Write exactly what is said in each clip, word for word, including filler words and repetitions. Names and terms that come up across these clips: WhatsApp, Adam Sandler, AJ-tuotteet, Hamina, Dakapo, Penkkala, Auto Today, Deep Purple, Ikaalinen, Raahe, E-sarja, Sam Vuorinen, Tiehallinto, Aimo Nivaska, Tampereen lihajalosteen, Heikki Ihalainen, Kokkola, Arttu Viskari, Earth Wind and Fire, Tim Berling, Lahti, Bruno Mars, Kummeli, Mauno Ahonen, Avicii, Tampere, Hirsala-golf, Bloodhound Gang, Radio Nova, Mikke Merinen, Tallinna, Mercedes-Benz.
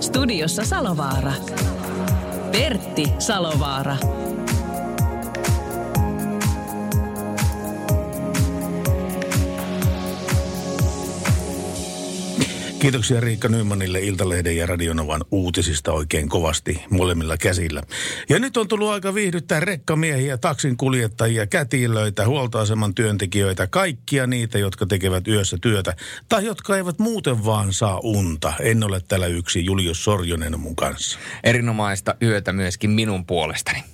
Studiossa Salovaara. Pertti Salovaara. Kiitoksia Riikka Nymanille Iltalehden ja Radio Novan uutisista oikein kovasti molemmilla käsillä. Ja nyt on tullut aika viihdyttää rekkamiehiä, taksinkuljettajia, kätilöitä, huoltoaseman työntekijöitä, kaikkia niitä, jotka tekevät yössä työtä tai jotka eivät muuten vaan saa unta. En ole täällä yksi, Julius Sorjonen on mun kanssa. Erinomaista yötä myöskin minun puolestani.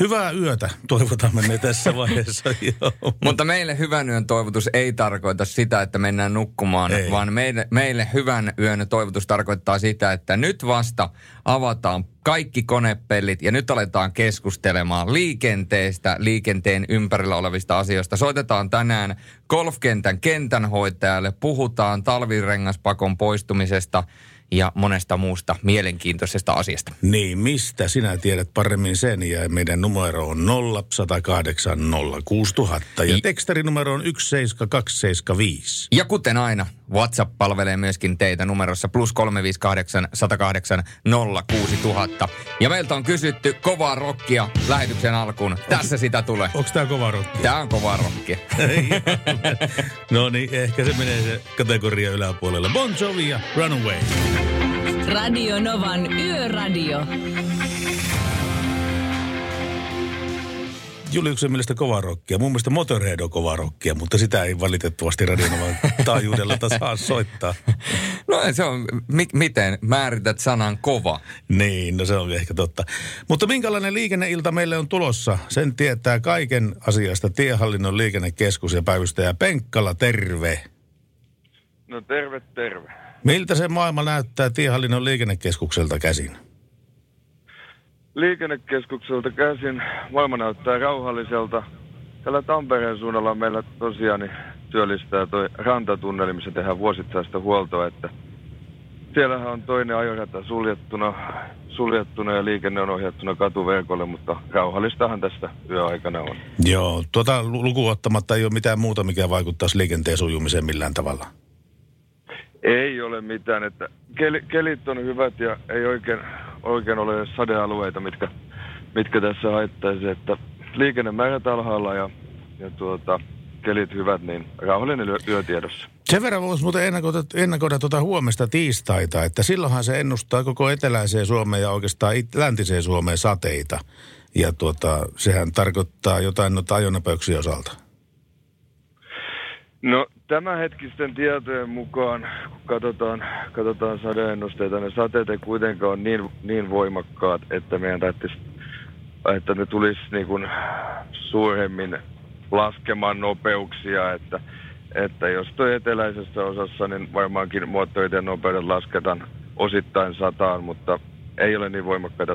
Hyvää yötä, toivotamme me tässä vaiheessa. Joo. Mutta meille hyvän yön toivotus ei tarkoita sitä, että mennään nukkumaan, ei. vaan meille, meille hyvän yön toivotus tarkoittaa sitä, että nyt vasta avataan kaikki konepellit ja nyt aletaan keskustelemaan liikenteestä, liikenteen ympärillä olevista asioista. Soitetaan tänään golfkentän kentänhoitajalle, puhutaan talvirengaspakon poistumisesta ja monesta muusta mielenkiintoisesta asiasta. Niin, mistä sinä tiedät paremmin sen? Ja meidän numero on nolla yksi nolla kahdeksan nolla kuusi tuhatta ja tekstarinumero on yksi seitsemän kaksi seitsemän viisi. Ja kuten aina, WhatsApp palvelee myöskin teitä numerossa plus kolme viisi kahdeksan sata kahdeksan nolla kuusi tuhatta. Ja meiltä on kysytty kovaa rockia lähetyksen alkuun. Tässä sitä tulee. Onko tämä kovaa rockia? Tämä on kovaa rockia. No niin, ehkä se menee se kategoria yläpuolelle. Bon Jovi ja Runaway. Radio Novan Yöradio. Juliuksen mielestä kovaa rockia. Mun mielestä Motorhead on kovaa rockia, mutta sitä ei valitettavasti Radio Novan taajuudella saa soittaa. No se on, mi- miten määrität sanan kova? Niin, no se on ehkä totta. Mutta minkälainen liikenneilta meille on tulossa? Sen tietää kaiken asiasta Tiehallinnon liikennekeskus ja päivystäjä Penkkala, terve. No terve, terve. Miltä se maailma näyttää Tiehallinnon liikennekeskukselta käsin? Liikennekeskukselta käsin maailma näyttää rauhalliselta. Tällä Tampereen suunnalla meillä tosiaan niin työllistää toi rantatunneli, missä tehdään vuosittaista huoltoa. Että siellähän on toinen ajorata suljettuna, suljettuna ja liikenne on ohjattuna katuverkolle, mutta rauhallistahan tästä yöaikana on. Joo, tuota lukuun ottamatta ei ole mitään muuta, mikä vaikuttaisi liikenteen sujumiseen millään tavalla. Ei ole mitään, että kel, kelit on hyvät ja ei oikein, oikein ole edes sadealueita, mitkä, mitkä tässä haittaisi, että liikennemäärät alhaalla ja, ja tuota, kelit hyvät, niin rauhallinen yö tiedossa. Sen verran voisi muuten ennakoida, ennakoida tuota huomesta tiistaita, että silloinhan se ennustaa koko eteläiseen Suomeen ja oikeastaan it- läntiseen Suomeen sateita. Ja tuota, sehän tarkoittaa jotain noita ajonopeuksien osalta. No tämänhetkisten tietojen mukaan, kun katsotaan, katsotaan sadeennusteita, ne sateet ei kuitenkaan ole niin, niin voimakkaat, että meidän täytyisi, että ne tulisi niin kuin suuremmin laskemaan nopeuksia, että, että jos tuo eteläisessä osassa, niin varmaankin moottoritien nopeudet lasketaan osittain sataan, mutta ei ole niin voimakkaita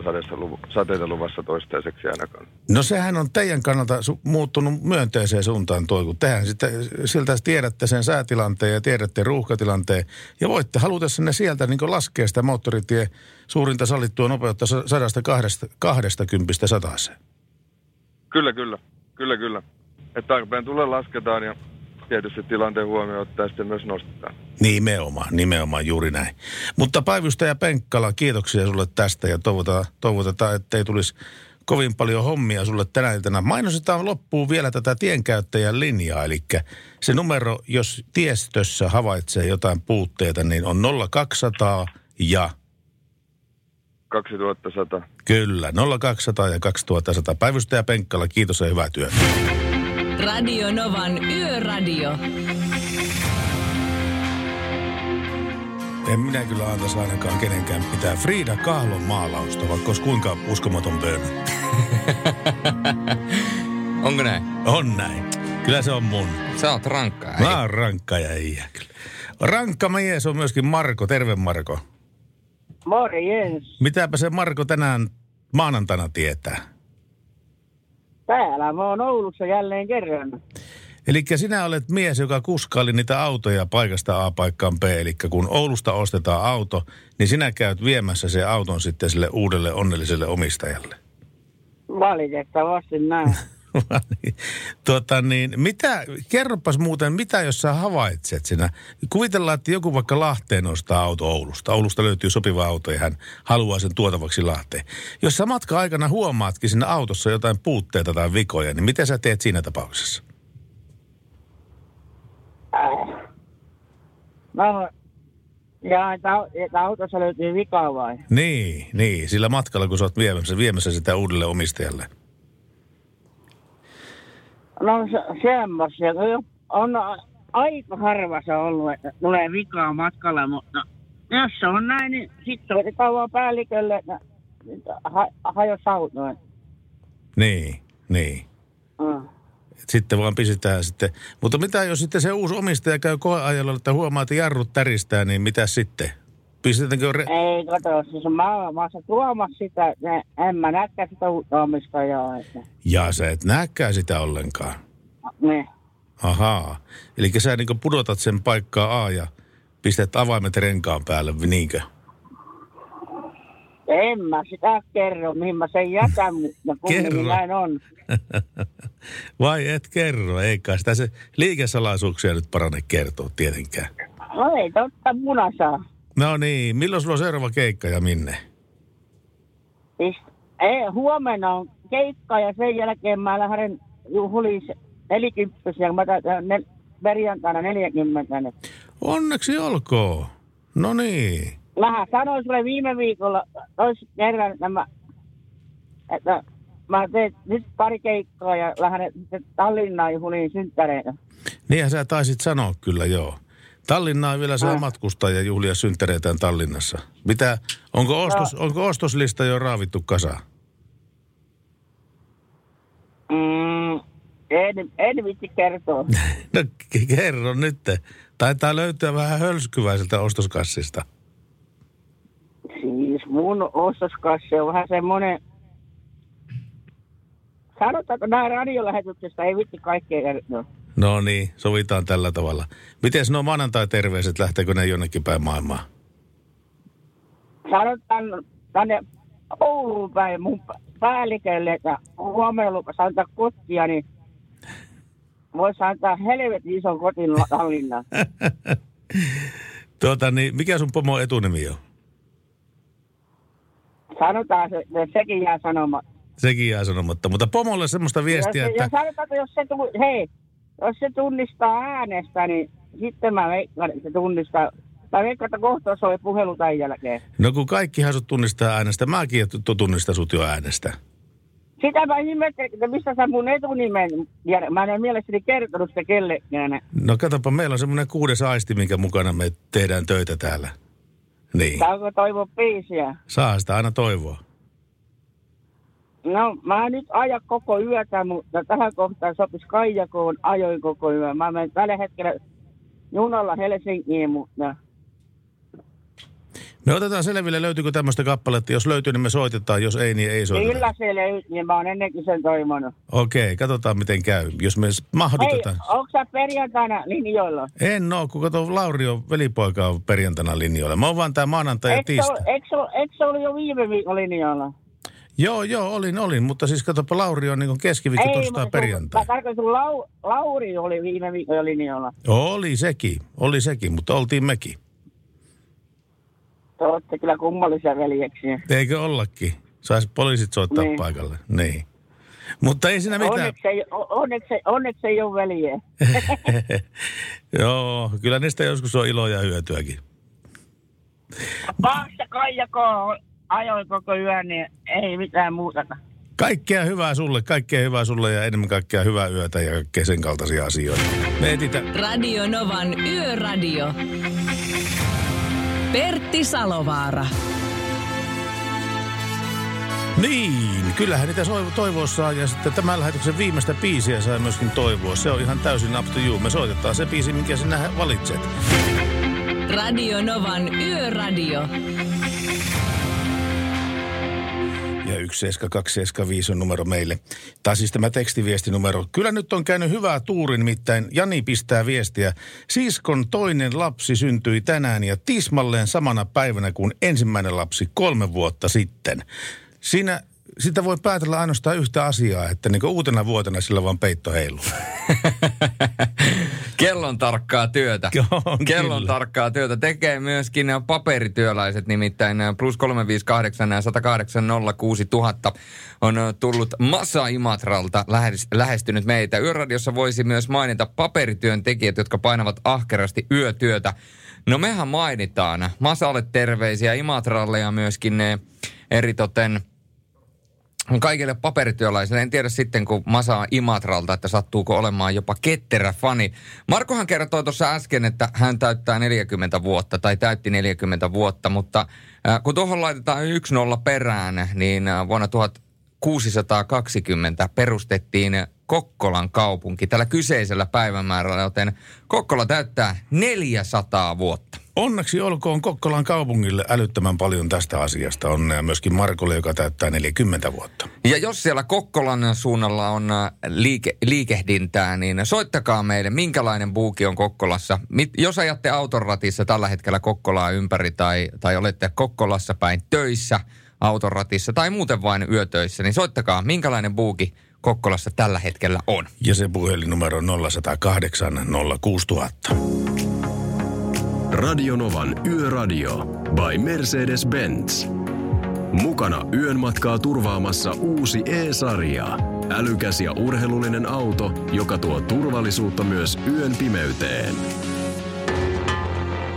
sateita luvassa toistaiseksi ainakaan. No sehän on teidän kannalta su- muuttunut myönteiseen suuntaan tuo, kun tehän sitten siltä tiedätte sen säätilanteen ja tiedätte ruuhkatilanteen. Ja voitte halutessanne sieltä niin kuin laskea sitä moottoritie suurinta sallittua nopeutta sadasta kahdesta, kahdesta kympistä sataaseen. Kyllä, kyllä. Kyllä, kyllä. Et tarpeen tulee lasketaan ja tietysti tilanteen huomioon ottaa sitten myös nostetaan. Nimenomaan, nimenomaan juuri näin. Mutta päivystäjä Penkkala, kiitoksia sulle tästä ja toivotaan, toivotetaan, ettei tulisi kovin paljon hommia sulle tänä iltana. Mainostetaan loppuun vielä tätä tienkäyttäjän linjaa, eli se numero, jos tiestössä havaitsee jotain puutteita, niin on nolla kaksisataa ja kaksituhattasata. Kyllä, nolla kaksisataa ja kaksituhattasata. Päivystäjä Penkkala, kiitos ja hyvää työtä. Radio Novan Yöradio. En minä kyllä antaisi ainakaan kenenkään pitää Frida Kahlon maalausta, vaikka olisi kuinka uskomaton pöönä. Onko näin? On näin. Kyllä se on mun. Sä oot rankka äijä. Mä oon rankka äijä, kyllä. Rankka mies on myöskin Marko. Terve Marko. Morjens. Mitäpä se Marko tänään maanantaina tietää? Täällä mä oon Oulussa jälleen kerran. Elikkä sinä olet mies, joka kuskaili niitä autoja paikasta A paikkaan B. Elikkä kun Oulusta ostetaan auto, niin sinä käyt viemässä se auton sitten sille uudelle onnelliselle omistajalle. Valitettavasti näin. Tuota niin, mitä, kerropas muuten, mitä jos sä havaitset sinä? Kuvitellaan, että joku vaikka Lahteen ostaa auto Oulusta. Oulusta löytyy sopiva auto ja hän haluaa sen tuotavaksi Lahteen. Jos sä matka-aikana huomaatkin siinä autossa jotain puutteita tai vikoja, niin mitä sä teet siinä tapauksessa? Äh. No, ja että autossa löytyy vikaa vai? Niin, niin, sillä matkalla kun sä oot viemässä, viemässä sitä uudelle omistajalle. No se, semmoisia. On aika harvassa ollut, että tulee vikaa matkalla, mutta jos se on näin, niin sitten soitetaan vaan päällikölle, että ha, hajosi autoa. Niin, niin. Mm. Sitten vaan pisitään sitten. Mutta mitä jos sitten se uusi omistaja käy koeajalla, että huomaa, että jarrut täristää, niin mitä sitten? Pistetäänkö... Re... Ei, kato, siis mä, mä oon tuomassa sitä, en mä näkää sitä uutta omistajaa. Että... Ja sä et näkää sitä ollenkaan? Ne. Ahaa. Eli sä niin pudotat sen paikkaa A ja pistät avaimet renkaan päälle, niinkö? En mä sitä kerro, mihin mä sen jätän, mutta kumminkin näin on. Vai et kerro, eikä sitä se liikesalaisuuksia nyt parane kertoa tietenkään. No ei, totta munasaa. No niin, milloin sulla on seuraava keikka ja minne? Siis, ei, huomenna on keikka ja sen jälkeen mä lähden juhliin nelikymppisiä, kun mä täytän nel, perjantaina neljäkymmentä. Onneksi olkoon. No niin. Mähän sanoin sulle viime viikolla toisen kerran, että mä, että mä teen nyt pari keikkaa ja lähden Tallinnaan juhliin synttäreitä. Niinhän sä taisit sanoa kyllä, joo. Tallinnaan vielä saa matkustaa ja juhlia synttäreitään Tallinnassa. Mitä, onko, ostos, no. onko ostoslista jo raavittu kasaan? Mm, en, en vitsi kertoa. No kerro nyt. Taitaa löytyä vähän hölskyvää sieltä ostoskassista. Siis mun ostoskassi on vähän semmoinen... Sanotaanko nämä radiolähetyksestä ei vitsi kaikkea kertoa. No niin, sovitaan tällä tavalla. Miten nuo maanantai-terveiset, lähteekö ne jonnekin päin maailmaa? Sanotaan tänne Ouluun päin mun päällikölle, että huomenna lupas antaa kotia, niin voisi antaa helvetin ison kotin Tallinnaan. Tuota niin, mikä sun pomo etunimi on? Sanotaan, se, sekin jää sanomatta. Sekin jää sanomatta, mutta pomolle semmoista viestiä, jos, että... Jos sanotaan, jos se tuli, hei... Jos se tunnistaa äänestä, niin sitten mä veikkaan, että se tunnistaa. Mä veikkaan, että kohta soi puhelu tämän jälkeen. No kun kaikkihan sut tunnistaa äänestä. Mäkin tunnistan sut jo äänestä. Sitä mä ihmettelin, että mistä sä mun etunimen. Mä en mielestäni kertonut sitä kellekään. No katsopa, meillä on semmoinen kuudes aisti, minkä mukana me tehdään töitä täällä. Niin. Saanko toivoa biisiä? Saa sitä aina toivoa. No, mä en nyt aja koko yötä, mutta tähän kohtaan sopisi Kaijakoon, ajoin koko yö. Mä menen tällä hetkellä junalla Helsinkiin, mutta... Me otetaan selville, löytyykö tämmöistä kappaletta. Jos löytyy, niin me soitetaan. Jos ei, niin ei soiteta. Kyllä se löytyy, niin mä oon ennenkin sen toimonut. Okei, katsotaan miten käy. Jos me mahdutetaan... Hei, onko sä perjantaina linjoilla? En oo, kun kato, Laurio velipoika on perjantaina linjoilla. Mä oon vaan tää maanantai ja tiistai. Eikö se ollut jo viime viikon linjoilla? Joo, joo, olin, olin, mutta siis katsopa, Lauri on niin keskiviikko torstai perjantai. Ei, mutta tarkoitin, Lau, Lauri oli viime viikolla linjalla. Oli sekin, oli sekin, mutta oltiin mekin. Te olette kyllä kummallisia veljeksiä. Eikö ollakin? Saisi poliisit soittaa niin paikalle, niin. Mutta ei siinä mitään. Onneksi ei, onneksi, onneksi ei ole veljeä. Joo, kyllä niistä joskus on iloa ja hyötyäkin. Vasta Kaijakoon. Ajoin koko yön, niin ei mitään muuta. Kaikkea hyvää sulle, kaikkea hyvää sulle ja enemmän kaikkea hyvää yötä ja kaikkea sen kaltaisia asioita. Me etsitään. Radio Novan Yöradio. Pertti Salovaara. Niin, kyllähän niitä toivoa saa ja sitten tämän lähetyksen viimeistä biisiä saa myöskin toivoa. Se on ihan täysin up to you. Me soitetaan se biisi, minkä sinä valitset. Radio Novan Yöradio. Ja yksi seitsemän kaksi seitsemän viisi on numero meille. Tai siis tämä tekstiviestinumero. Kyllä nyt on käynyt hyvää tuurin, nimittäin Jani pistää viestiä. Siskon toinen lapsi syntyi tänään ja tismalleen samana päivänä kuin ensimmäinen lapsi kolme vuotta sitten. Siinä... Sitä voi päätellä ainoastaan yhtä asiaa, että niin kuin uutena vuotena sillä vaan peitto heiluu. Kellon tarkkaa työtä. Joo, Kellon kyllä. tarkkaa työtä. Tekee myöskin nämä paperityöläiset, nimittäin plus kolme viisi kahdeksan yksi nolla kahdeksan nolla kuusi tuhatta on tullut Masa Imatralta lähestynyt meitä. Yöradiossa voisi myös mainita paperityön tekijät, jotka painavat ahkerasti yötyötä. No mehän mainitaan. Masalle terveisiä, Imatralle ja myöskin ne eritoten... Kaikille paperityöläisille. En tiedä sitten, kun Masa Imatralta, että sattuuko olemaan jopa ketterä fani. Markohan kertoi tuossa äsken, että hän täyttää neljäkymmentä vuotta tai täytti neljäkymmentä vuotta, mutta äh, kun tuohon laitetaan yksi nolla perään, niin äh, vuonna tuhatkuusisataakaksikymmentä perustettiin Kokkolan kaupunki tällä kyseisellä päivämäärällä, joten Kokkola täyttää neljäsataa vuotta. Onneksi olkoon Kokkolan kaupungille älyttömän paljon tästä asiasta. Onnea myöskin Markolle, joka täyttää neljäkymmentä vuotta. Ja jos siellä Kokkolan suunnalla on liike, liikehdintää, niin soittakaa meille, minkälainen buuki on Kokkolassa. Mit, jos ajatte autoratissa tällä hetkellä Kokkolaa ympäri tai, tai olette Kokkolassa päin töissä autoratissa tai muuten vain yötöissä, niin soittakaa, minkälainen buuki Kokkolassa tällä hetkellä on. Ja se puhelinnumero on nolla yksi nolla kahdeksan nolla kuusi tuhatta. Radio Novan Yöradio by Mercedes-Benz. Mukana yön matkaa turvaamassa uusi E-sarja. Älykäs ja urheilullinen auto, joka tuo turvallisuutta myös yön pimeyteen.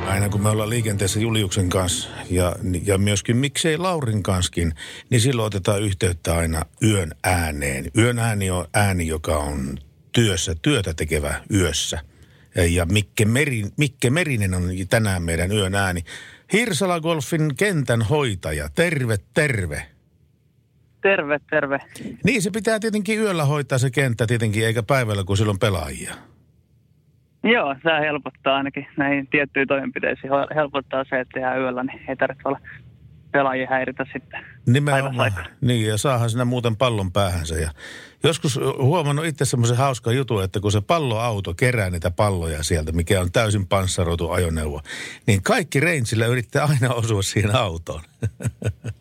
Aina kun me ollaan liikenteessä Juliuksen kanssa ja, ja myöskin miksei Laurin kanssakin, niin silloin otetaan yhteyttä aina yön ääneen. Yön ääni on ääni, joka on työssä, työtä tekevä yössä. Ja Mikke, Merin, Mikke Merinen on tänään meidän yön ääni. Hirsala-golfin kentän hoitaja. Terve, terve. Terve, terve. Niin, se pitää tietenkin yöllä hoitaa se kenttä tietenkin, eikä päivällä, kun sillä on pelaajia. Joo, se helpottaa ainakin näihin tiettyihin toimenpiteisiin. Helpottaa se, että tehdään yöllä, niin ei tarvitse olla pelaajia häiritä sitten. Nimenomaan. Niin, ja saahan sinä muuten pallon päähänsä. Ja joskus huomannut itse semmoisen hauskan jutun, että kun se palloauto kerää niitä palloja sieltä, mikä on täysin panssaroitu ajoneuvo, niin kaikki rangeillä yrittää aina osua siihen autoon.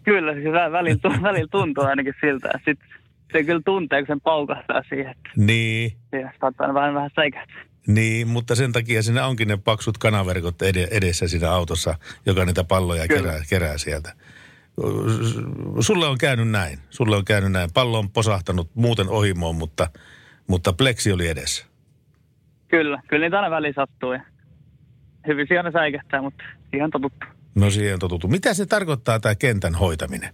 Kyllä, hyvä välillä tuntuu ainakin siltä. Sitten se kyllä tuntee, kun sen paukahtaa siihen. Niin. Siinä saattaa vähän vähän säikähtää. Niin, mutta sen takia siinä onkin ne paksut kanaverkot edessä siinä autossa, joka niitä palloja kerää, kerää sieltä. Sulle on käynyt näin, sulle on käynyt näin. Pallo on posahtanut muuten ohimoon, mutta, mutta pleksi oli edessä. Kyllä, kyllä niitä aina väliin sattuu ja hyvin siinä säikähtää, mutta siihen totuttu. No siihen totuttu. Mitä se tarkoittaa tämä kentän hoitaminen?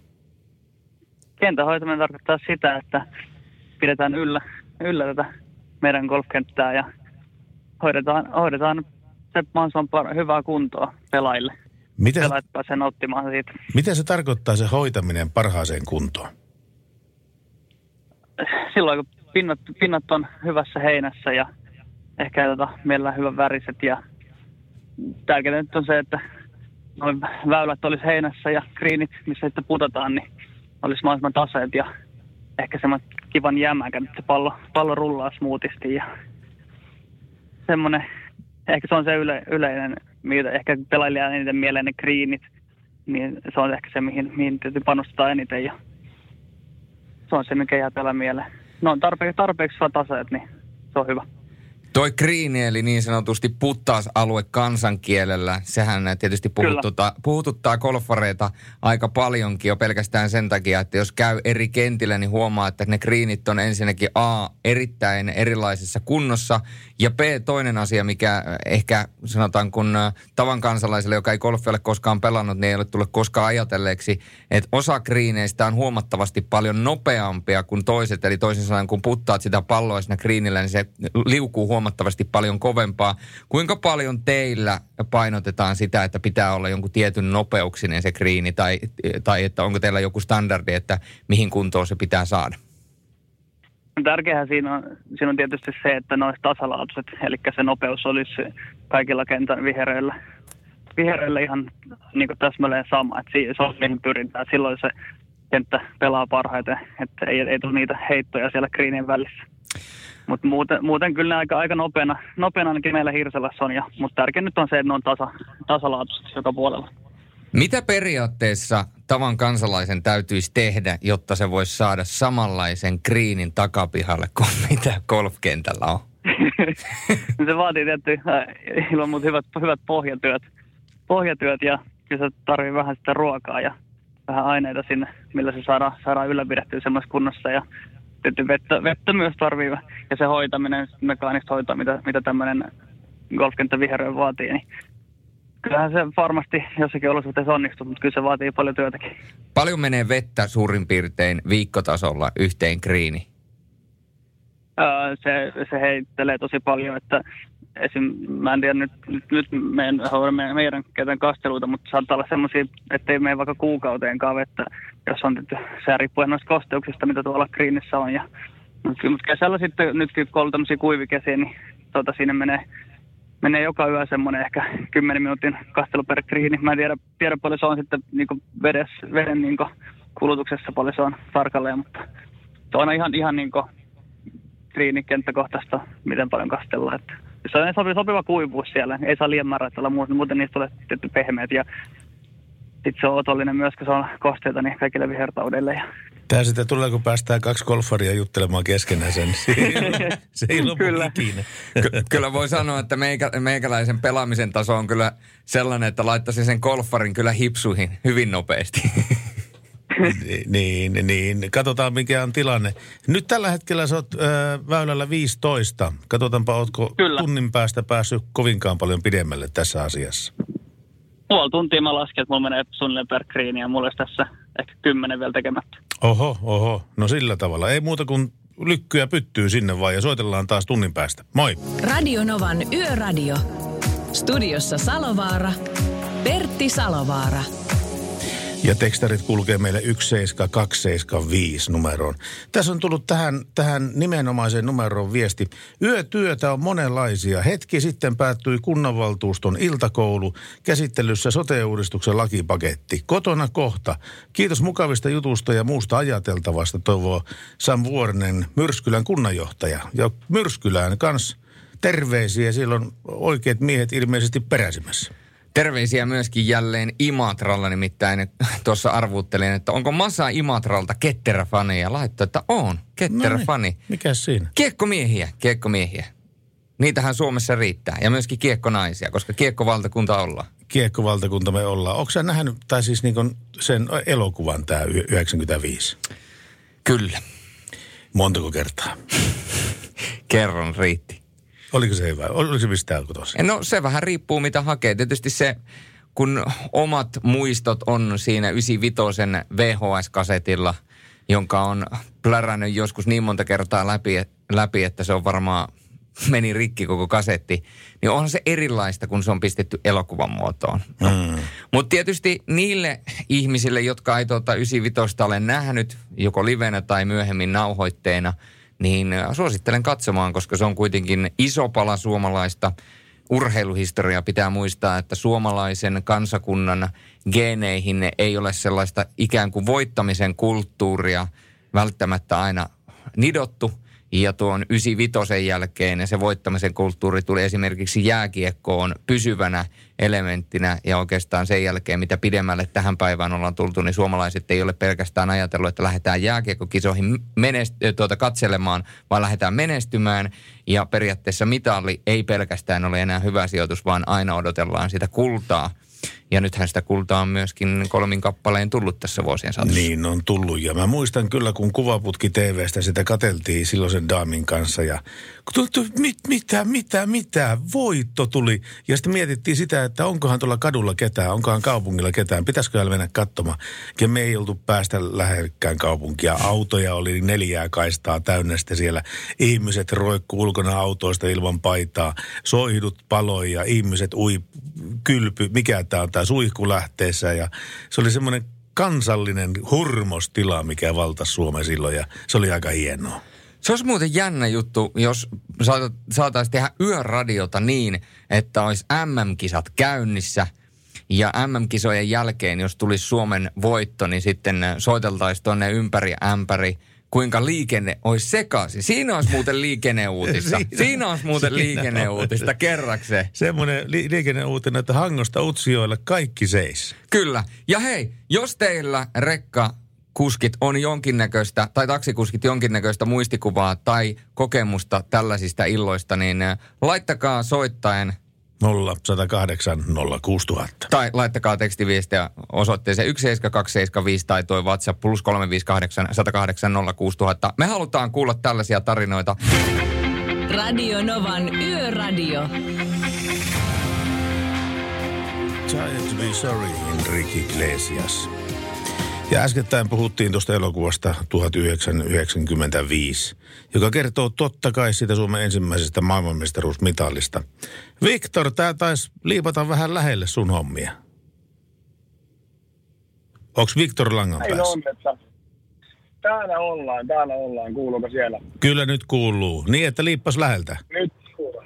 Kentän hoitaminen tarkoittaa sitä, että pidetään yllä, yllä tätä meidän golfkenttää ja Hoidetaan, hoidetaan se mahdollisimman hyvää kuntoa pelaajille. Miten, pelaajat pääsee nauttimaan siitä. Mitä se tarkoittaa se hoitaminen parhaaseen kuntoon? Silloin kun pinnat, pinnat on hyvässä heinässä ja ehkä tota, meillä on hyvän väriset. Ja tärkeintä nyt on se, että väylät olisi heinässä ja greenit, missä sitten putotaan, niin olisi mahdollisimman taseet. Ja ehkä semmoinen kivan jämäkän, että se pallo, pallo rullaa smoothisti ja... Semmoinen, ehkä se on se yle, yleinen, mitä ehkä pelailija eniten mieleen ne greenit, niin se on ehkä se, mihin, mihin tietysti panostetaan eniten ja se on se, mikä jää tällä mieleen. No on tarpeeksi, tarpeeksi taseet, niin se on hyvä. Toi greeni, eli niin sanotusti puttausalue kansankielellä, sehän tietysti puhututtaa golfareita aika paljonkin jo pelkästään sen takia, että jos käy eri kentillä, niin huomaa, että ne greenit on ensinnäkin A, erittäin erilaisessa kunnossa, ja B, toinen asia, mikä ehkä sanotaan, kun tavan kansalaiselle, joka ei golfille koskaan pelannut, niin ei ole tullut koskaan ajatelleeksi, että osa greeneistä on huomattavasti paljon nopeampia kuin toiset, eli toisin sanoen, kun puttaat sitä palloa siinä greenillä, niin se liukuu huomattavasti. huomattavasti paljon kovempaa. Kuinka paljon teillä painotetaan sitä, että pitää olla jonkun tietyn nopeuksinen se griini, tai, tai että onko teillä joku standardi, että mihin kuntoon se pitää saada? Tärkeähän siinä on, siinä on tietysti se, että ne olisi tasalaatuiset, eli se nopeus olisi kaikilla kentän vihereillä, vihereillä ihan niin kuin täsmälleen sama, että se on mihin pyritään. Silloin se kenttä pelaa parhaiten, että ei, ei tule niitä heittoja siellä greenin välissä. Mutta muuten, muuten kyllä ne aika, aika nopeana, nopeana ainakin meillä Hirsalassa on, mutta tärkein nyt on se, että ne on tasa, tasalaatuisesti joka puolella. Mitä periaatteessa tavan kansalaisen täytyisi tehdä, jotta se voisi saada samanlaisen greenin takapihalle kuin mitä golfkentällä on? Se vaatii tietysti ilman muuta hyvät, hyvät pohjatyöt, pohjatyöt ja kyllä se tarvii vähän sitä ruokaa ja vähän aineita sinne, millä se saadaan, saadaan ylläpidettyä semmoisessa kunnossa. Ja tietysti vettä, vettä myös tarvii ja se hoitaminen, mekaanista hoitaa, mitä, mitä tämmöinen golfkenttä viheröön vaatii, niin kyllähän se varmasti jossakin olosuhteessa onnistuu, mutta kyllä se vaatii paljon työtäkin. Paljon menee vettä suurin piirtein viikkotasolla yhteen greeniin? Öö, se, se heittelee tosi paljon, että esim, mä en tiedä nyt, nyt, nyt meidän, meidän käytän kasteluita, mutta saattaa olla semmoisia, ettei mene vaikka kuukauteenkaan vettä, jos on tietty. Se riippuu noista kosteuksista, mitä tuolla greenissä on. Ja, mutta, mutta kesällä sitten, nyt kun on tämmöisiä kuivikesiä, niin tuota, siinä menee... Menee joka yö semmoinen ehkä kymmenen minuutin kastelu per kriini. Mä en tiedä, tiedä paljon se on sitten niinku vedes, veden niinku kulutuksessa paljon se on tarkalleen, mutta se on ihan, ihan niinku kriinikenttäkohtaista, miten paljon kastellaan. Se on sopiva kuivuus siellä, ei saa liian märätellä, muuten niistä tulee tietty pehmeät ja sitten se on otollinen myös, kun se on kosteita niin kaikille vihertaudeille. Ja... Tämä sitä tulee, kun päästään kaksi golfaria juttelemaan keskenään sen. Se ei lopu ikinä. Ky- kyllä voi sanoa, että meikä, meikäläisen pelaamisen taso on kyllä sellainen, että laittaisin sen golfarin kyllä hipsuihin hyvin nopeasti. niin, niin. Katsotaan, mikä on tilanne. Nyt tällä hetkellä sä oot äh, väylällä viisitoista. Katsotaanpa, ootko kyllä tunnin päästä päässyt kovinkaan paljon pidemmälle tässä asiassa. Puoli tuntia mä lasken, että mulla menee suunnilleen per kriini ja mulla olisi tässä ehkä kymmenen vielä tekemättä. Oho, oho. No sillä tavalla. Ei muuta kuin lykkyä pyttyy sinne vaan ja soitellaan taas tunnin päästä. Moi! Radio Novan Yöradio. Studiossa Salovaara. Pertti Salovaara. Ja tekstarit kulkee meille yksi seitsemän kaksi seitsemän viisi numeroon. Tässä on tullut tähän, tähän nimenomaiseen numeroon viesti. Yötyötä on monenlaisia. Hetki sitten päättyi kunnanvaltuuston iltakoulu. Käsittelyssä sote-uudistuksen lakipaketti. Kotona kohta. Kiitos mukavista jutusta ja muusta ajateltavasta, toivoo Sam Vuorinen, Myrskylän kunnanjohtaja. Ja Myrskylään kanssa terveisiä. Siellä on oikeat miehet ilmeisesti peräsimässä. Terveisiä myöskin jälleen Imatralla, nimittäin tuossa arvuuttelin, että onko Masa Imatralta ketterä fani, ja laittoi, että on ketterä no fani. Mikäs siinä? Kiekkomiehiä, kiekkomiehiä. Niitähän Suomessa riittää, ja myöskin kiekkonaisia, koska kiekkovaltakunta ollaan. Kiekkovaltakunta me ollaan. Oletko sä nähnyt, tai siis niin kuin sen elokuvan tämä yhdeksänkymmentäviisi? Kyllä. Montako kertaa? Kerron riitti. Oliko se hyvä? Oliko se mistään kutossa? No se vähän riippuu mitä hakee. Tietysti se, kun omat muistot on siinä yhdeksänkymmentäviisi V H S-kasetilla, jonka on plärännyt joskus niin monta kertaa läpi, läpi, että se on varmaan meni rikki koko kasetti, niin onhan se erilaista, kun se on pistetty elokuvan muotoon. No. Mm. Mutta tietysti niille ihmisille, jotka ei tuota yhdeksänkymmentäviisi ole nähnyt, joko livenä tai myöhemmin nauhoitteena, niin suosittelen katsomaan, koska se on kuitenkin iso pala suomalaista urheiluhistoriaa. Pitää muistaa, että suomalaisen kansakunnan geeneihin ei ole sellaista ikään kuin voittamisen kulttuuria välttämättä aina nidottu. Ja tuon yhdeksänkymmentäviisi jälkeen se voittamisen kulttuuri tuli esimerkiksi jääkiekkoon pysyvänä elementtinä. Ja oikeastaan sen jälkeen, mitä pidemmälle tähän päivään ollaan tultu, niin suomalaiset ei ole pelkästään ajatellut, että lähdetään jääkiekkokisoihin menest- tuota, katselemaan, vaan lähdetään menestymään. Ja periaatteessa mitali ei pelkästään ole enää hyvä sijoitus, vaan aina odotellaan sitä kultaa. Ja nythän sitä kultaa on myöskin kolmin kappaleen tullut tässä vuosien saatossa. Niin on tullut. Ja mä muistan kyllä, kun Kuvaputki T V:stä sitä katseltiin silloisen daamin kanssa. Ja tuntui, mit, mitä, mitä, mitä, voitto tuli. Ja sitten mietittiin sitä, että onkohan tuolla kadulla ketään, onkohan kaupungilla ketään. Pitäisikö mennä katsomaan? Ja me ei oltu päästä lähekkään kaupunkia. Autoja oli neljää kaistaa täynnä sitten siellä. Ihmiset roikkuu ulkona autoista ilman paitaa. Soihdut paloi ja ihmiset ui kylpy. Mikä tämä on? Suihkulähteessä ja se oli semmoinen kansallinen hurmostila, mikä valtasi Suomen silloin ja se oli aika hienoa. Se olisi muuten jännä juttu, jos saataisiin tehdä yöradiota niin, että olisi M M-kisat käynnissä Ja M M-kisojen jälkeen, jos tulisi Suomen voitto, niin sitten soiteltaisiin tuonne ympäri ämpäri, kuinka liikenne olisi sekaisin. Siinä olisi muuten liikenneuutista. Siinä, Siinä olisi muuten Siinä liikenneuutista, on. Kerrakseen. Semmoinen li- liikenneuutinen, että Hangosta Utsjoelle kaikki seis. Kyllä. Ja hei, jos teillä rekka... kuskit on jonkinnäköistä, tai taksikuskit jonkinnäköistä muistikuvaa tai kokemusta tällaisista illoista, niin laittakaa soittaen nolla yksi nolla kahdeksan nolla kuusi nolla nolla nolla. Tai laittakaa tekstiviestiä osoitteeseen yksi seitsemän kaksi seitsemän viisi tai tuo WhatsApp plus kolme viisi kahdeksan yksi nolla kahdeksan nolla kuusi nolla nolla nolla. Me halutaan kuulla tällaisia tarinoita. Radio Novan Yöradio. Tired to be sorry, Enrique Iglesias. Ja äskettäin puhuttiin tuosta elokuvasta yhdeksänkymmentäviisi, joka kertoo totta kai siitä Suomen ensimmäisestä maailmanmestaruusmitalista. Viktor, tää taisi liipata vähän lähelle sun hommia. Onks Viktor langan päässä? Ei on, että täällä ollaan, täällä ollaan. Kuuluuko siellä? Kyllä nyt kuuluu. Niin, että liippas läheltä. Nyt kuuluu.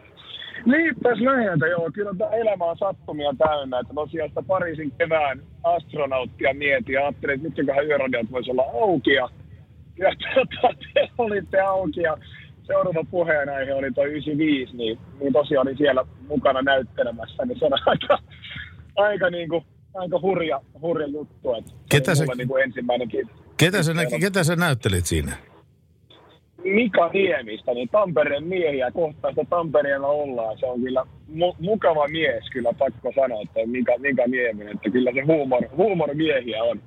Liippas läheltä, joo. Kyllä tämä elämä on sattumia täynnä. Että tosiaan sitä Pariisin kevään astronauttia mietin ja ajattelin, että mitkäköhän yöradiot voisi olla auki. Ja, ja tota, te olitte auki ja seuraava puheenaihe oli toi yhdeksänkymmentäviisi, niin, niin tosiaan oli siellä mukana näyttelemässä. Niin se on aika, aika, niin kuin, aika hurja, hurja juttu. Että ketä, se, niin kuin ensimmäinenkin, ketä, sä, ketä sä näyttelit siinä? Mika Niemistä, niin Tampereen miehiä, kohta sitä Tampereella ollaan. Se on kyllä mu- mukava mies, kyllä pakko sanoa, että Mika, Mika Nieminen, että kyllä se huumor, huumor miehiä on.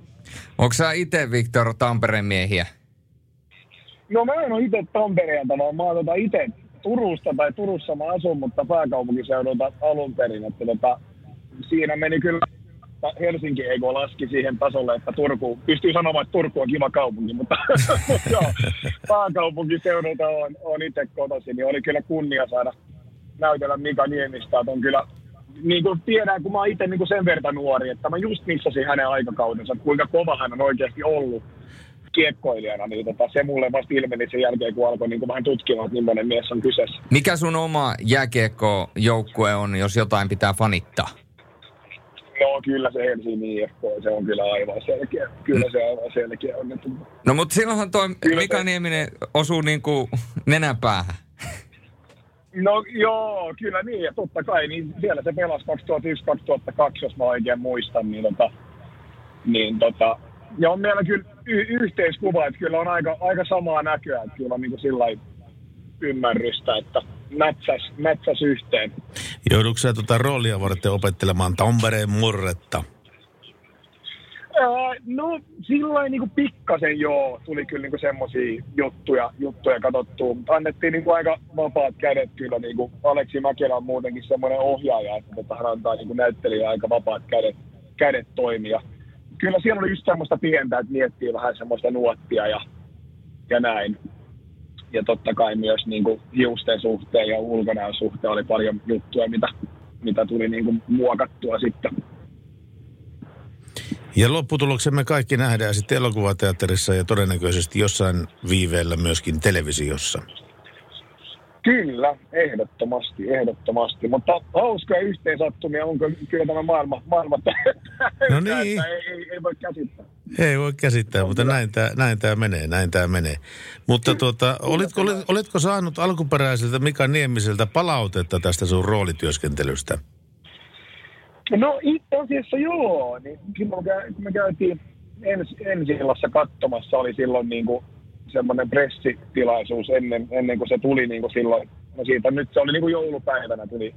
Onko sä itse, Viktor, Tampereen miehiä? No mä en ole itse Tampereelta, vaan mä oon tota itse Turusta, tai Turussa mä asun, mutta pääkaupunkiseudulta alun perin. Että tota, siinä meni kyllä, Helsinki ego laski siihen tasolle, että Turku, pystyy sanomaan, että Turku on kiva kaupunki, mutta joo, pääkaupunkiseudulta on, on itse kotoisin, niin oli kyllä kunnia saada näytellä Mika Niemistä, että on kyllä, niin kuin tiedän, kun mä oon itse niin sen verran nuori, että mä just missasin hänen aikakautensa, kuinka kova hän on oikeasti ollut kiekkoilijana, niin tota, se mulle vasta ilmeni sen jälkeen, kun alkoi niin kuin vähän tutkimaan, että millainen mies on kyseessä. Mikä sun oma jääkiekkojoukkue on, jos jotain pitää fanittaa? No kyllä se Helsingin I F K, se on kyllä aivan selkeä. Kyllä se aivan selkeä on. No mutta silloinhan toi kyllä Mika se... Nieminen osuu niin kuin nenäpäähän. No joo, kyllä niin ja totta kai. Niin siellä se pelasi kaksituhattayksi kaksituhattakaksi, jos mä oikein muistan. Niin tota, niin tota, ja on meillä kyllä y- yhteiskuva, että kyllä on aika, aika samaa näköä. Että kyllä on niin kuin sillain ymmärrystä, että mätsäs, mätsäs yhteen. Joudutko sä tuota roolia varten opettelemaan Tampereen murretta? Ää, no sillain niinku pikkasen joo. Tuli kyllä niinku semmosia juttuja, juttuja katsottua. Annettiin niinku aika vapaat kädet kyllä. Niinku Aleksi Mäkelä on muutenkin semmoinen ohjaaja, että hän antaa niinku näyttelijä aika vapaat kädet, kädet toimia. Kyllä siellä oli just semmoista pientä, että miettii vähän semmoista nuottia ja, ja näin. Ja totta kai myös niin kuin hiusten suhteen ja ulkonäön suhteen oli paljon juttuja, mitä, mitä tuli niin kuin muokattua sitten. Ja lopputuloksen me kaikki nähdään sitten elokuvateatterissa ja todennäköisesti jossain viiveellä myöskin televisiossa. Kyllä, ehdottomasti, ehdottomasti. Mutta hauskoja yhteensattumia on kyllä tämä maailma, maailma täyttää. No niin. Ei, ei, ei voi käsittää. Ei voi käsittää, no, mutta kyllä. näin tämä näin tää menee, näin tämä menee. Mutta tuota, olitko, oletko saanut alkuperäiseltä Mika Niemiseltä palautetta tästä sun roolityöskentelystä? No itse asiassa joo. Niin, kun me käytiin ens, ensi-illassa katsomassa, oli silloin niin kuin semmoinen pressitilaisuus ennen, ennen kuin se tuli niin kuin silloin, no siitä nyt se oli niin kuin joulupäivänä, tuli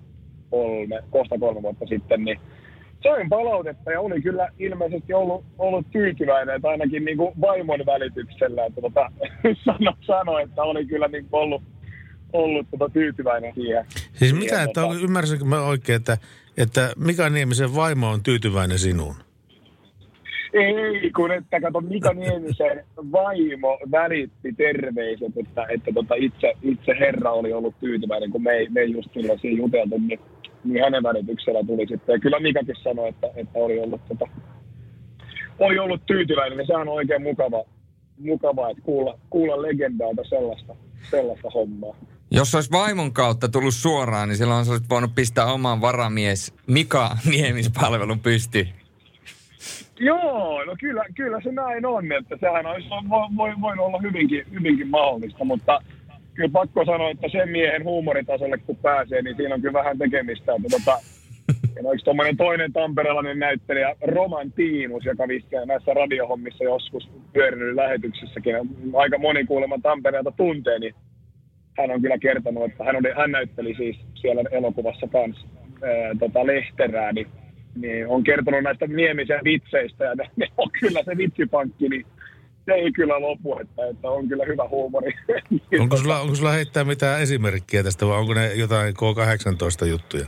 kolme, kohta kolme vuotta sitten, niin sain palautetta ja oli kyllä ilmeisesti ollut, ollut tyytyväinen, että ainakin niin kuin vaimon välityksellä, että tota, sano, sano, että oli kyllä niin kuin ollut, ollut tota tyytyväinen siihen. Siis mitä, siihen, että tota... ymmärsinkö mä oikein, että, että Mika Niemisen vaimo on tyytyväinen sinuun? Ei, kun että kato, Mika Niemisen vaimo välitti terveiset, että, että tota itse, itse herra oli ollut tyytyväinen, kun me ei, me ei just silloin siinä juteltu, niin, niin hänen välityksellä tuli sitten. Ja kyllä Mikakin sanoi, että, että oli, ollut, tota, oli ollut tyytyväinen, niin sehän on oikein mukava, mukava että kuulla, kuulla legendaa tai sellaista, sellaista hommaa. Jos olisi vaimon kautta tullut suoraan, niin silloin olisi voinut pistää oman varamies Mika Niemispalvelun pystyyn. Joo, no kyllä, kyllä se näin on, että sehän olisi voi, voi olla hyvinkin, hyvinkin mahdollista, mutta kyllä pakko sanoa, että sen miehen huumoritasolle kun pääsee, niin siinä on kyllä vähän tekemistä. Että tota, oliko tuommoinen toinen tamperelainen näyttelijä Romantiinus, joka vissiin näissä radiohommissa joskus pyörinyt lähetyksissäkin, aika moni kuulemma Tampereelta tuntee, niin hän on kyllä kertonut, että hän, oli, hän näytteli siis siellä elokuvassa kanssa ää, tota Lehterää, niin, niin on kertonut näistä Niemisen vitseistä, ja ne, ne on kyllä se vitsipankki, niin se ei kyllä lopu, että, että on kyllä hyvä huumori. Onko sulla, onko sulla heittää mitään esimerkkiä tästä, vai onko ne jotain K kahdeksantoista juttuja?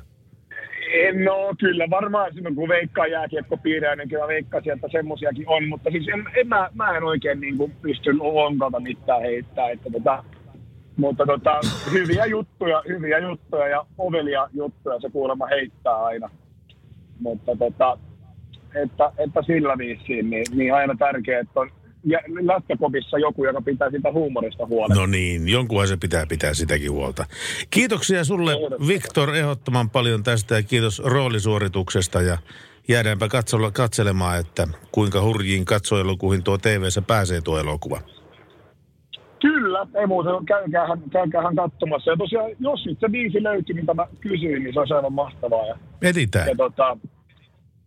No kyllä, varmaan silloin kun veikkaa jääkiekkopiirejä, niin kyllä veikkasin, että semmosiakin on, mutta siis en, en, mä, mä en oikein niin kuin pysty lonkalta mitään heittämään, että tota... Mutta tota, hyviä juttuja, hyviä juttuja ja ovelia juttuja se kuulemma heittää aina. Mutta tota, että, että sillä viisiin, niin, niin aina tärkeää, että on lätkäkopissa joku, joka pitää sitä huumorista huolta. No niin, jonkunhan se pitää pitää sitäkin huolta. Kiitoksia sulle, Viktor, ehdottoman paljon tästä ja kiitos roolisuorituksesta. Ja jäädäänpä katsolla, katselemaan, että kuinka hurjiin katsoelokuihin tuo T V:ssä pääsee tuo elokuva. Kyllä, ei muuta, käykäähän, käykäähän katsomassa. Ja tosiaan, jos nyt se biisi löytyy, mitä mä kysyin, niin se on aivan mahtavaa. Ja, editään. Ja tota,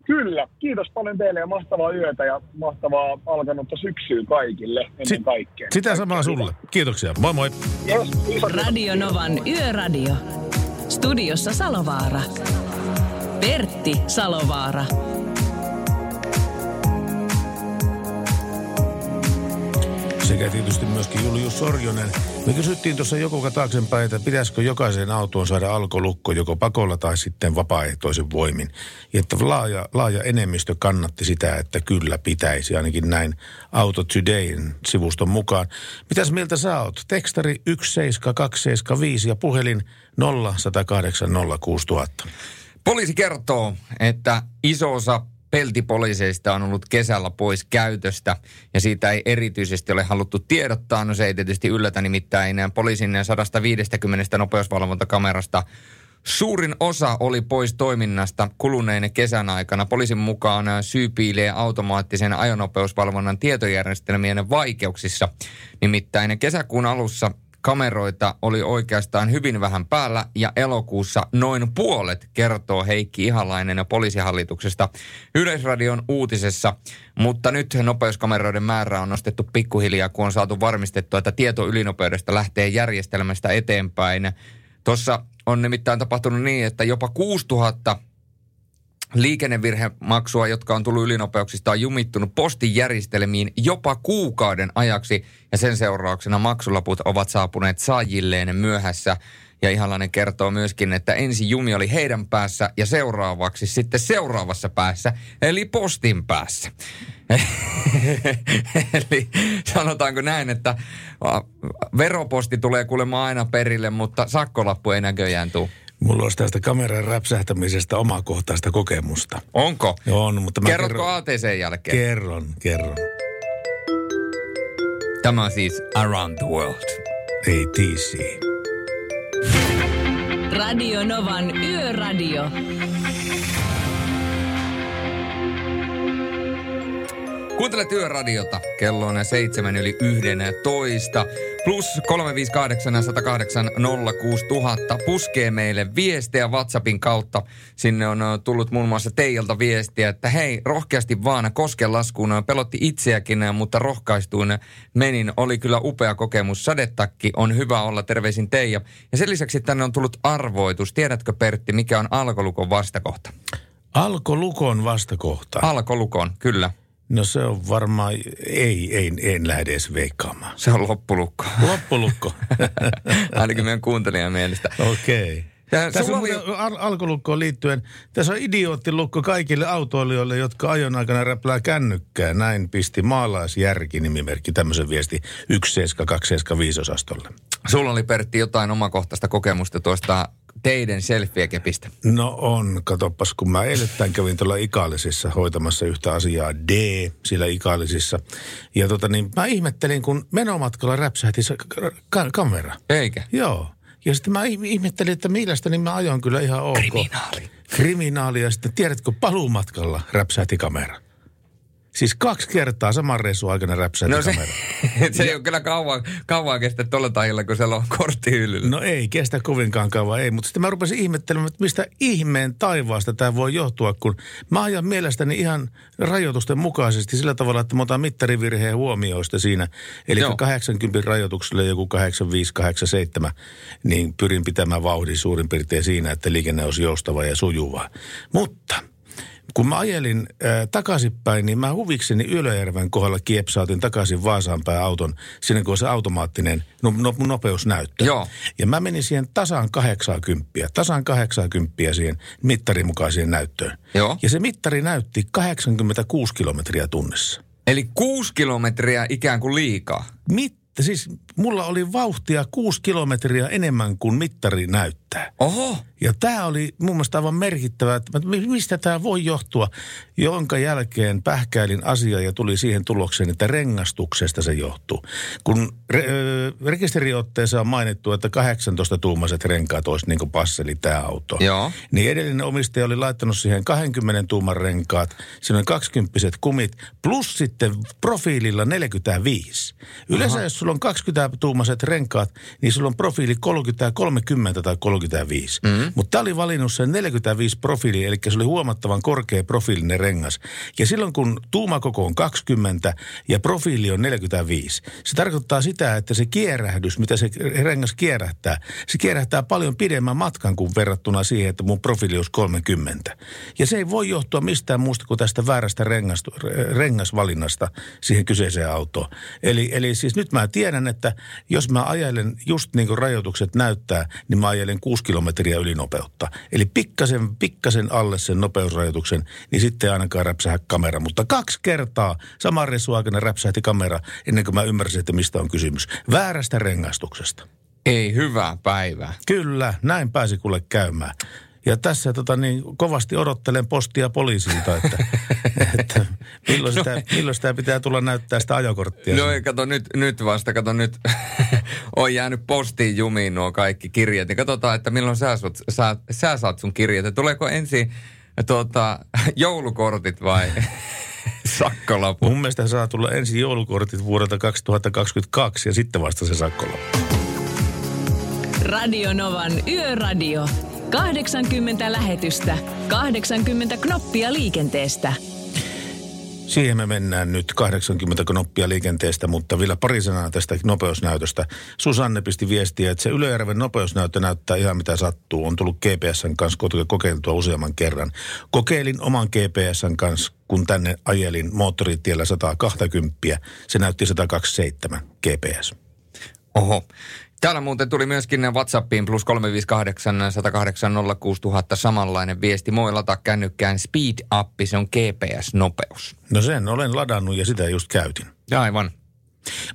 kyllä, kiitos paljon teille ja mahtavaa yötä ja mahtavaa alkanutta syksyä kaikille ennen si- kaikkea. Sitä samaa sulle. Kiitoksia. Moi moi. Yes, Radio Novan Yöradio. Studiossa Salovaara. Pertti Salovaara. Sekä tietysti myöskin Julius Sorjonen. Me kysyttiin tuossa jokuka taaksenpäin, että pitäisikö jokaiseen autoon saada alkolukko joko pakolla tai sitten vapaaehtoisen voimin. Ja että laaja, laaja enemmistö kannatti sitä, että kyllä pitäisi, ainakin näin Auto Todayn sivuston mukaan. Mitäs mieltä sä oot? Tekstari yksi seitsemän kaksi seitsemän viisi ja puhelin nolla yksi nolla kahdeksan nolla kuusi nolla nolla nolla. Poliisi kertoo, että iso osa peltipoliiseista on ollut kesällä pois käytöstä ja siitä ei erityisesti ole haluttu tiedottaa. No se ei tietysti yllätä, nimittäin poliisin sata viisikymmentä nopeusvalvontakamerasta suurin osa oli pois toiminnasta kuluneen kesän aikana. Poliisin mukaan syy piilee automaattisen ajonopeusvalvonnan tietojärjestelmien vaikeuksissa. Nimittäin kesäkuun alussa kameroita oli oikeastaan hyvin vähän päällä ja elokuussa noin puolet, kertoo Heikki Ihalainen poliisihallituksesta Yleisradion uutisessa. Mutta nyt nopeuskameroiden määrä on nostettu pikkuhiljaa, kun on saatu varmistettua, että tieto ylinopeudesta lähtee järjestelmästä eteenpäin. Tuossa on nimittäin tapahtunut niin, että jopa kuusituhatta liikennevirhemaksua, jotka on tullut ylinopeuksista, on jumittunut postijärjestelmiin jopa kuukauden ajaksi, ja sen seurauksena maksulaput ovat saapuneet saajilleen myöhässä. Ja Ihalainen kertoo myöskin, että ensi jumi oli heidän päässä ja seuraavaksi sitten seuraavassa päässä, eli postin päässä. Eli sanotaanko näin, että veroposti tulee kuulemma aina perille, mutta sakkolappu ei näköjään tule. Mulla olisi tästä kameran räpsähtämisestä omakohtaista kokemusta. Onko? On, mutta mä Kerrotko kerron... A T C:n jälkeen? Kerron, kerron. Tämä on siis Around the World. A T C. Radio Novan Yöradio. Kuuntele Työradiota. Kello on seitsemän yli yhdentoista. Plus kolme viisi kahdeksan yksi nolla kahdeksan nolla kuusi nolla nolla nolla puskee meille viestejä WhatsAppin kautta. Sinne on tullut muun muassa Teijalta viestiä, että hei, rohkeasti vaan koskenlaskuun. Pelotti itseäkin, mutta rohkaistuin menin. Oli kyllä upea kokemus. Sadetakki on hyvä olla. Terveisin Teija. Ja sen lisäksi tänne on tullut arvoitus. Tiedätkö, Pertti, mikä on alkolukon vastakohta? Alkolukon vastakohta? Alkolukon, kyllä. No se on varmaan, ei, ei, en lähde edes veikkaamaan. Se on loppulukko. Loppulukko. Ainakin meidän kuuntelijan mielestä. Okei. Okay. Tässä on oli... al- alkolukkoon liittyen, tässä on idioottilukko kaikille autoilijoille, jotka ajon aikana räplää kännykkää. Näin pisti maalaisjärki nimimerkki tämmöisen viesti yksi seitsemän kaksi seitsemän viisi osastolle. Sulla oli, Pertti, jotain omakohtaista kokemusta tuosta teidän selfie-kepistä. No on, katoppas, kun mä eilettäin kävin tuolla Ikaalisissa hoitamassa yhtä asiaa D, sillä Ikaalisissa. Ja tota niin, mä ihmettelin, kun menomatkalla räpsähti kamera. Eikä? Joo. Ja sitten mä ihmettelin, että mielestäni mä ajoin kyllä ihan ok. Kriminaali. Kriminaali ja sitten tiedätkö, paluumatkalla räpsähti kamera. Siis kaksi kertaa saman reissun aikana räpsähti no se, kamera. Se ei ole kyllä kauan, kauan kestä tuolla tajilla, kun siellä on korttihyllyllä. No ei kestä kovinkaan kauan, ei. Mutta sitten mä rupesin ihmettelemään, että mistä ihmeen taivaasta tämä voi johtua, kun mä ajan mielestäni ihan rajoitusten mukaisesti sillä tavalla, että mä otan mittarivirheen huomioista siinä. Eli joo. kahdeksankymmentä rajoitukselle joku kahdeksankymmentäviisi kahdeksankymmentäseitsemän, niin pyrin pitämään vauhdin suurin piirtein siinä, että liikenne olisi joustava ja sujuva. Mutta... kun mä ajelin äh, takaisinpäin, niin mä huvikseni Ylöjärven kohdalla kiepsautin takaisin Vaasaan päin auton, siinä kun on se automaattinen no, no, nopeusnäyttö. Joo. Ja mä menin siihen tasan kahdeksankymmentä, tasan kahdeksankymmentä siihen mittarin mukaiseen näyttöön. Joo. Ja se mittari näytti kahdeksankymmentäkuusi kilometriä tunnissa. Eli kuusi kilometriä ikään kuin liikaa? Mit? Siis mulla oli vauhtia kuusi kilometriä enemmän kuin mittari näyttää. Oho. Ja tämä oli mun mielestä aivan merkittävää, että mistä tämä voi johtua, jonka jälkeen pähkäilin asiaa ja tuli siihen tulokseen, että rengastuksesta se johtuu. Kun re- rekisteriotteessa on mainittu, että kahdeksantoista tuumaiset renkaat olisi niin kuin passeli tämä auto. Joo. Niin edellinen omistaja oli laittanut siihen kaksikymmentä tuuman renkaat, siinä on kaksikymppiset kumit, plus sitten profiililla neljäkymmentäviisi. Yleensä aha. Jos sulla on kaksikymmentä tuumaiset renkaat, niin sulla on profiili kolmekymmentä, kolmekymmentä tai kolmekymmentäviisi. Mm-hmm. Mutta tämä oli valinnut sen neljäkymmentäviisi profiili, eli se oli huomattavan korkea profiilinen rengas. Ja silloin kun tuumakoko on kaksikymmentä ja profiili on neljäkymmentäviisi, se tarkoittaa sitä, että se kierähdys, mitä se rengas kierähtää, se kierähtää paljon pidemmän matkan kuin verrattuna siihen, että mun profiili olisi kolmekymmentä. Ja se ei voi johtua mistään muusta kuin tästä väärästä rengas, rengasvalinnasta siihen kyseiseen autoon. Eli, eli siis nyt mä tiedän, että jos mä ajelen just niin kuin rajoitukset näyttää, niin mä ajelen kuusi kilometriä ylinopeutta. Eli pikkasen, pikkasen alle sen nopeusrajoituksen, niin sitten ei ainakaan räpsähä kamera. Mutta kaksi kertaa saman reissun aikana räpsähti kamera, ennen kuin mä ymmärsin, että mistä on kysymys. Väärästä rengastuksesta. Ei hyvää päivää. Kyllä, näin pääsi kuule käymään. Ja tässä tota, niin, kovasti odottelen postia poliisilta, että, että milloin, sitä, milloin sitä pitää tulla näyttää sitä ajokorttia. No ei, kato nyt, nyt vasta, kato nyt, on jäänyt postiin jumiin nuo kaikki kirjeet. Niin katsotaan, että milloin sä, sut, sä, sä saat sun kirjeitä. Tuleeko ensin tuota, joulukortit vai sakkolappu? Mun mielestä saa tulla ensin joulukortit vuodelta kaksituhattakaksikymmentäkaksi ja sitten vasta se sakkolappu. Radio Novan Yöradio. kahdeksankymmentä lähetystä, kahdeksankymmentä knoppia liikenteestä. Siihen me mennään nyt kahdeksankymmentä knoppia liikenteestä, mutta vielä pari sanaa tästä nopeusnäytöstä. Susanne pisti viestiä, että se Ylöjärven nopeusnäyttö näyttää ihan mitä sattuu. On tullut G P S:n kanssa kokeiltua useamman kerran. Kokeilin oman G P S:n kanssa, kun tänne ajelin moottoritiellä sata kaksikymmentä. Se näytti sata kaksikymmentäseitsemän G P S. Oho. Täällä muuten tuli myöskin WhatsAppiin plus kolme viisi kahdeksan, yksi nolla kahdeksan, nolla kuusi nolla nolla samanlainen viesti. Moi lataa kännykkään Speed Up, se on G P S-nopeus. No sen olen ladannut ja sitä just käytin. Aivan.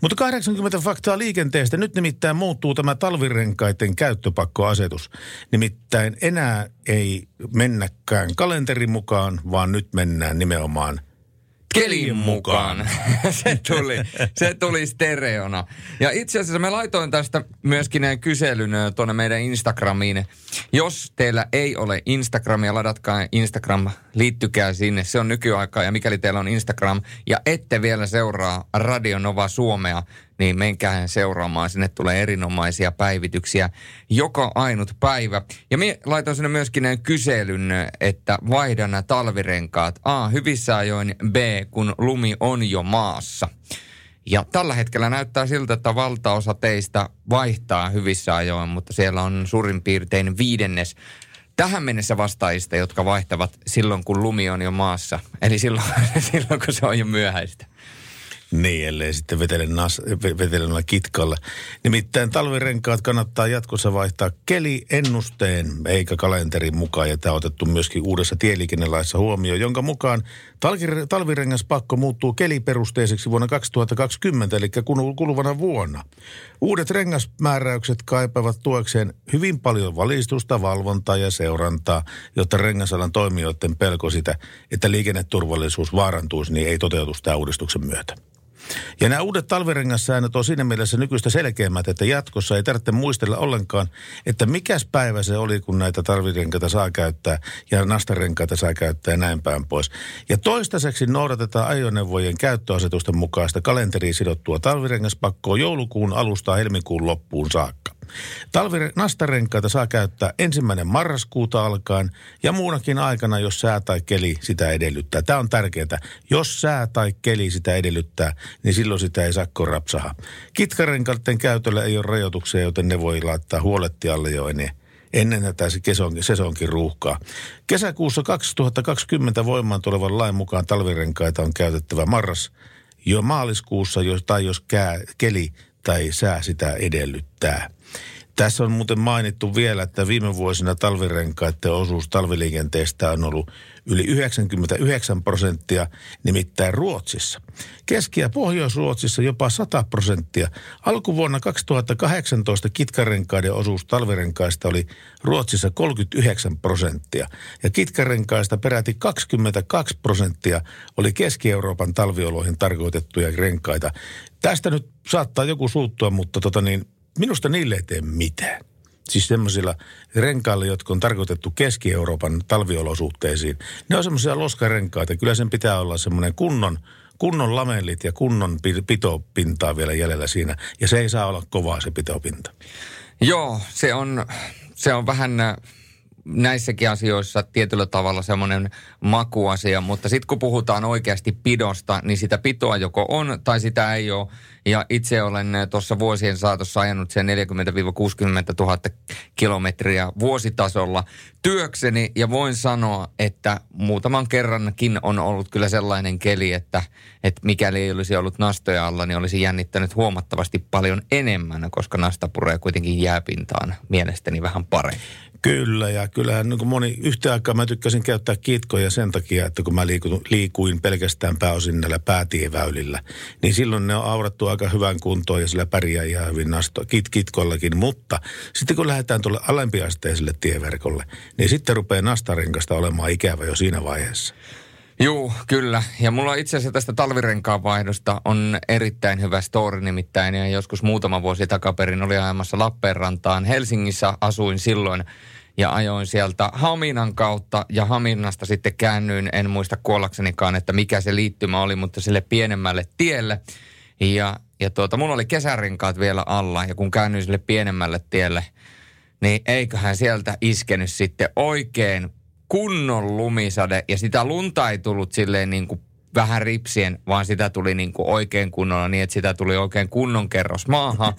Mutta kahdeksankymmentä faktaa liikenteestä. Nyt nimittäin muuttuu tämä talvirenkaiden käyttöpakkoasetus. Nimittäin enää ei mennäkään kalenterin mukaan, vaan nyt mennään nimenomaan kelin mukaan. se, tuli, se tuli stereona. Ja itse asiassa me laitoin tästä myöskin kyselyn tuonne meidän Instagramiin. Jos teillä ei ole Instagramia, ladatkaa Instagram, liittykää sinne. Se on nykyaikaa ja mikäli teillä on Instagram ja ette vielä seuraa Radio Nova Suomea, niin menkää seuraamaan. Sinne tulee erinomaisia päivityksiä joka ainut päivä. Ja minä laitoin sinne myöskin kyselyn, että vaihdan talvirenkaat A hyvissä ajoin, B kun lumi on jo maassa. Ja tällä hetkellä näyttää siltä, että valtaosa teistä vaihtaa hyvissä ajoin, mutta siellä on suurin piirtein viidennes tähän mennessä vastaajista, jotka vaihtavat silloin, kun lumi on jo maassa. Eli silloin, silloin kun se on jo myöhäistä. Niin, ellei sitten vetelemällä kitkalla. Nimittäin talvirenkaat kannattaa jatkossa vaihtaa keliennusteen eikä kalenterin mukaan. Ja tämä on otettu myöskin uudessa tieliikennelaissa huomioon, jonka mukaan talvirengaspakko muuttuu keliperusteiseksi vuonna kaksituhattakaksikymmentä, eli kuluvana vuonna. Uudet rengasmääräykset kaipaavat tuekseen hyvin paljon valistusta, valvontaa ja seurantaa, jotta rengasalan toimijoiden pelko sitä, että liikenneturvallisuus vaarantuisi, niin ei toteutuisi tämän uudistuksen myötä. Ja nämä uudet talvirengassäännöt on siinä mielessä nykyistä selkeämmät, että jatkossa ei tarvitse muistella ollenkaan, että mikäs päivä se oli, kun näitä talvirenkaita saa käyttää ja nastarenkaita saa käyttää ja näin päin pois. Ja toistaiseksi noudatetaan ajoneuvojen käyttöasetusten mukaista kalenteriin sidottua talvirengaspakkoa joulukuun alusta helmikuun loppuun saakka. Talvire- nastarenkaita saa käyttää ensimmäinen marraskuuta alkaen ja muunakin aikana, jos sää tai keli sitä edellyttää. Tämä on tärkeää. Jos sää tai keli sitä edellyttää, niin silloin sitä ei sakko rapsaha. Kitkarenkaiden käytöllä ei ole rajoituksia, joten ne voi laittaa huolettialle jo ennen, ennen tätä kesonkin, sesonkin ruuhkaa. Kesäkuussa kaksituhattakaksikymmentä voimaan tulevan lain mukaan talvirenkaita on käytettävä marras jo maaliskuussa jos, tai jos kää, keli tai sää sitä edellyttää. Tässä on muuten mainittu vielä, että viime vuosina talvirenkaiden osuus talviliikenteestä on ollut yli yhdeksänkymmentäyhdeksän prosenttia, nimittäin Ruotsissa. Keski- ja Pohjois-Ruotsissa jopa sata prosenttia. Alkuvuonna kaksituhattakahdeksantoista kitkarenkaiden osuus talvirenkaista oli Ruotsissa kolmekymmentäyhdeksän prosenttia. Ja kitkarenkaista peräti kaksikymmentäkaksi prosenttia oli Keski-Euroopan talvioloihin tarkoitettuja renkaita. Tästä nyt saattaa joku suuttua, mutta tota niin... minusta niille ei tee mitään. Siis semmoisilla renkailla, jotka on tarkoitettu Keski-Euroopan talviolosuhteisiin. Ne on semmoisia loskarenkaita. Kyllä sen pitää olla semmoinen kunnon, kunnon lamellit ja kunnon pitopintaa vielä jäljellä siinä. Ja se ei saa olla kovaa se pitopinta. Joo, se on, se on vähän näissäkin asioissa tietyllä tavalla semmoinen makuasia, mutta sitten kun puhutaan oikeasti pidosta, niin sitä pitoa joko on tai sitä ei ole. Ja itse olen tuossa vuosien saatossa ajanut sen neljäkymmentä kuusikymmentä tuhatta kilometriä vuositasolla työkseni ja voin sanoa, että muutaman kerrankin on ollut kyllä sellainen keli, että, että mikäli ei olisi ollut nastoja alla, niin olisi jännittänyt huomattavasti paljon enemmän, koska nasta puree kuitenkin jääpintaan mielestäni vähän paremmin. Kyllä, ja kyllähän niin moni, yhtä aikaa mä tykkäsin käyttää kitkoja sen takia, että kun mä liikuin, liikuin pelkästään pääosin näillä päätieväylillä, niin silloin ne on aurattu aika hyvään kuntoon ja sillä pärjää ihan hyvin nastoa, kit, kitkollakin, mutta sitten kun lähdetään tuolle alempiasteiselle tieverkolle, niin sitten rupeaa nastarenkasta olemaan ikävä jo siinä vaiheessa. Juu, kyllä. Ja mulla itse asiassa tästä talvirenkaan vaihdosta on erittäin hyvä story nimittäin. Ja joskus muutama vuosi takaperin olin ajamassa Lappeenrantaan. Helsingissä asuin silloin ja ajoin sieltä Haminan kautta. Ja Haminasta sitten käännyin, en muista kuollaksenikaan, että mikä se liittymä oli, mutta sille pienemmälle tielle. Ja, ja tuota, mulla oli kesärenkaat vielä alla ja kun käännyin sille pienemmälle tielle, niin eiköhän sieltä iskenyt sitten oikein kunnon lumisade, ja sitä lunta ei tullut silleen niin kuin vähän ripsien, vaan sitä tuli niin kuin oikein kunnolla niin, että sitä tuli oikein kunnon kerros maahan.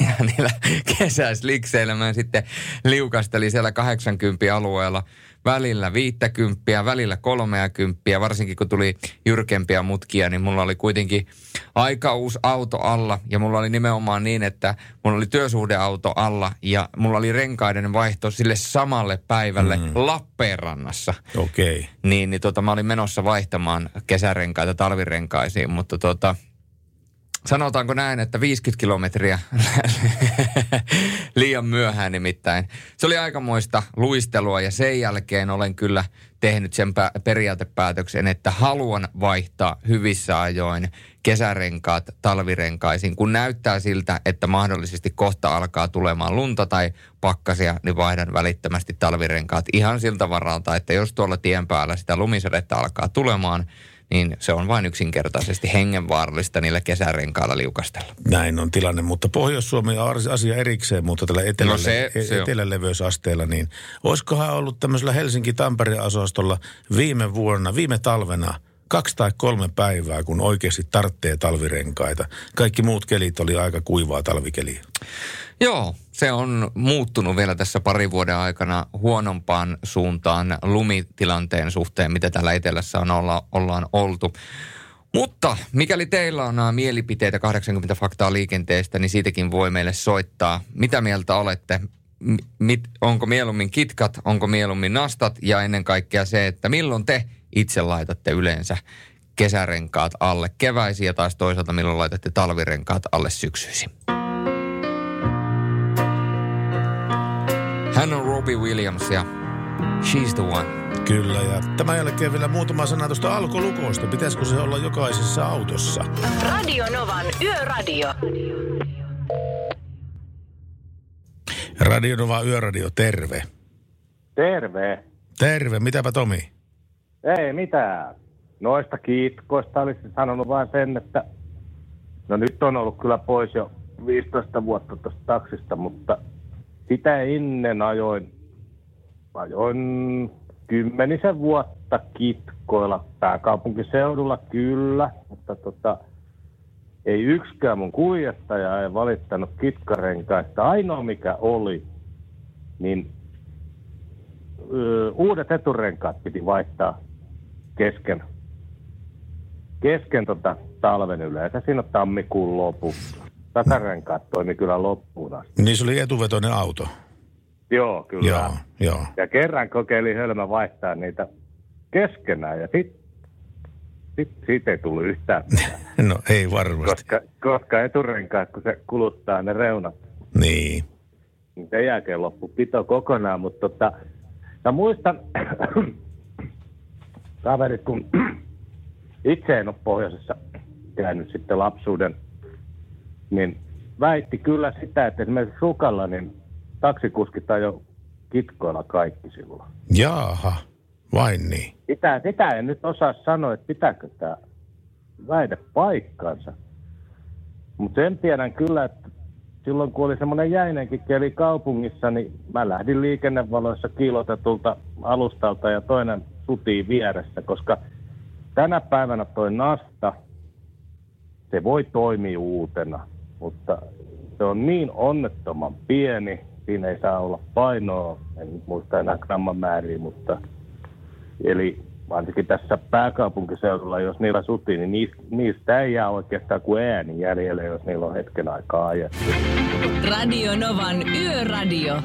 Ja niillä kesäslikseillä mä sitten liukastelin siellä kahdeksankymmentä alueella välillä viittäkymppiä, välillä kolmeakymppiä. Varsinkin kun tuli jyrkempiä mutkia, niin mulla oli kuitenkin aika uusi auto alla. Ja mulla oli nimenomaan niin, että mulla oli työsuhdeauto alla ja mulla oli renkaiden vaihto sille samalle päivälle mm. Lappeenrannassa. Okei. Okay. Niin, niin tota, mä olin menossa vaihtamaan kesärenkaita talvirenkaisiin, mutta tota... sanotaanko näin, että viisikymmentä kilometriä liian myöhään nimittäin. Se oli aikamoista luistelua ja sen jälkeen olen kyllä tehnyt sen pä- periaatepäätöksen, että haluan vaihtaa hyvissä ajoin kesärenkaat talvirenkaisiin. Kun näyttää siltä, että mahdollisesti kohta alkaa tulemaan lunta tai pakkasia, niin vaihdan välittömästi talvirenkaat ihan siltä varalta, että jos tuolla tien päällä sitä lumisadetta alkaa tulemaan, niin se on vain yksinkertaisesti hengenvaarallista niillä kesärenkailla liukastella. Näin on tilanne, mutta Pohjois-Suomi on asia erikseen, mutta tällä etelä- no se, se eteläleveysasteella, niin olisikohan ollut tämmöisellä Helsinki-Tampere-asostolla viime vuonna, viime talvena, kaksi tai kolme päivää, kun oikeasti tarvitsee talvirenkaita. Kaikki muut kelit oli aika kuivaa talvikeliä. Joo, se on muuttunut vielä tässä pari vuoden aikana huonompaan suuntaan lumitilanteen suhteen, mitä täällä etelässä on olla, ollaan oltu. Mutta mikäli teillä on nämä mielipiteitä kahdeksankymmentä faktaa liikenteestä, niin siitäkin voi meille soittaa. Mitä mieltä olette? Mit, onko mieluummin kitkat, onko mieluummin nastat ja ennen kaikkea se, että milloin te itse laitatte yleensä kesärenkaat alle keväisiä ja taas toisaalta milloin laitatte talvirenkaat alle syksyisi. Hän on Robbie Williams ja She's the one. Kyllä, ja tämän jälkeen vielä muutama sana tuosta alkolukosta. Pitäisikö se olla jokaisessa autossa? Radio Novan Yöradio. Radio Nova Yöradio, terve. Terve. Terve, mitäpä Tomi? Ei mitään. Noista kiitkoista olisin sanonut vain sen, että no nyt on ollut kyllä pois jo viisitoista vuotta tuosta taksista, mutta sitä ennen ajoin, ajoin kymmenisen vuotta kitkoilla pääkaupunkiseudulla kyllä, mutta tota, ei yksikään mun kuljettaja ei valittanut kitkarenkaista. Ainoa mikä oli, niin ö, uudet eturenkaat piti vaihtaa kesken, kesken tota talven yleensä. Siinä on tammikuun lopussa. Takarenkaat toimi kyllä loppuun asti. Niin se oli etuvetoinen auto. Joo, kyllä. Joo, joo. Ja kerran kokeilin hölmä vaihtaa niitä keskenään ja sitten sit, siitä ei tullut yhtään. No ei varmasti. Koska, koska eturenkaat, kun se kuluttaa ne reunat. Niin. Niin sen jälkeen loppu pito kokonaan, mutta tota, mä muistan, kaverit, kun itse en ole pohjoisessa käynyt sitten lapsuuden, niin väitti kyllä sitä, että esimerkiksi Sukalla, niin taksikuskit ajoi kitkoilla kaikki silloin. Jaaha, vain niin. Sitä, sitä en nyt osaa sanoa, että pitääkö tämä väide paikkansa. Mutta sen tiedän kyllä, että silloin kun oli semmoinen jäinenkin keli kaupungissa, niin mä lähdin liikennevaloissa kiilotetulta alustalta ja toinen sutii vieressä, koska tänä päivänä toi nasta, se voi toimia uutena, mutta se on niin onnettoman pieni, siinä ei saa olla painoa, en muista enää grammamääriä, mutta eli varsinkin tässä pääkaupunkiseudulla, jos niillä sutii, niin niistä ei jää oikeastaan kuin ääni jäljelle, jos niillä on hetken aikaa ajettu. Radio Novan Yöradio.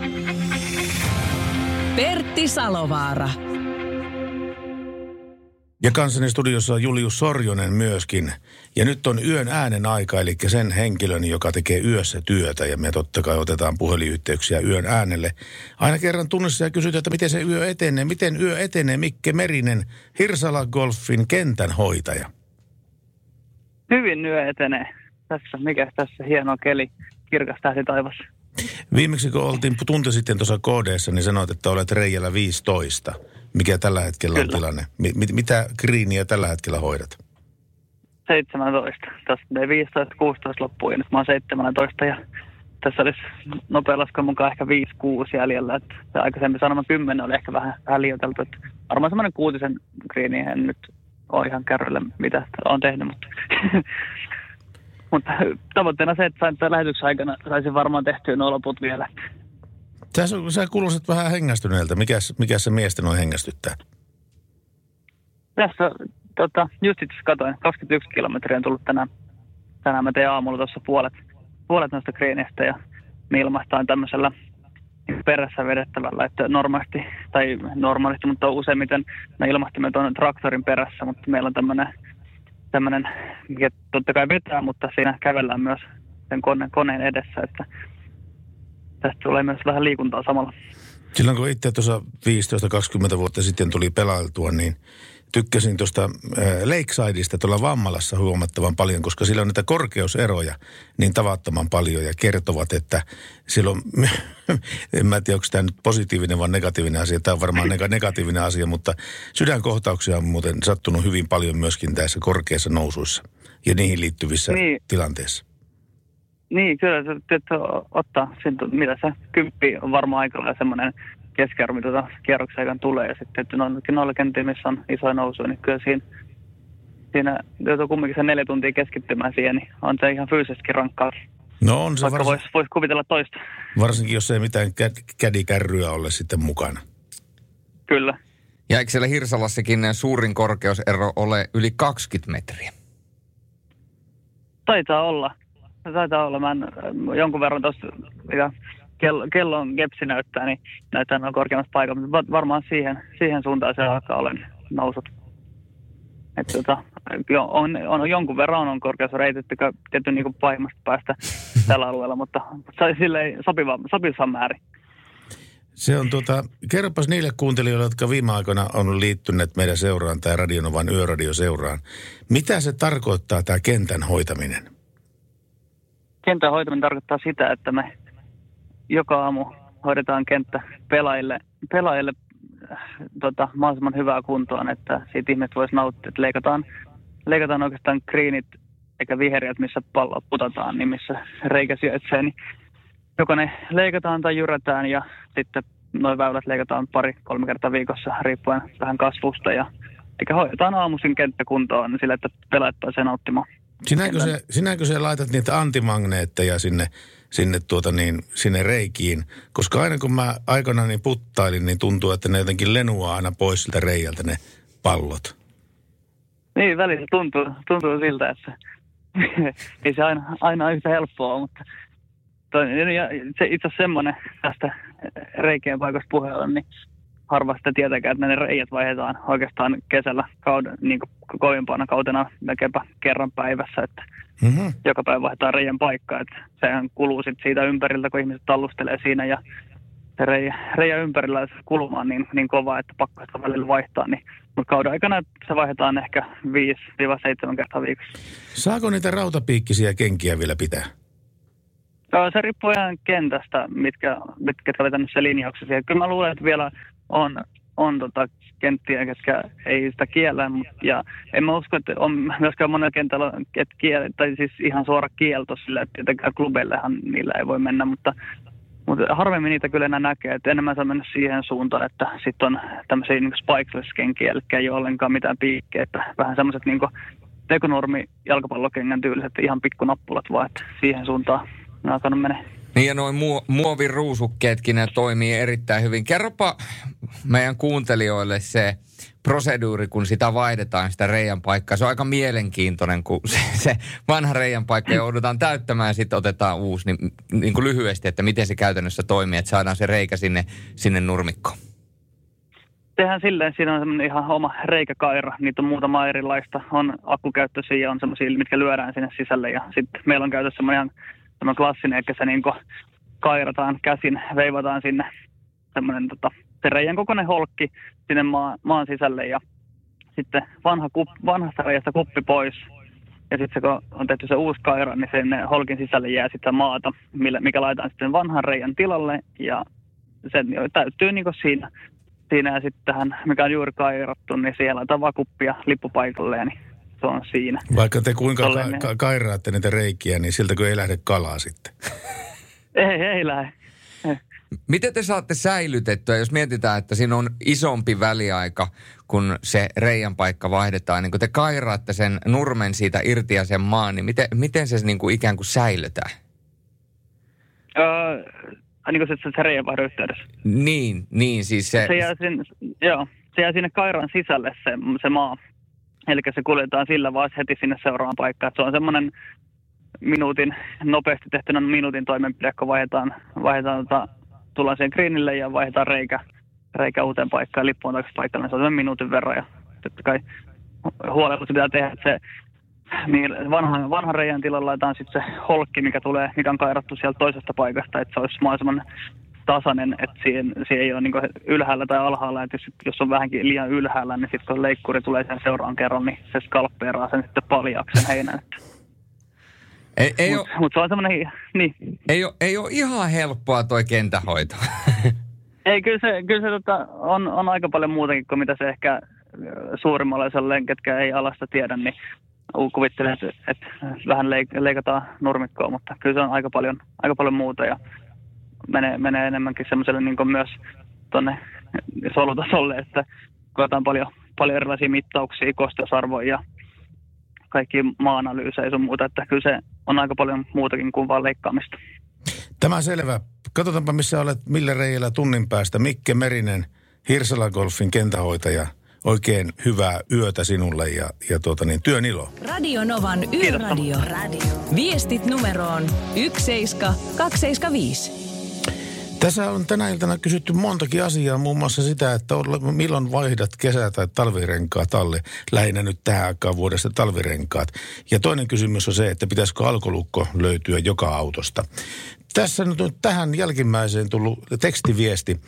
Pertti Salovaara. Ja kanssani studiossa on Julius Sorjonen myöskin. Ja nyt on yön äänen aika, eli sen henkilön, joka tekee yössä työtä. Ja me totta kai otetaan puhelinyhteyksiä yön äänelle. Aina kerran tunnissa ja kysytään, että miten se yö etenee. Miten yö etenee? Mikke Merinen, Hirsala-golfin kentänhoitaja. Hyvin yö etenee. Tässä, mikä tässä hieno keli, kirkas tähti taivassa. Viimeksi kun oltiin tunti sitten tuossa koodeessa, niin sanoit, että olet reijällä viisitoista. Mikä tällä hetkellä on Kyllä. tilanne? Mit, mitä kriiniä tällä hetkellä hoidat? seitsemäntoista. Tässä viisitoista kuusitoista loppuun ja nyt mä oon seitsemäntoista ja tässä olisi nopea laskun mukaan ehkä viisi kuusi jäljellä. Että aikaisemmin sanoma kymmenen oli ehkä vähän, vähän liioiteltu. Että varmaan semmoinen kuutisen kriini en nyt ole ihan kärryllä mitä on tehnyt. Mutta, mutta tavoitteena se, että sain tämän lähetyksen aikana saisin varmaan tehtyä nuo loput vielä. Sä, sä kuulostat vähän hengästyneeltä. Mikäs, mikäs se miesten on hengästyttää? Tässä tota, just itse katoin. kaksikymmentäyksi kilometriä on tullut tänään. Tänään mä tein aamulla tuossa puolet, puolet noista kriineistä ja me ilmaistaan tämmöisellä perässä vedettävällä. Että normaalisti, tai normaalisti, mutta useimmiten me ilmaistimme tuon traktorin perässä, mutta meillä on tämmöinen, tämmöinen, mikä totta kai vetää, mutta siinä kävellään myös sen koneen, koneen edessä, että tästä tulee myös vähän liikuntaa samalla. Silloin kun itse tuossa viisitoista kaksikymmentä vuotta sitten tuli pelailtua, niin tykkäsin tuosta Lakesideista tuolla Vammalassa huomattavan paljon, koska sillä on näitä korkeuseroja niin tavattoman paljon ja kertovat, että silloin, en mä tiedä onko tämä nyt positiivinen vai negatiivinen asia, tämä on varmaan negatiivinen asia, mutta sydänkohtauksia on muuten sattunut hyvin paljon myöskin tässä korkeissa nousuissa ja niihin liittyvissä niin. tilanteissa. Niin, kyllä se tietysti ottaa, mitä se kymppi on varmaan aikalailla semmoinen keskiarvo, tuota kierroksen aikaan tulee. Ja sitten tietysti noilla kentiin, missä on iso nousu, niin kyllä siinä, siinä joutuu kumminkin se neljä tuntia keskittymään siihen, niin on se ihan fyysisesti rankkaa. No on se vaikka varsin... voisi vois kuvitella toista. Varsinkin, jos ei mitään kä- kädikärryä ole sitten mukana. Kyllä. Ja eikö siellä Hirsalassakin suurin korkeusero ole yli kaksikymmentä metriä? Taitaa olla. Taitaa olla. Mä en, jonkun verran tuossa, mitä kello, kellon kepsi näyttää, niin näyttää noin korkeammassa paikalla. Mutta varmaan siihen, siihen suuntaan se alkaa olla nousut. Että tota, on, on, jonkun verran on korkeusreitetty tietyn niin pahimmasta päästä tällä alueella, mutta se on silleen sopiva, sopiva määrin. Se on tuota, kerropas niille kuuntelijoille, jotka viime aikoina on liittyneet meidän seuraan tai Radio Novan yöradioseuraan. Mitä se tarkoittaa tämä kentän hoitaminen? Kentän hoitaminen tarkoittaa sitä, että me joka aamu hoidetaan kenttä pelaajille, pelaajille tota, mahdollisimman hyvää kuntoon, että siitä ihmiset voisi nauttia. Että leikataan, leikataan oikeastaan kriinit eikä viheriät, missä palloa putataan, niin missä reikä sijaitsee, niin joko ne leikataan tai jyrätään ja sitten nuo väylät leikataan pari-kolme kertaa viikossa riippuen vähän kasvusta. Ja, eli hoidetaan aamuisin kenttäkuntoon sillä, että pelaajat pääsee nauttimaan. Sinäkö se, sinäkö se laitat niitä antimagneetteja sinne, sinne, tuota niin, sinne reikiin? Koska aina kun mä aikanaan niin puttailin, niin tuntuu, että ne jotenkin lenuaa aina pois siltä reijältä ne pallot. Niin, välissä tuntuu, tuntuu siltä, että ei se aina, aina ole yhtä helppoa, mutta... Ja se itse asiassa semmoinen tästä reikien paikasta puheella, niin harva sitä tietääkään, että ne reijät vaihdetaan oikeastaan kesällä kauden, niin kuin kovimpana kautena melkeinpä kerran päivässä, että mm-hmm. joka päivä vaihdetaan reijän paikkaa, että sehän kuluu sitten siitä ympäriltä, kun ihmiset tallustelee siinä ja se reijä, reijä ympärillä kuluma on niin, niin kova, että pakko sitä välillä vaihtaa, niin mutta kauden aikana se vaihdetaan ehkä viisi seitsemän kertaa viikossa. Saako niitä rautapiikkisiä kenkiä vielä pitää? Se riippuu ihan kentästä, mitkä, mitkä ovat tämmöisiä linjauksia. Kyllä mä luulen, että vielä on, on tota kenttiä, ketkä ei sitä kiellä. Ja en mä usko, että on myöskään monella kentällä että kiel, tai siis ihan suora kielto sillä, että tietenkään klubeillehan niillä ei voi mennä. Mutta, mutta harvemmin niitä kyllä enää näkee. Että enemmän se on mennyt siihen suuntaan, että sitten on tämmöisiä niin spikeless-kenkiä, eli ei ole ollenkaan mitään piikkejä. Vähän semmoiset niin tekonurmi jalkapallokengän tyyliset ihan pikkunappulat vaan, että siihen suuntaan. No, niin ja noin muoviruusukkeetkin ne toimii erittäin hyvin. Kerropa meidän kuuntelijoille se proseduuri, kun sitä vaihdetaan, sitä reiän paikkaa. Se on aika mielenkiintoinen, kun se, se vanha reiän paikka joudutaan täyttämään ja sitten otetaan uusi. Niin, niin kuin lyhyesti, että miten se käytännössä toimii, että saadaan se reikä sinne, sinne nurmikkoon. Tehdään silleen, siinä on semmoinen ihan oma reikäkaira. Niitä on muutama erilaista. On akkukäyttöisiä ja on semmoisia, mitkä lyödään sinne sisälle. Ja sitten meillä on käytössä semmoinen ihan... Tämä klassinen, eli se niin kairataan käsin, veivataan sinne semmoinen tota, se reijän kokoinen holkki sinne maa, maan sisälle ja sitten vanha kup, vanhasta reijästä kuppi pois. Ja sitten kun on tehty se uusi kaira, niin sen holkin sisälle jää sitten maata, mikä laitetaan sitten vanhan reijän tilalle ja se täyttyy niin siinä. Siinä ja sitten tähän, mikä on juuri kairattu, niin siihen laitetaan vaan kuppia lippupaikalleen. Niin on siinä. Vaikka te kuinka ka- ka- kairaatte niitä reikiä, niin siltä kun ei lähde kalaa sitten. ei, ei lähde. Ei. Miten te saatte säilytettyä, jos mietitään, että siinä on isompi väliaika, kun se reijän paikka vaihdetaan, niin kun te kairaatte sen nurmen siitä irti ja sen maan, niin miten, miten se niin kuin ikään kuin säilytään? Öö, niin kuin se, se reijän vaihdon yhteydessä. Niin, niin siis se... Se jää, sinne, joo, se jää sinne kairan sisälle se, se maa. Eli se kuljetaan sillä vaan heti sinne seuraavaan paikkaan. Se on semmoinen minuutin, nopeasti tehtynä minuutin toimenpide, kun vaihdetaan, vaihdetaan tota, tullaan siihen greenille ja vaihdetaan reikä, reikä uuteen paikkaan, lippuun takaisin paikalle. Se on semmoinen minuutin verran ja totta kai huolella se pitää tehdä, että se niin vanhan, vanhan reijän tilalla laitetaan sitten se holkki, mikä tulee, mikä on kairattu sieltä toisesta paikasta, että se olisi mahdollisimman tasainen, että siihen, siihen ei ole niin ylhäällä tai alhaalla, että jos, jos on vähänkin liian ylhäällä, niin sitten kun leikkuri tulee sen seuraan kerran, niin se skalppeeraa sen sitten paljaaksen heinän. Ei, ei Mutta mut se on semmoinen, niin. Ei ole, ei ole ihan helppoa toi kentähoito. ei, kyllä se, kyllä se tota, on, on aika paljon muutakin kuin mitä se ehkä suurimmalaiselleen, ketkä ei alasta tiedä, niin kuvittelen, että, että vähän leik- leikataan nurmikkoa, mutta kyllä se on aika paljon, aika paljon muuta ja Menee, menee enemmänkin semmoiselle niin kuin myös tuonne solutasolle, että koetaan paljon, paljon erilaisia mittauksia, kosteusarvoja ja kaikkia maa-analyysejä ja sun muuta, että kyllä se on aika paljon muutakin kuin vain leikkaamista. Tämä on selvä. Katsotaanpa, missä olet, millä reijällä tunnin päästä. Mikke Merinen, Hirsala-golfin kentähoitaja. Oikein hyvää yötä sinulle ja, ja tuota niin, työn ilo. Radio Novan Yöradio. Viestit numeroon yksi seitsemän kaksi seitsemän viisi. Tässä on tänä iltana kysytty montakin asiaa, muun muassa sitä, että milloin vaihdat kesä- tai talvirenkaat alle, lähinnä nyt tähän aikaan vuodesta talvirenkaat. Ja toinen kysymys on se, että pitäisikö alkolukko löytyä joka autosta. Tässä nyt on tähän jälkimmäiseen tullut tekstiviesti.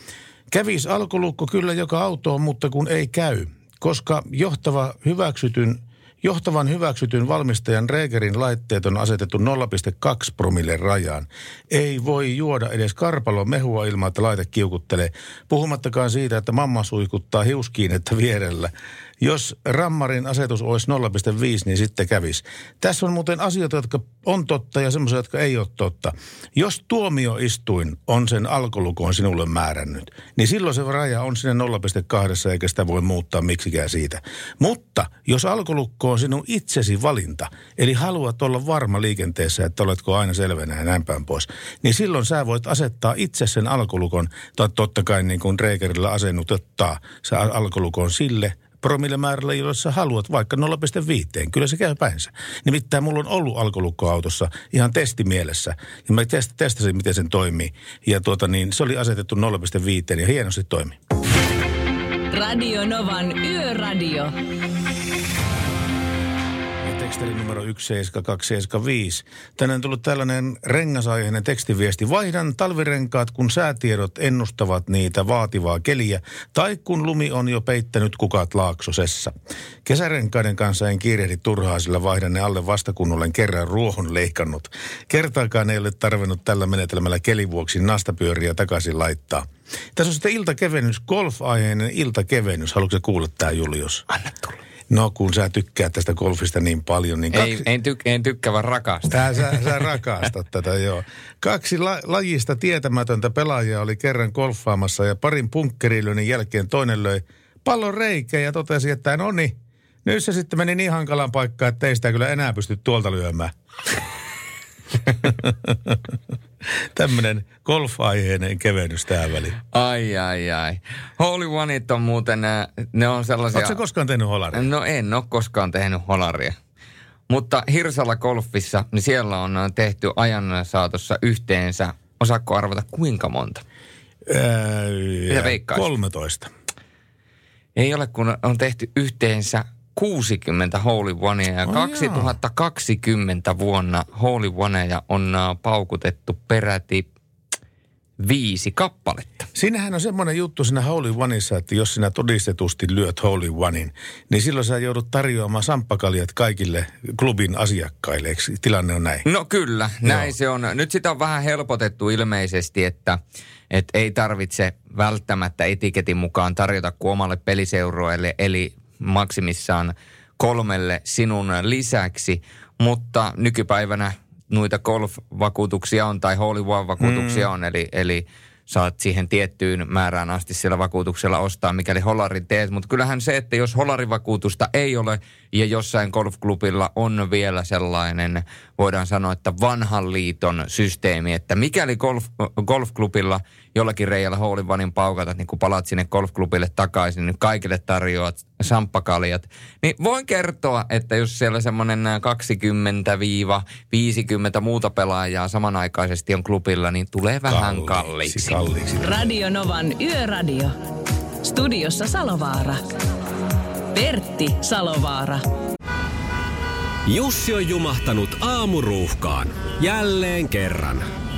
Kävis alkolukko kyllä joka autoon, mutta kun ei käy, koska johtava hyväksytyn, johtavan hyväksytyn valmistajan Regerin laitteet on asetettu nolla pilkku kaksi promille rajaan. Ei voi juoda edes karpalon mehua ilman, että laite kiukuttelee, puhumattakaan siitä, että mamma suihkuttaa hiuskiinettä vierellä. Jos rammarin asetus olisi nolla pilkku viisi, niin sitten kävisi. Tässä on muuten asioita, jotka on totta ja semmoisia, jotka ei ole totta. Jos tuomioistuin on sen alkolukon sinulle määrännyt, niin silloin se raja on sinne nolla pilkku kaksi, eikä sitä voi muuttaa miksikään siitä. Mutta jos alkolukko on sinun itsesi valinta, eli haluat olla varma liikenteessä, että oletko aina selvänä ja näin päin pois, niin silloin sä voit asettaa itse sen alkolukon, tai totta kai niin kuin Regerillä asennuttaa se alkolukon sille promille määrällä, jolla sä haluat, vaikka nolla pilkku viisi. Kyllä se käy päinsä. Nimittäin mulla on ollut alkolukkoautossa ihan testimielessä. Ja mä test, testasin, miten sen toimii. Ja tuota niin, se oli asetettu nolla pilkku viisi ja hienosti toimi. Radio Novan Yöradio. Ja tekstari numero yksi seitsemän kaksi seitsemän viisi. Tänään on tullut tällainen rengasaiheinen tekstiviesti. Vaihdan talvirenkaat, kun säätiedot ennustavat niitä vaativaa keliä, tai kun lumi on jo peittänyt kukat laaksosessa. Kesärenkaiden kanssa en kiirehdi turhaa, sillä vaihdan ne alle vasta, kun olen kerran ruohon leikannut. Kertaakaan ei ole tarvinnut tällä menetelmällä kelivuoksi nastapyöriä takaisin laittaa. Tässä on sitten iltakevennys, golf-aiheinen iltakevennys. Haluatko kuulla tää, Julius? Anna tulla. No, kun sä tykkäät tästä golfista niin paljon, niin... Kaksi... Ei, en, tyk- en tykkää, vaan rakastan. Tää, sä, sä rakastat tätä, joo. Kaksi la- lajista tietämätöntä pelaajaa oli kerran golfaamassa, ja parin punkkerilyönnin jälkeen toinen löi pallon reikään ja totesi, että no niin, nyt se sitten meni niin hankalaan paikkaan, että ei sitä kyllä enää pysty tuolta lyömään. Tämmöinen golf-aiheinen kevennys tähän väliin. Ai, ai, ai. Holy Oneit on muuten, ne on sellaisia... Oletko sä koskaan tehnyt holaria? No en ole koskaan tehnyt holaria. Mutta Hirsala-golfissa, niin siellä on tehty ajan saatossa yhteensä, osaatko arvata kuinka monta? Mitä veikkaisit? kolmetoista. Ei ole, kun on tehty yhteensä kuusikymmentä Holy Onea ja oh, kaksituhattakaksikymmentä jaa. Vuonna Holy Oneja on paukutettu peräti viisi kappaletta. Siinähän on semmoinen juttu siinä Holy Oneissa, että jos sinä todistetusti lyöt Holy Onein, niin silloin sä joudut tarjoamaan samppakaljat kaikille klubin asiakkaille. Eikö tilanne on näin? No kyllä, näin joo. Se on. Nyt sitä on vähän helpotettu ilmeisesti, että, että ei tarvitse välttämättä etiketin mukaan tarjota kuin omalle peliseuroille, eli maksimissaan kolmelle sinun lisäksi, mutta nykypäivänä noita golf-vakuutuksia on tai Holy One-vakuutuksia mm. on, eli, eli saat siihen tiettyyn määrään asti sillä vakuutuksella ostaa, mikäli holarin teet, mutta kyllähän se, että jos holarivakuutusta ei ole ja jossain golfklubilla on vielä sellainen, voidaan sanoa, että vanhan liiton systeemi, että mikäli golf, golfklubilla jollakin reijällä Holy Onein paukatat, niin kun palaat sinne golfklubille takaisin, niin kaikille tarjoat samppakaljat, niin voin kertoa, että jos siellä semmoinen kaksikymmentä viisikymmentä muuta pelaajaa samanaikaisesti on klubilla, niin tulee vähän kalliiksi. kalliiksi. Radio Novan Yöradio. Studiossa Salovaara. Pertti Salovaara. Jussi on jumahtanut aamuruuhkaan. Jälleen kerran.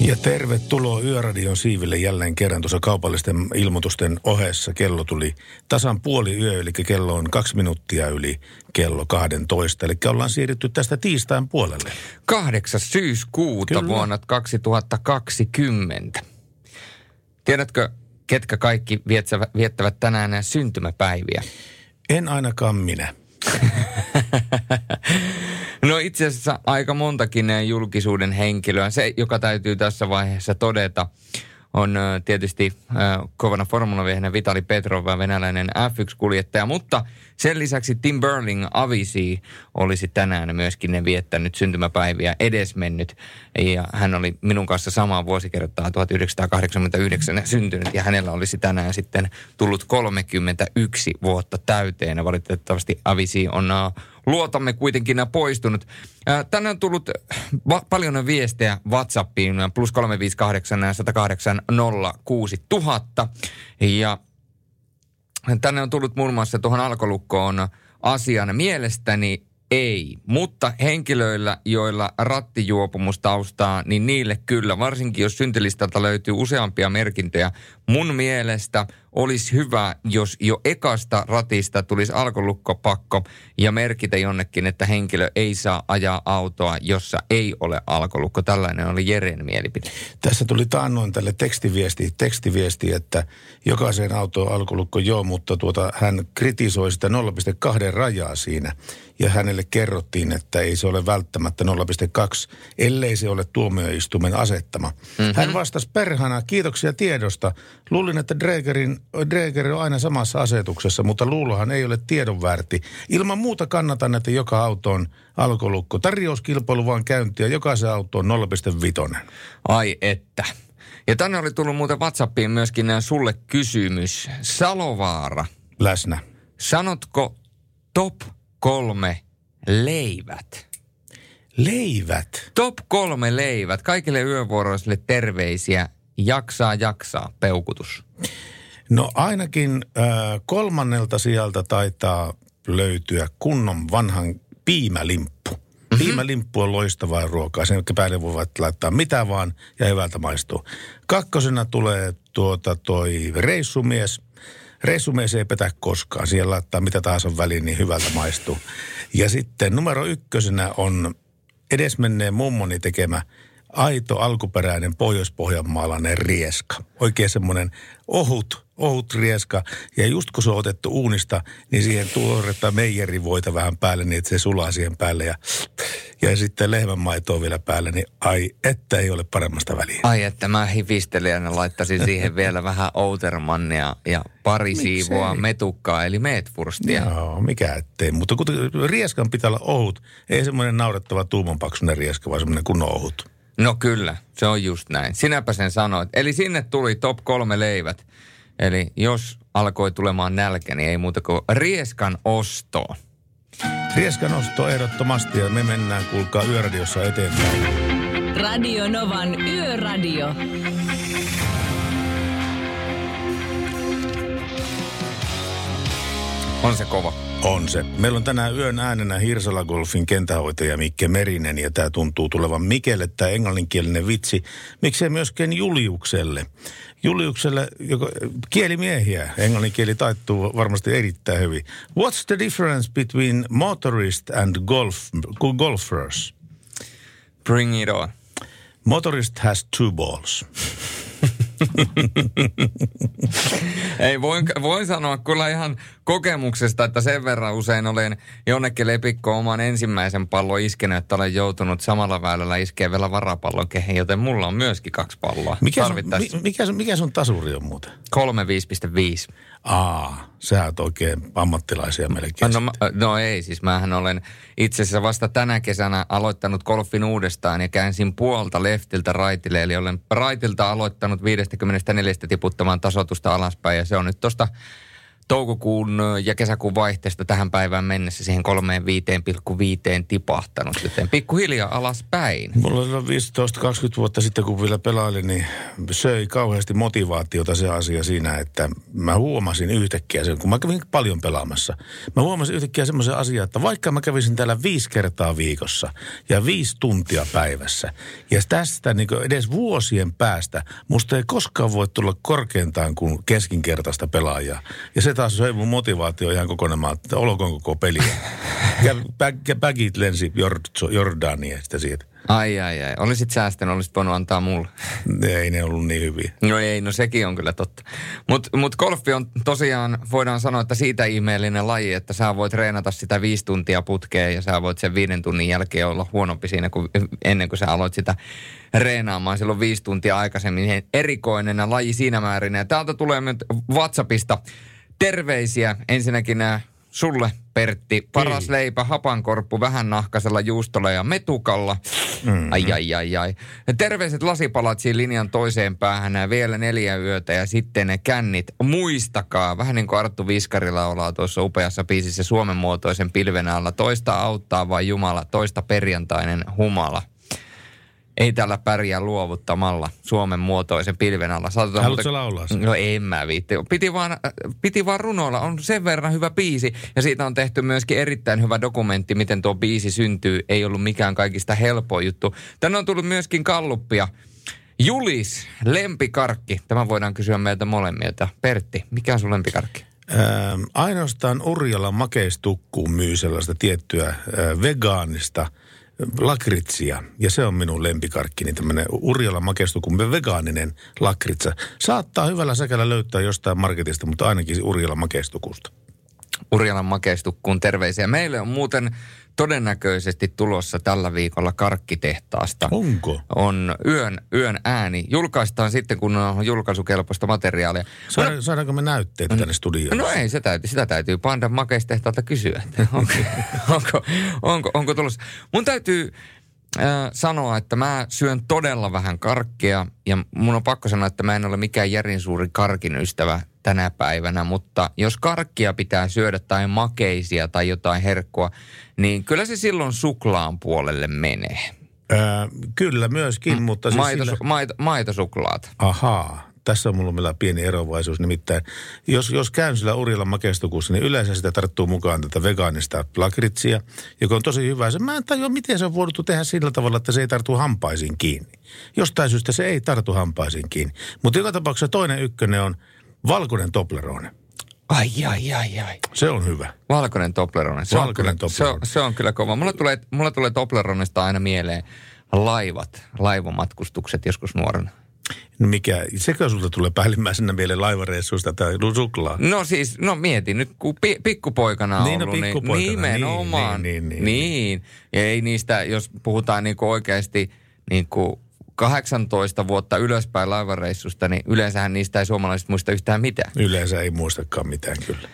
Ja tervetuloa Yöradion siiville jälleen kerran tuossa kaupallisten ilmoitusten ohessa. Kello tuli tasan puoli yö, eli kello on kaksi minuuttia yli kello kaksitoista. Eli ollaan siirrytty tästä tiistain puolelle. kahdeksas syyskuuta Kyllä. Vuonna kaksituhattakaksikymmentä. Tiedätkö, ketkä kaikki viettävät tänään syntymäpäiviä? En ainakaan minä. No itse asiassa aika montakin julkisuuden henkilöä. Se, joka täytyy tässä vaiheessa todeta, on tietysti kovana formulaviehenä Vitali Petrov, venäläinen äf yksi -kuljettaja, mutta sen lisäksi Tim Berling Avicii olisi tänään myöskin viettänyt syntymäpäiviä, edesmennyt. Ja hän oli minun kanssa samaa vuosikertaa tuhatyhdeksänsataakahdeksankymmentäyhdeksän syntynyt ja hänellä olisi tänään sitten tullut kolmekymmentäyksi vuotta täyteen. Valitettavasti Avicii on luotamme kuitenkin poistunut. Tänne on tullut va- paljon viestejä WhatsAppiin, plus kolme viisi kahdeksan, yksi nolla kahdeksan, nolla kuusi tuhatta. Ja tänne on tullut muun muassa tuohon alkolukkoon asian mielestäni ei, mutta henkilöillä, joilla rattijuopumus taustaa, niin niille kyllä. Varsinkin jos syntilistalta löytyy useampia merkintöjä. Mun mielestä olisi hyvä, jos jo ekasta ratista tulisi alkolukkopakko ja merkitä jonnekin, että henkilö ei saa ajaa autoa, jossa ei ole alkolukko. Tällainen oli Jeren mielipide. Tässä tuli taannoin tälle tekstiviesti, tekstiviesti, että jokaiseen autoon alkolukko joo, mutta tuota, hän kritisoi sitä nolla pilkku kaksi rajaa siinä. Ja hänelle kerrottiin, että ei se ole välttämättä nolla pilkku kaksi, ellei se ole tuomioistuimen asettama. Mm-hmm. Hän vastasi perhana, kiitoksia tiedosta. Luulin, että Dregerin, Dreger on aina samassa asetuksessa, mutta luulohan ei ole tiedonväärti. Ilman muuta kannatan, että joka auto on alkolukko. Tarjouskilpailu vaan käyntiä, jokaisen auto on nolla pilkku viisi. Ai että. Ja tänne oli tullut muuten WhatsAppiin myöskin sulle kysymys. Salovaara. Läsnä. Sanotko top kolme leivät? Leivät? Top kolme leivät. Kaikille yövuoroisille terveisiä. Jaksaa, jaksaa, peukutus. No ainakin äh, kolmannelta sieltä taitaa löytyä kunnon vanhan piimälimppu. Mm-hmm. Piimälimppu on loistavaa ruokaa. Sen päälle voivat laittaa mitä vaan ja hyvältä maistuu. Kakkosena tulee tuota toi reissumies. Reissumies ei petä koskaan. Siellä laittaa mitä tahansa väliin, niin hyvältä maistuu. Ja sitten numero ykkösenä on edesmenneen mummoni tekemä aito alkuperäinen pohjoispohjanmaalainen rieska. Oikein semmoinen ohut, ohut rieska. Ja just kun se on otettu uunista, niin siihen tuoretta meijerivoita vähän päälle, niin että se sulaa siihen päälle. Ja, ja sitten lehmänmaitoa vielä päälle, niin ai että ei ole paremmasta väliä. Ai että mä hifistelijänä laittaisin siihen vielä vähän outermannia ja pari siivoa metukkaa, eli meetfurstia. Joo, mikä ettei. Mutta rieskan pitää olla ohut. Ei semmoinen naurettava tuumanpaksunen rieska, vaan semmoinen kunnon ohut. No kyllä, se on just näin. Sinäpä sen sanoit. Eli sinne tuli top kolme leivät. Eli jos alkoi tulemaan nälkä, niin ei muuta kuin rieskan ostoon. Rieskan ostoon ehdottomasti ja me mennään, kuulkaa, Yöradiossa eteenpäin. Radio Novan Yöradio. On se kova. On se. Meillä on tänään yön äänenä Hirsala-golfin kentähoitaja Mikke Merinen, ja tämä tuntuu tulevan Mikelle, tämä englanninkielinen vitsi. Miksei myöskin Juliukselle? Juliukselle, joka, kielimiehiä, englanninkieli taittuu varmasti erittäin hyvin. What's the difference between motorist and golf, golfers? Bring it on. Motorist has two balls. Ei, voin, voin sanoa kyllä ihan kokemuksesta, että sen verran usein olen jonnekin lepikkoon oman ensimmäisen pallon iskenyt, että olen joutunut samalla väylällä iskeä vielä varapallon kehen, joten mulla on myöskin kaksi palloa. Mikä sun, mi, mikä, sun, mikä sun tasuri on muuten? kolme pilkku viisi pilkku viisi. Aa, sä oot oikein ammattilaisia melkein. No, no ei, siis mähän olen itse asiassa vasta tänä kesänä aloittanut golfin uudestaan ja käänsin puolta leftiltä raitille. Eli olen raitilta aloittanut viisikymmentäneljä tiputtamaan tasoitusta alaspäin ja se on nyt tuosta toukokuun ja kesäkuun vaihteesta tähän päivään mennessä siihen kolmeen viiteen pilkku viiteen tipahtanut, joten pikkuhiljaa alaspäin. Mulla on viisitoista kaksikymmentä vuotta sitten, kun vielä pelailin, niin söi kauheasti motivaatiota se asia siinä, että mä huomasin yhtäkkiä sen, kun mä kävin paljon pelaamassa. Mä huomasin yhtäkkiä semmoisen asian, että vaikka mä kävisin täällä viisi kertaa viikossa ja viisi tuntia päivässä, ja tästä niin edes vuosien päästä musta ei koskaan voi tulla korkeintaan kuin keskinkertaista pelaajaa. Ja se taas söi mun motivaatio ihan kokonaan, että olkoon koko peliä. Ja bägit lensi Jordaniasta siitä. Ai, ai, ai. Olisit säästänyt, olisit voinut antaa mulle. Ei ne ollut niin hyviä. No ei, no sekin on kyllä totta. Mutta mut golfi on tosiaan, voidaan sanoa, että siitä ihmeellinen laji, että sä voit treenata sitä viisi tuntia putkeen ja sä voit sen viiden tunnin jälkeen olla huonompi siinä, kun, ennen kuin sä aloit sitä treenaamaan silloin viisi tuntia aikaisemmin. Erikoinen laji siinä määrin. Ja täältä tulee myös WhatsAppista terveisiä ensinnäkin nämä. Sulle, Pertti, paras mm. leipä, hapankorppu, vähän nahkasella juustolla ja metukalla. Mm. Ai, ai, ai, ai. Terveiset lasipalat siinä linjan toiseen päähän, vielä neljä yötä ja sitten ne kännit. Muistakaa, vähän niin kuin Arttu Viskari laulaa tuossa upeassa biisissä Suomen muotoisen pilven alla. Toista auttaa vai Jumala, toista perjantainen humala. Ei täällä pärjää luovuttamalla Suomen muotoisen pilven alla. Haluatko mutta... laulaa sen? No en mä viitti. Piti vaan, piti vaan runoilla. On sen verran hyvä biisi. Ja siitä on tehty myöskin erittäin hyvä dokumentti, miten tuo biisi syntyy. Ei ollut mikään kaikista helppo juttu. Tänne on tullut myöskin kalluppia. Julis, lempikarkki. Tämä voidaan kysyä meiltä molemmilta. Pertti, mikä on sun lempikarkki? Ähm, ainoastaan Urjalan makeistukkuun myy sellaista tiettyä äh, vegaanista lakritsia, ja se on minun lempikarkkini, tämmöinen Urjalan makeistukun vegaaninen lakritsa. Saattaa hyvällä säkällä löytää jostain marketista, mutta ainakin Urjalan makeistukusta. Urjalan makeistukkuun terveisiä. Meille on muuten todennäköisesti tulossa tällä viikolla karkkitehtaasta. Onko? On yön, yön ääni. Julkaistaan sitten, kun on julkaisukelpoista materiaalia. Saada, no, saadaanko me näytteitä tänne studioon? No ei, se täytyy, sitä täytyy Pandan makeistehtaalta kysyä. Onko, onko, onko, onko tulossa? Mun täytyy äh, sanoa, että mä syön todella vähän karkkia. Ja mun on pakko sanoa, että mä en ole mikään järin suuri karkin ystävä tänä päivänä, mutta jos karkkia pitää syödä tai makeisia tai jotain herkkua, niin kyllä se silloin suklaan puolelle menee. Öö, kyllä myöskin, mutta... Siis maito, sillä... maito, maitosuklaat. Ahaa, tässä on mulla pieni eroavaisuus. Nimittäin, jos, jos käyn sillä Urjalan makeistukussa, niin yleensä sitä tarttuu mukaan tätä vegaanista lakritsia, joka on tosi hyvä. Se, mä en tajua, miten se on voinut tehdä sillä tavalla, että se ei tartu hampaisiin kiinni. Jostain syystä se ei tartu hampaisiin kiinni. Mutta joka tapauksessa toinen ykkönen on valkoinen Toblerone. Ai, ai, ai, ai. Se on hyvä. Valkoinen Toblerone. Se, Valkoinen on, kyllä, Toblerone. se, se on kyllä kova. Mulla tulee, mulla tulee Tobleronesta aina mieleen laivat, laivamatkustukset joskus nuorena. No mikä, sekö sulta tulee päällimmäisenä mieleen laivareissuista tai suklaa? No siis, no mietin nyt, kun pi, pikkupoikana on niin, ollut, no, pikkupoikana. niin nimenomaan. Niin, niin, niin, niin. niin. Ja ei niistä, jos puhutaan niin kuin oikeasti niin kuin kahdeksantoista vuotta ylöspäin laivareissusta, niin yleensähän niistä ei suomalaiset muista yhtään mitään. Yleensä ei muistakaan mitään, kyllä.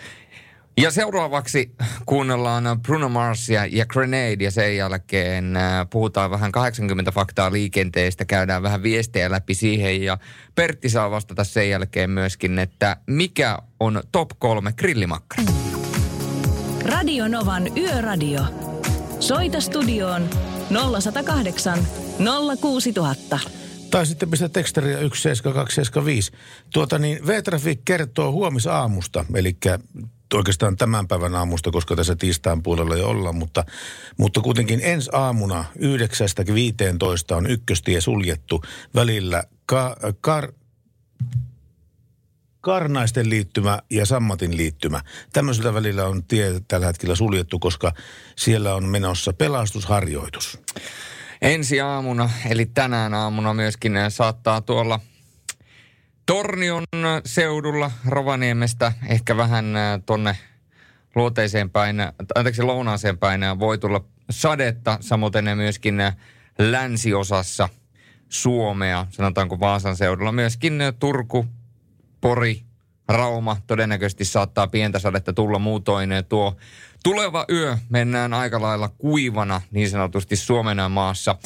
Ja seuraavaksi kuunnellaan Bruno Marsia ja Grenade, ja sen jälkeen puhutaan vähän kahdeksankymmentä faktaa liikenteestä, käydään vähän viestejä läpi siihen, ja Pertti saa vastata sen jälkeen myöskin, että mikä on top kolme grillimakkara? Radio Novan Yöradio. Soita studioon nolla yksi nolla kahdeksan nolla kuusi nolla nolla nolla. Tai sitten pistä teksteria yksi seitsemän kaksi seitsemän viisi. Tuota niin, V-Traffic kertoo huomisaamusta, eli oikeastaan tämän päivän aamusta, koska tässä tiistain puolella jo ollaan, mutta, mutta kuitenkin ensi aamuna yhdeksästä viiteentoista on ykköstie suljettu välillä ka, kar, Karnaisten liittymä ja Sammatin liittymä. Tämmöisellä välillä on tie tällä hetkellä suljettu, koska siellä on menossa pelastusharjoitus. Ensi aamuna, eli tänään aamuna myöskin saattaa tuolla Tornion seudulla Rovaniemestä ehkä vähän tonne luoteiseen päin, anteeksi lounaaseen päin voi tulla sadetta, samoin myöskin länsiosassa Suomea, sanotaanko Vaasan seudulla, myöskin Turku, Pori, Rauma, todennäköisesti saattaa pientä sadetta tulla, muutoin tuo tuleva yö mennään aika lailla kuivana niin sanotusti Suomen maassa.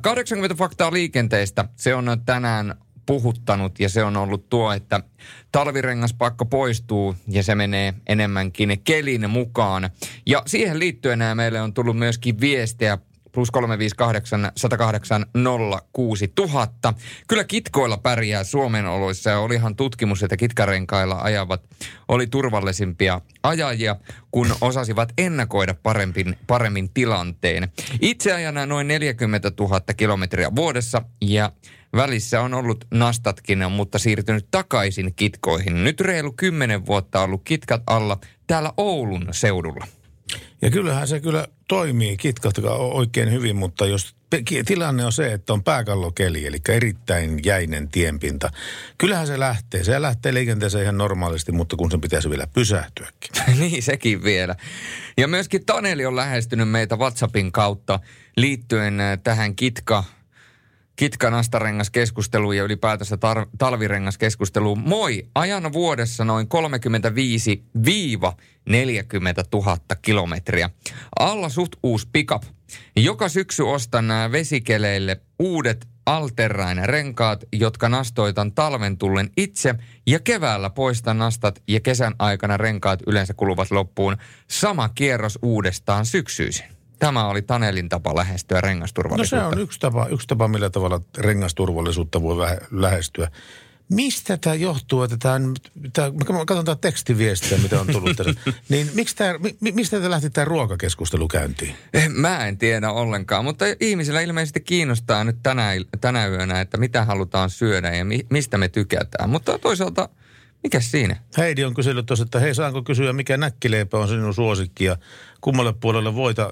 kahdeksankymmentä faktaa liikenteestä, se on tänään puhuttanut ja se on ollut tuo, että talvirengaspakko poistuu ja se menee enemmänkin kelin mukaan. Ja siihen liittyen nämä meille on tullut myöskin viestejä. Plus kolme viisi kahdeksan yksi nolla kahdeksan nolla kuusi nolla nolla nolla. Kyllä kitkoilla pärjää Suomen oloissa, ja olihan tutkimus, että kitkarenkailla ajavat oli turvallisimpia ajajia, kun osasivat ennakoida parempin, paremmin tilanteen. Itse ajana noin neljäkymmentätuhatta kilometriä vuodessa, ja välissä on ollut nastatkin, mutta siirtynyt takaisin kitkoihin. Nyt reilu kymmenen vuotta ollut kitkat alla täällä Oulun seudulla. Ja kyllähän se kyllä toimii kitkahtakaa oikein hyvin, mutta jos tilanne on se, että on pääkallokeli, eli erittäin jäinen tienpinta. Kyllähän se lähtee. Se lähtee liikenteeseen ihan normaalisti, mutta kun sen pitäisi vielä pysähtyäkin. Niin, sekin vielä. Ja myöskin Taneli on lähestynyt meitä WhatsAppin kautta liittyen tähän kitka, kitanastarengaskeskusteluun ja ylipäätänsä tar- talvirengaskeskusteluun. Moi! Ajan vuodessa noin kolmekymmentäviisi neljäkymmentätuhatta kilometriä. Alla suht uusi pickup. Joka syksy ostan vesikeleille uudet Alterrain renkaat, jotka nastoitan talven tullen itse ja keväällä poistan nastat ja kesän aikana renkaat yleensä kuluvat loppuun. Sama kierros uudestaan syksyisin. Tämä oli Tanelin tapa lähestyä rengasturvallisuutta. No se on yksi tapa, yksi tapa millä tavalla rengasturvallisuutta voi vähe, lähestyä. Mistä tämä johtuu, että tämä, mä katson tämä tekstiviestiä, mitä on tullut tässä, niin miksi tämä, mi, mistä tämä lähti tämä ruokakeskustelu käyntiin? Mä en tiedä ollenkaan, mutta ihmisillä ilmeisesti kiinnostaa nyt tänä, tänä yönä, että mitä halutaan syödä ja mi, mistä me tykätään, mutta toisaalta mikä siinä? Heidi on kysellyt tuossa, että hei, saanko kysyä, mikä näkkileipä on sinun suosikki ja kummalle puolelle voita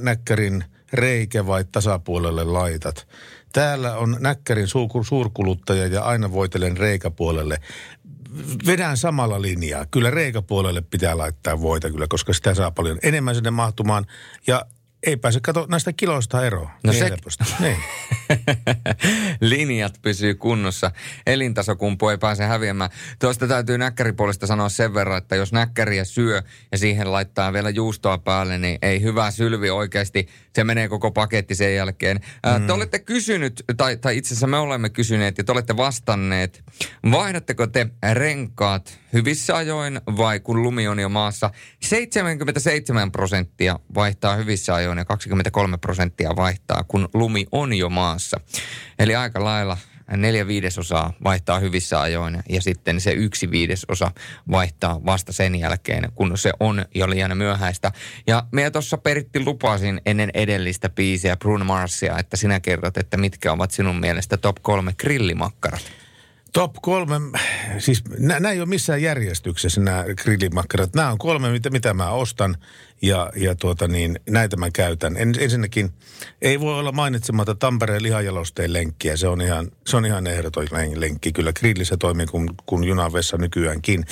näkkärin reikä vai tasapuolelle laitat? Täällä on näkkärin suurkuluttaja ja aina voitelen reikäpuolelle. Vedään samalla linjaa. Kyllä reikäpuolelle pitää laittaa voita kyllä, koska sitä saa paljon enemmän sinne mahtumaan. Ja ei pääse kato näistä kiloista eroon. No se... niin. Linjat pysyy kunnossa. Elintasokumpu ei pääse häviämään. Tuosta täytyy näkkäripuolesta sanoa sen verran, että jos näkkäriä syö ja siihen laittaa vielä juustoa päälle, niin ei hyvä sylvi oikeasti. Se menee koko paketti sen jälkeen. Mm. Te olette kysynyt, tai, tai itse asiassa me olemme kysyneet ja te olette vastanneet. Vaihdatteko te renkaat hyvissä ajoin vai kun lumi on jo maassa? seitsemänkymmentäseitsemän prosenttia vaihtaa hyvissä ajoin ja kaksikymmentäkolme prosenttia vaihtaa, kun lumi on jo maassa. Eli aika lailla neljä viidesosaa vaihtaa hyvissä ajoin ja sitten se yksi viidesosa vaihtaa vasta sen jälkeen, kun se on jo liian myöhäistä. Ja minä tuossa Pertti lupasin ennen edellistä biisiä Bruno Marsia, että sinä kerrot, että mitkä ovat sinun mielestä top kolme grillimakkarat. Top kolme, siis nämä ei ole missään järjestyksessä nämä grillimakkarat. Nämä on kolme, mitä, mitä mä ostan ja, ja tuota niin, näitä mä käytän. En, ensinnäkin ei voi olla mainitsematta Tampereen lihajalosteen lenkkiä. Se on ihan, se on ihan ehdoton lenkki. Kyllä grillissä toimii kuin, kuin junavessa nykyäänkin.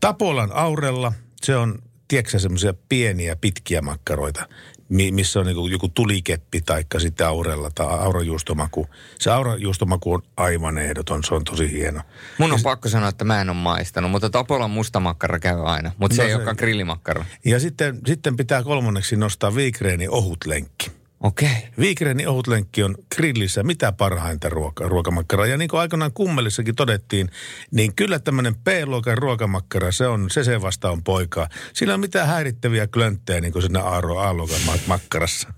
Tapolan Aurella, se on tieksä semmoisia pieniä pitkiä makkaroita, missä on niin joku tulikeppi taikka sitten aurella tai aurajuustomaku. Se aurajuustomaku on aivan ehdoton, se on tosi hieno. Mun on ja pakko s- sanoa, että mä en ole maistanut, mutta Tapolan mustamakkara käy aina, mutta se no ei se olekaan grillimakkara. Ja sitten, sitten pitää kolmanneksi nostaa Wikreeni ohutlenkki. Okei. Okay. Wikreeni ohutlenkki on grillissä mitä parhainta ruoka, ruokamakkaraa. Ja niin kuin aikanaan Kummelissakin todettiin, niin kyllä tämmöinen P-luokan ruokamakkara, se on, se se vasta on poikaa. Sillä on mitään häirittäviä klönttejä niin kuin siinä A-luokan makkarassa.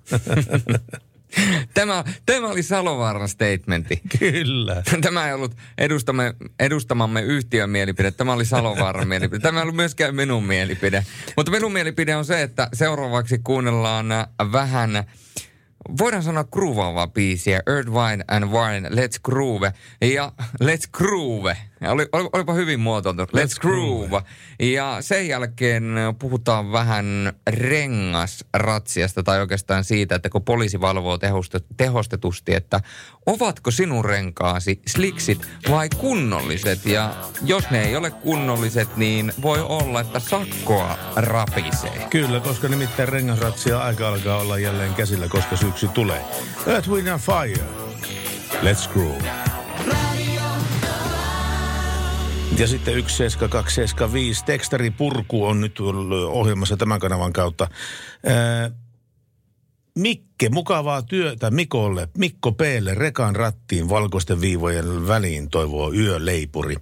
Tämä, tämä oli Salovaaran statementti. Kyllä. Tämä ei ollut edustamme, edustamamme yhtiön mielipide. Tämä oli Salovaaran mielipide. Tämä ei ollut myöskään minun mielipide. Mutta minun mielipide on se, että seuraavaksi kuunnellaan vähän... voidaan sanoa groovaavaa biisiä, Earth, Wind and Fire, Let's Groove ja Let's Groove. Oli, oli, olipa hyvin muotoiltu, Let's Groove. Ja sen jälkeen puhutaan vähän rengasratsiasta tai oikeastaan siitä, että kun poliisi valvoo tehostetusti, että ovatko sinun renkaasi sliksit vai kunnolliset? Ja jos ne ei ole kunnolliset, niin voi olla, että sakkoa rapisee. Kyllä, koska nimittäin rengasratsia aika alkaa olla jälleen käsillä, koska syy yksi tulee. Earth, Wind and Fire. Let's Groove. Ja sitten yksi seitsemän kaksi seitsemän viisi tekstaripurku on nyt ohjelmassa tämän kanavan kautta. Ää, Mikke, mukavaa työtä Mikolle. Mikko P:lle, rekan rattiin valkoisten viivojen väliin toivoo yöleipuri.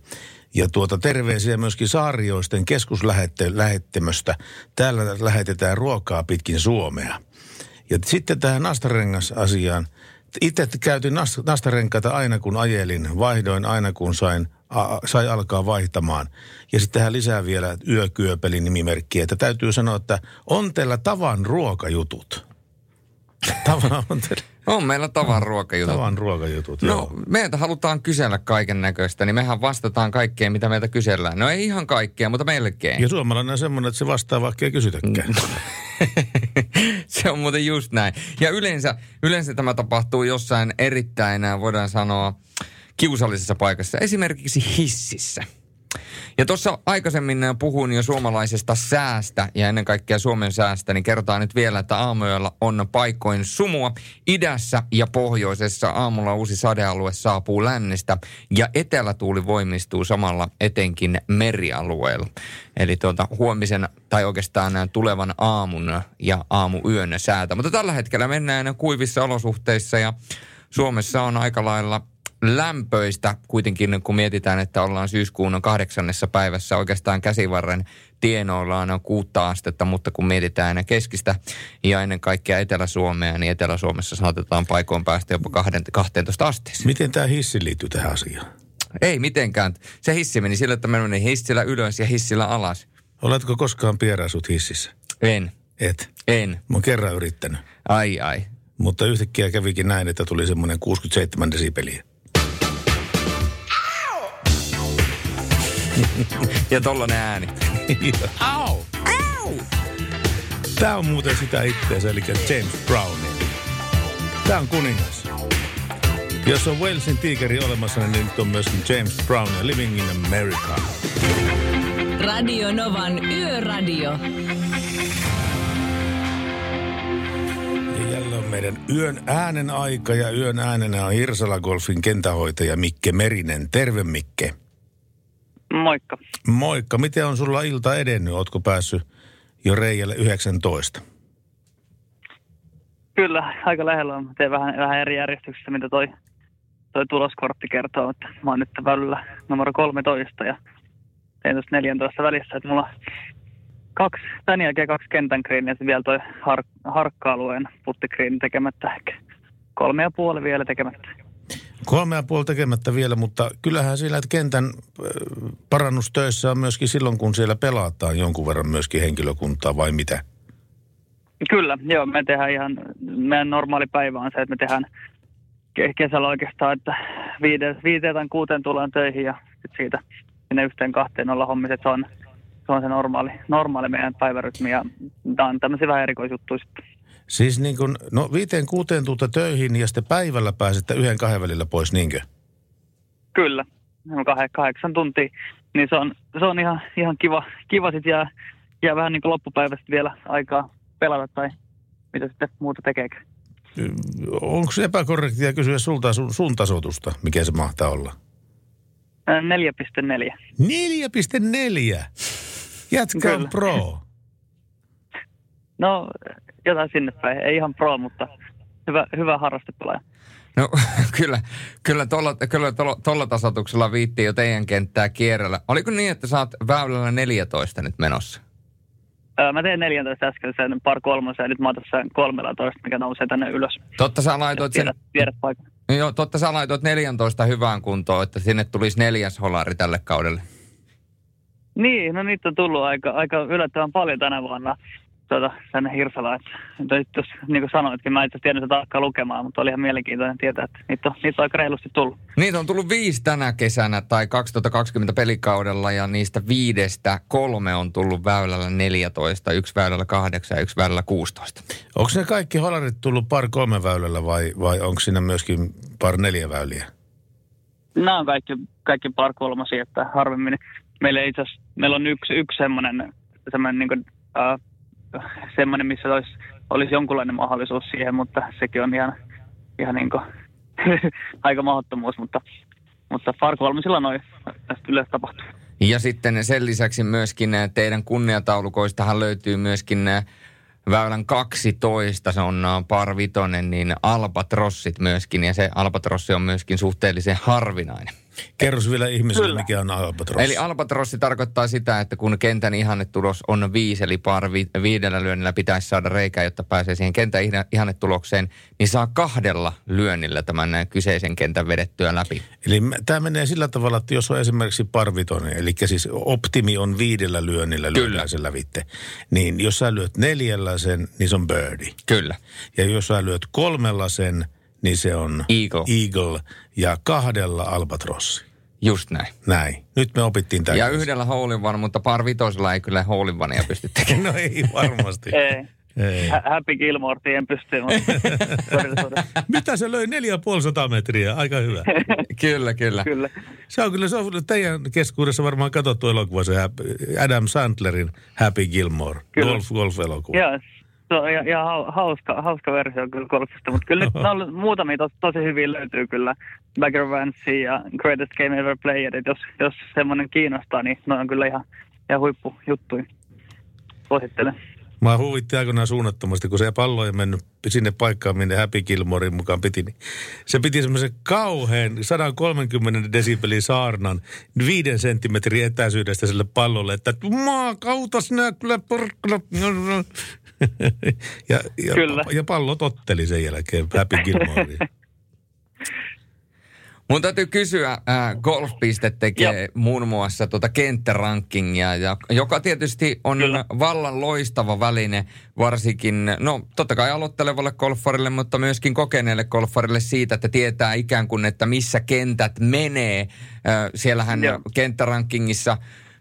Ja tuota terveisiä myöskin Saarioisten keskuslähettimöstä. Täällä lähetetään ruokaa pitkin Suomea. Ja sitten tähän nastarengasasiaan. Itse käytin nastarenkaita aina kun ajelin, vaihdoin aina kun sain, a, sai alkaa vaihtamaan. Ja sitten tähän lisää vielä yökyöpelin nimimerkkiä, että täytyy sanoa, että on teillä tavan ruokajutut. Tavan on teillä. On meillä tavan ruokajutut. Tavan ruokajutut, joo. No, meiltä halutaan kysellä kaiken näköistä, niin mehän vastataan kaikkeen, mitä meiltä kysellään. No ei ihan kaikkea, mutta melkein. Ja suomalainen on semmoinen, että se vastaa vaikka ei kysytäkään. Se on muuten just näin. Ja yleensä, yleensä tämä tapahtuu jossain erittäin, voidaan sanoa, kiusallisessa paikassa. Esimerkiksi hississä. Ja tuossa aikaisemmin puhuin jo suomalaisesta säästä ja ennen kaikkea Suomen säästä, niin kerrotaan nyt vielä, että aamuyöllä on paikoin sumua. Idässä ja pohjoisessa aamulla uusi sadealue saapuu lännestä ja etelätuuli voimistuu samalla etenkin merialueella. Eli tuota huomisen tai oikeastaan tulevan aamun ja aamuyön säätä. Mutta tällä hetkellä mennään kuivissa olosuhteissa ja Suomessa on aika lailla lämpöistä kuitenkin, kun mietitään, että ollaan syyskuun kahdeksannessa päivässä oikeastaan käsivarren tienoilla on kuutta astetta, mutta kun mietitään keskistä ja ennen kaikkea Etelä-Suomea, niin Etelä-Suomessa saatetaan paikoin päästä jopa kahteentoista asteeseen. Miten tämä hissi liittyy tähän asiaan? Ei mitenkään. Se hissi meni sillä, että me meni hissillä ylös ja hissillä alas. Oletko koskaan pieräisut hississä? En. Et? En. Mä oon kerran yrittänyt. Ai ai. Mutta yhtäkkiä kävikin näin, että tuli semmoinen kuusikymmentäseitsemän desibeliä. Ja tollanen ääni. Au! Au! Tää on muuten sitä itseänsä, eli James Brownia. Tää on kuningas. Jos on Walesin tiikeri olemassa, niin nyt on myöskin James Brown ja Living in America. Radio Novan Yöradio. Ja jälleen on meidän yön äänen aika, ja yön äänenä on Hirsala-golfin kentähoitaja Mikke Merinen. Terve, Mikke. Moikka. Moikka. Miten on sulla ilta edennyt? Ootko päässyt jo reijälle yhdeksäntoista? Kyllä, aika lähellä on. Mä teen vähän, vähän eri järjestyksessä, mitä toi, toi tuloskortti kertoo. Että mä oon nyt välillä numero kolmetoista ja tein tuossa neljätoista välissä. Että mulla kaksi, tämän jälkeen kaksi kentän greeniä, ja vielä toi har, harkka-alueen puttikreeni tekemättä ehkä. Kolme ja puoli vielä tekemättä. Kolme ja puoli tekemättä vielä, mutta kyllähän siellä kentän parannustöissä on myöskin silloin, kun siellä pelataan jonkun verran myöskin henkilökuntaa, vai mitä? Kyllä, joo. Me tehdään ihan, meidän normaali päivä on se, että me tehdään kesällä oikeastaan, että viiteen tai kuuteen tullaan töihin ja sitten siitä sinne yhteen kahteen olla hommissa, että se on, se on se normaali, normaali meidän päivärytmi ja tämä on tämmöisiä vähän erikoisjuttuja sitten. Siis niin kuin, no viiteen kuuteen tuuta töihin ja sitten päivällä pääsette yhden kahden välillä pois, niinkö? Kyllä, kahdeksan tuntia, niin se on, se on ihan, ihan kiva. Kiva sitten jää, jää vähän niin kuin loppupäivästä vielä aikaa pelata tai mitä sitten muuta tekeekö. Onko se epäkorrektia kysyä sulta, sun, sun tasoitusta, mikä se mahtaa olla? neljä pilkku neljä. neljä pilkku neljä? Jätkä on pro. No... Jotain sinne päin. Ei ihan pro, mutta hyvä, hyvä harrastepelaaja. No kyllä, kyllä tuolla kyllä tasoituksella viittiin jo teidän kenttää kierrellä. Oliko niin, että sä oot väylällä neljätoista nyt menossa? Öö, mä tein neljätoista äsken sen par kolmosen ja nyt mä oon tässä kolmetoista, mikä nousee tänne ylös. Totta sä laitoit sen... Tiedät paikan. Joo, totta sä laitoit neljätoista hyvään kuntoon, että sinne tulisi neljäs holari tälle kaudelle. Niin, no niitä on tullut aika, aika yllättävän paljon tänä vuonna. Tuota, tänne Hirsalaan, että jos niin kuin sanoitkin, mä itse asiassa tiedän sitä tarkkaan lukemaan, mutta oli ihan mielenkiintoinen tietää, että niitä on, niitä on aika reilusti tullut. Niitä on tullut viisi tänä kesänä tai kaksituhattakaksikymmentä pelikaudella ja niistä viidestä kolme on tullut väylällä neljätoista, yksi väylällä kahdeksan ja yksi väylällä kuusitoista. Onko ne kaikki holarit tullut par kolme väylällä vai, vai onko siinä myöskin par neljä väyliä? Nämä on kaikki, kaikki par kolmosia, että harvemmin. Meillä, itse asiassa, meillä on yksi, yksi semmoinen, semmoinen niin kuin, äh, semmoinen, missä olisi, olisi jonkunlainen mahdollisuus siihen, mutta sekin on ihan, ihan niin kuin aika mahdottomuus, mutta, mutta Farko-valmisilla noin tästä yleensä tapahtuu. Ja sitten sen lisäksi myöskin teidän kunniataulukoistahan löytyy myöskin väylän kaksitoista, se on parvitonen, niin albatrossit myöskin, ja se albatrossi on myöskin suhteellisen harvinainen. Kerros vielä ihmisille, kyllä, mikä on albatrossi. Eli albatrossi tarkoittaa sitä, että kun kentän ihannetulos on viisi, eli par vi- viidellä lyönnillä pitäisi saada reikää, jotta pääsee siihen kentän ihannetulokseen, niin saa kahdella lyönnillä tämän kyseisen kentän vedettyä läpi. Eli tämä menee sillä tavalla, että jos on esimerkiksi parvitonen, eli siis optimi on viidellä lyönnillä, lyönnillä sen lävitte, niin jos sä lyöt neljällä sen, niin se on birdie. Kyllä. Ja jos sä lyöt kolmella sen, niin se on Eagle. Eagle ja kahdella albatrossi. Just näin. Näin. Nyt me opittiin tämän. Ja yhdellä hole in one, mutta par vitosella ei kyllä hole in onea pysty tekemään. No ei varmasti. Ei. Happy Gilmore, en pysty. Mitä se löi? neljä tuhatta viisisataa metriä. Aika hyvä. Kyllä, kyllä. Kyllä. Se on kyllä, se on teidän keskuudessa varmaan katsottu elokuva, se Adam Sandlerin Happy Gilmore. Kyllä. Golf, golf-elokuva. Joo, se on ihan, ihan hauska, hauska versio kyllä golfista, mutta kyllä nyt on muutamia tos, tosi hyviä löytyy kyllä. Bagger Vansi ja Greatest Game Ever Played. Jos, jos semmoinen kiinnostaa, niin ne on kyllä ihan, ihan huippujuttuja. Suosittelen. Mä huvitti aikoinaan suunnattomasti, kun se pallo ei mennyt sinne paikkaan, minne Happy Gilmorein mukaan piti. Niin se piti semmoisen kauheen sata kolmekymmentä desibelin saarnan viiden senttimetrin etäisyydestä sille pallolle, että maa kautta sinä kyllä porkkana. Ja, ja, ja pallo totteli sen jälkeen Happy Gilmorein. Mun täytyy kysyä, äh, golfpiste tekee Jop. muun muassa tuota kenttärankingia, ja, joka tietysti on Kyllä. vallan loistava väline varsinkin, no totta kai aloittelevalle golfarille, mutta myöskin kokeneelle golfarille siitä, että tietää ikään kuin, että missä kentät menee. Äh, siellähän Jop. kenttärankingissa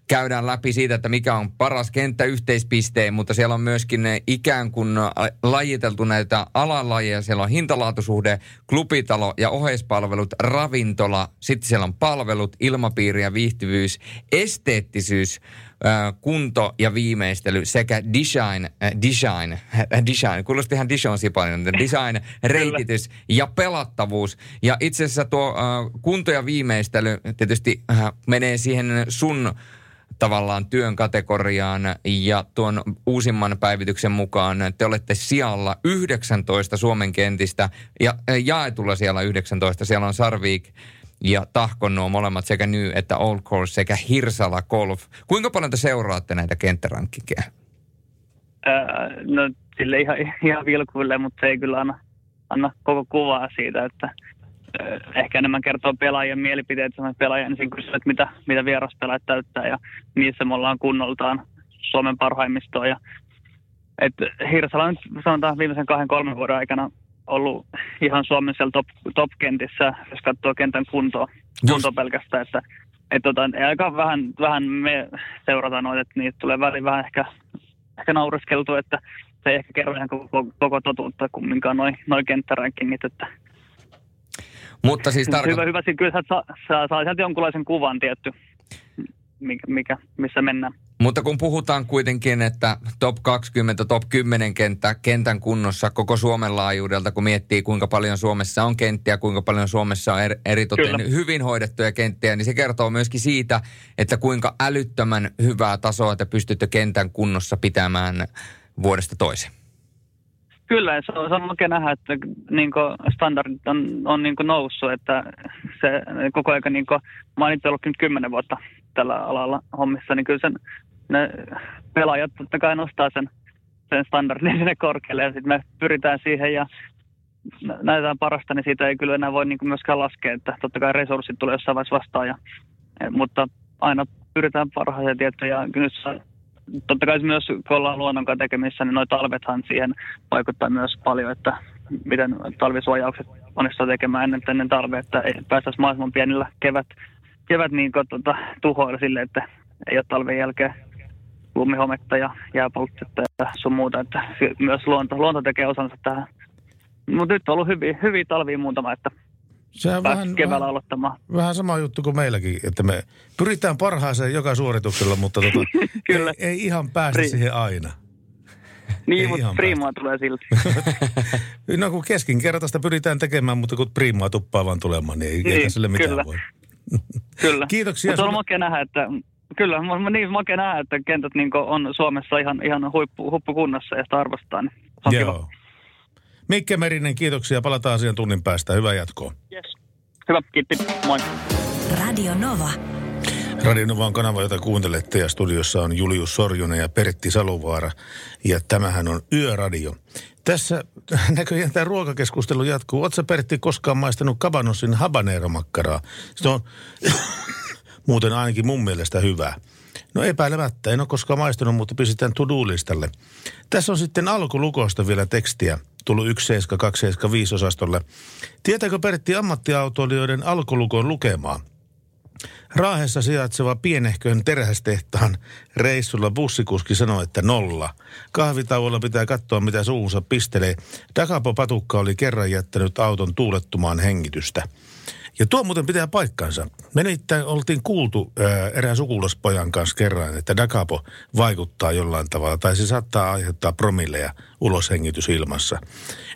käydään läpi siitä, että mikä on paras kenttä yhteispisteen, mutta siellä on myöskin ikään kuin lajiteltu näitä alalajeja. Siellä on hintalaatusuhde, klubitalo ja oheispalvelut, ravintola. Sitten siellä on palvelut, ilmapiiri ja viihtyvyys, esteettisyys, kunto ja viimeistely sekä design, design, design, kuulosti ihan Dijon-sipainen, design, reititys ja pelattavuus. Ja itse asiassa tuo kunto ja viimeistely tietysti menee siihen sun tavallaan työn kategoriaan, ja tuon uusimman päivityksen mukaan te olette sijalla yhdeksäntoista Suomen kentistä ja jaetulla siellä yhdeksäntoista. Siellä on Sarvik ja Tahkon nuo molemmat, sekä New että Old Course sekä Hirsala-golf. Kuinka paljon te seuraatte näitä kenttärankkinkeja? Öö, no sille ihan, ihan vilkuille, mutta se ei kyllä anna, anna koko kuvaa siitä, että ehkä enemmän kertoo pelaajien mielipiteet, pelaajien ensin kysyä, että mitä, mitä vieraspelaajat täyttää, ja niissä me ollaan kunnoltaan Suomen parhaimmistoa. Ja, et Hirsala on sanotaan viimeisen kahden kolmen vuoden aikana ollut ihan Suomen siellä top, top-kentissä, jos katsoo kentän kuntoa, kuntoa pelkästään. Että, et, tota, aika vähän, vähän me seurataan noita, että niitä tulee väliin vähän ehkä, ehkä naureskeltua, että se ei ehkä kerro ihan koko, koko totuutta kumminkaan noin noi kenttärankingit, että mutta siis tarko- hyvä, hyvä. Siinä kyllä saa, saa, saa sieltä jonkunlaisen kuvan tietty, mikä, mikä, missä mennään. Mutta kun puhutaan kuitenkin, että top kaksikymmentä, top kymmenen kenttä, kentän kunnossa koko Suomen laajuudelta, kun miettii kuinka paljon Suomessa on kenttiä, kuinka paljon Suomessa on er, eritoten hyvin hoidettuja kenttiä, niin se kertoo myöskin siitä, että kuinka älyttömän hyvää tasoa te pystytte kentän kunnossa pitämään vuodesta toiseen. Kyllä, se on, se on makea nähdä, että niin kuin standardit on, on niin kuin noussut, että se koko ajan, niin kuin, mä oon itse ollutkin kymmenen vuotta tällä alalla hommissa, niin kyllä sen, ne pelaajat totta kai nostaa sen, sen standardin sinne korkealle, ja sitten me pyritään siihen ja näytetään parasta, niin siitä ei kyllä enää voi niin kuin myöskään laskea, että totta kai resurssit tulee jossain vaiheessa vastaan, ja, mutta aina pyritään parhaaseen tietoon, ja kyllä nyt totta kai myös, kun ollaan luonnonkaan tekemissä, niin noi talvethan siihen vaikuttaa myös paljon, että miten talvisuojaukset onnistuu tekemään ennen, ennen talvea, että päästäisiin mahdollisimman pienillä kevät, kevät niin kuin, tuota, tuhoilla sille, että ei ole talven jälkeen lumihometta ja jääpalttetta ja sun muuta, että myös luonto, luonto tekee osansa tähän. Mutta nyt on ollut hyviä, hyviä talvia muutama, että sehän vähän, keväällä aloittamaan. Vähän sama juttu kuin meilläkin, että me pyritään parhaaseen joka suorituksella, mutta tota, Kyllä. Ei, ei ihan päästä Pri- siihen aina. Niin, ei, mutta priimaa päästä tulee silti. No kun keskinkertaista pyritään tekemään, mutta kun priimaa tuppaa vaan tulemaan, niin ei niin, eikä sille mitään kyllä voi. Kyllä. Kiitoksia. Mutta on makea nähdä, että kyllä, niin makea nähdä, että kentät niin on Suomessa ihan, ihan huippu, huippukunnassa ja sitä arvostaa. Niin on Joo. Kiva. Mikke Merinen, kiitoksia. Palataan asian tunnin päästä. Hyvää jatkoa. Yes. Hyvä, kiitti. Moi. Radio Nova. Radio Nova on kanava, jota kuuntelette, ja studiossa on Julius Sorjonen ja Pertti Salovaara. Ja tämähän on Yöradio. Tässä näköjään tämä ruokakeskustelu jatkuu. Oletko Pertti koskaan maistanut Cabanossin habaneeromakkaraa? Se on muuten ainakin mun mielestä hyvää. No epäilemättä, en ole koskaan maistanut, mutta pistetään to-do-listalle. Tässä on sitten alkulukosta vielä tekstiä tullut yksi seitsemän kaksi seitsemän viisi osastolle. Tietääkö Pertti ammattiautoilijoiden alkulukon lukemaa? Raahessa sijaitseva pienehkön terästehtaan reissulla bussikuski sanoi, että nolla. Kahvitauolla pitää katsoa, mitä suunsa pistelee. Dakapo-patukka oli kerran jättänyt auton tuulettumaan hengitystä. Ja tuo muuten pitää paikkansa. Me niitä oltiin kuultu ää, erään sukulaspojan kanssa kerran, että Dakapo vaikuttaa jollain tavalla, tai se saattaa aiheuttaa promilleja uloshengitys ilmassa.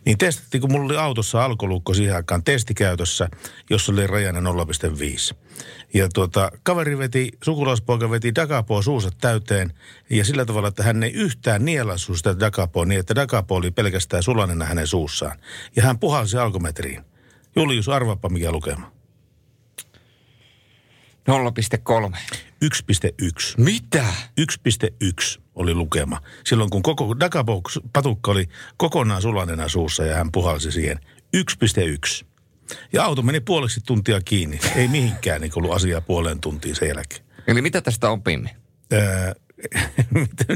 Niin testattiin, kun mulla oli autossa alkolukko siihen aikaan testikäytössä, jossa oli rajana nolla pilkku viisi. Ja tuota, kaveri veti, sukulaispoika veti Dakapoa suussa täyteen, ja sillä tavalla, että hän ei yhtään nielaissut sitä Dakapoa, niin että Dakapo oli pelkästään sulanena hänen suussaan. Ja hän puhalsi alkometriin. Julius, arvaappa mikä lukema. nolla pilkku kolme. yksi pilkku yksi. Mitä? yksi pilkku yksi oli lukema. Silloin kun koko Dakapo-patukka oli kokonaan sulanena suussa ja hän puhalsi siihen. yksi pilkku yksi. Ja auto meni puoleksi tuntia kiinni. Ei mihinkään niin ollut asiaa puoleen tuntiin sen jälkeen. Eli mitä tästä opimme? Öö,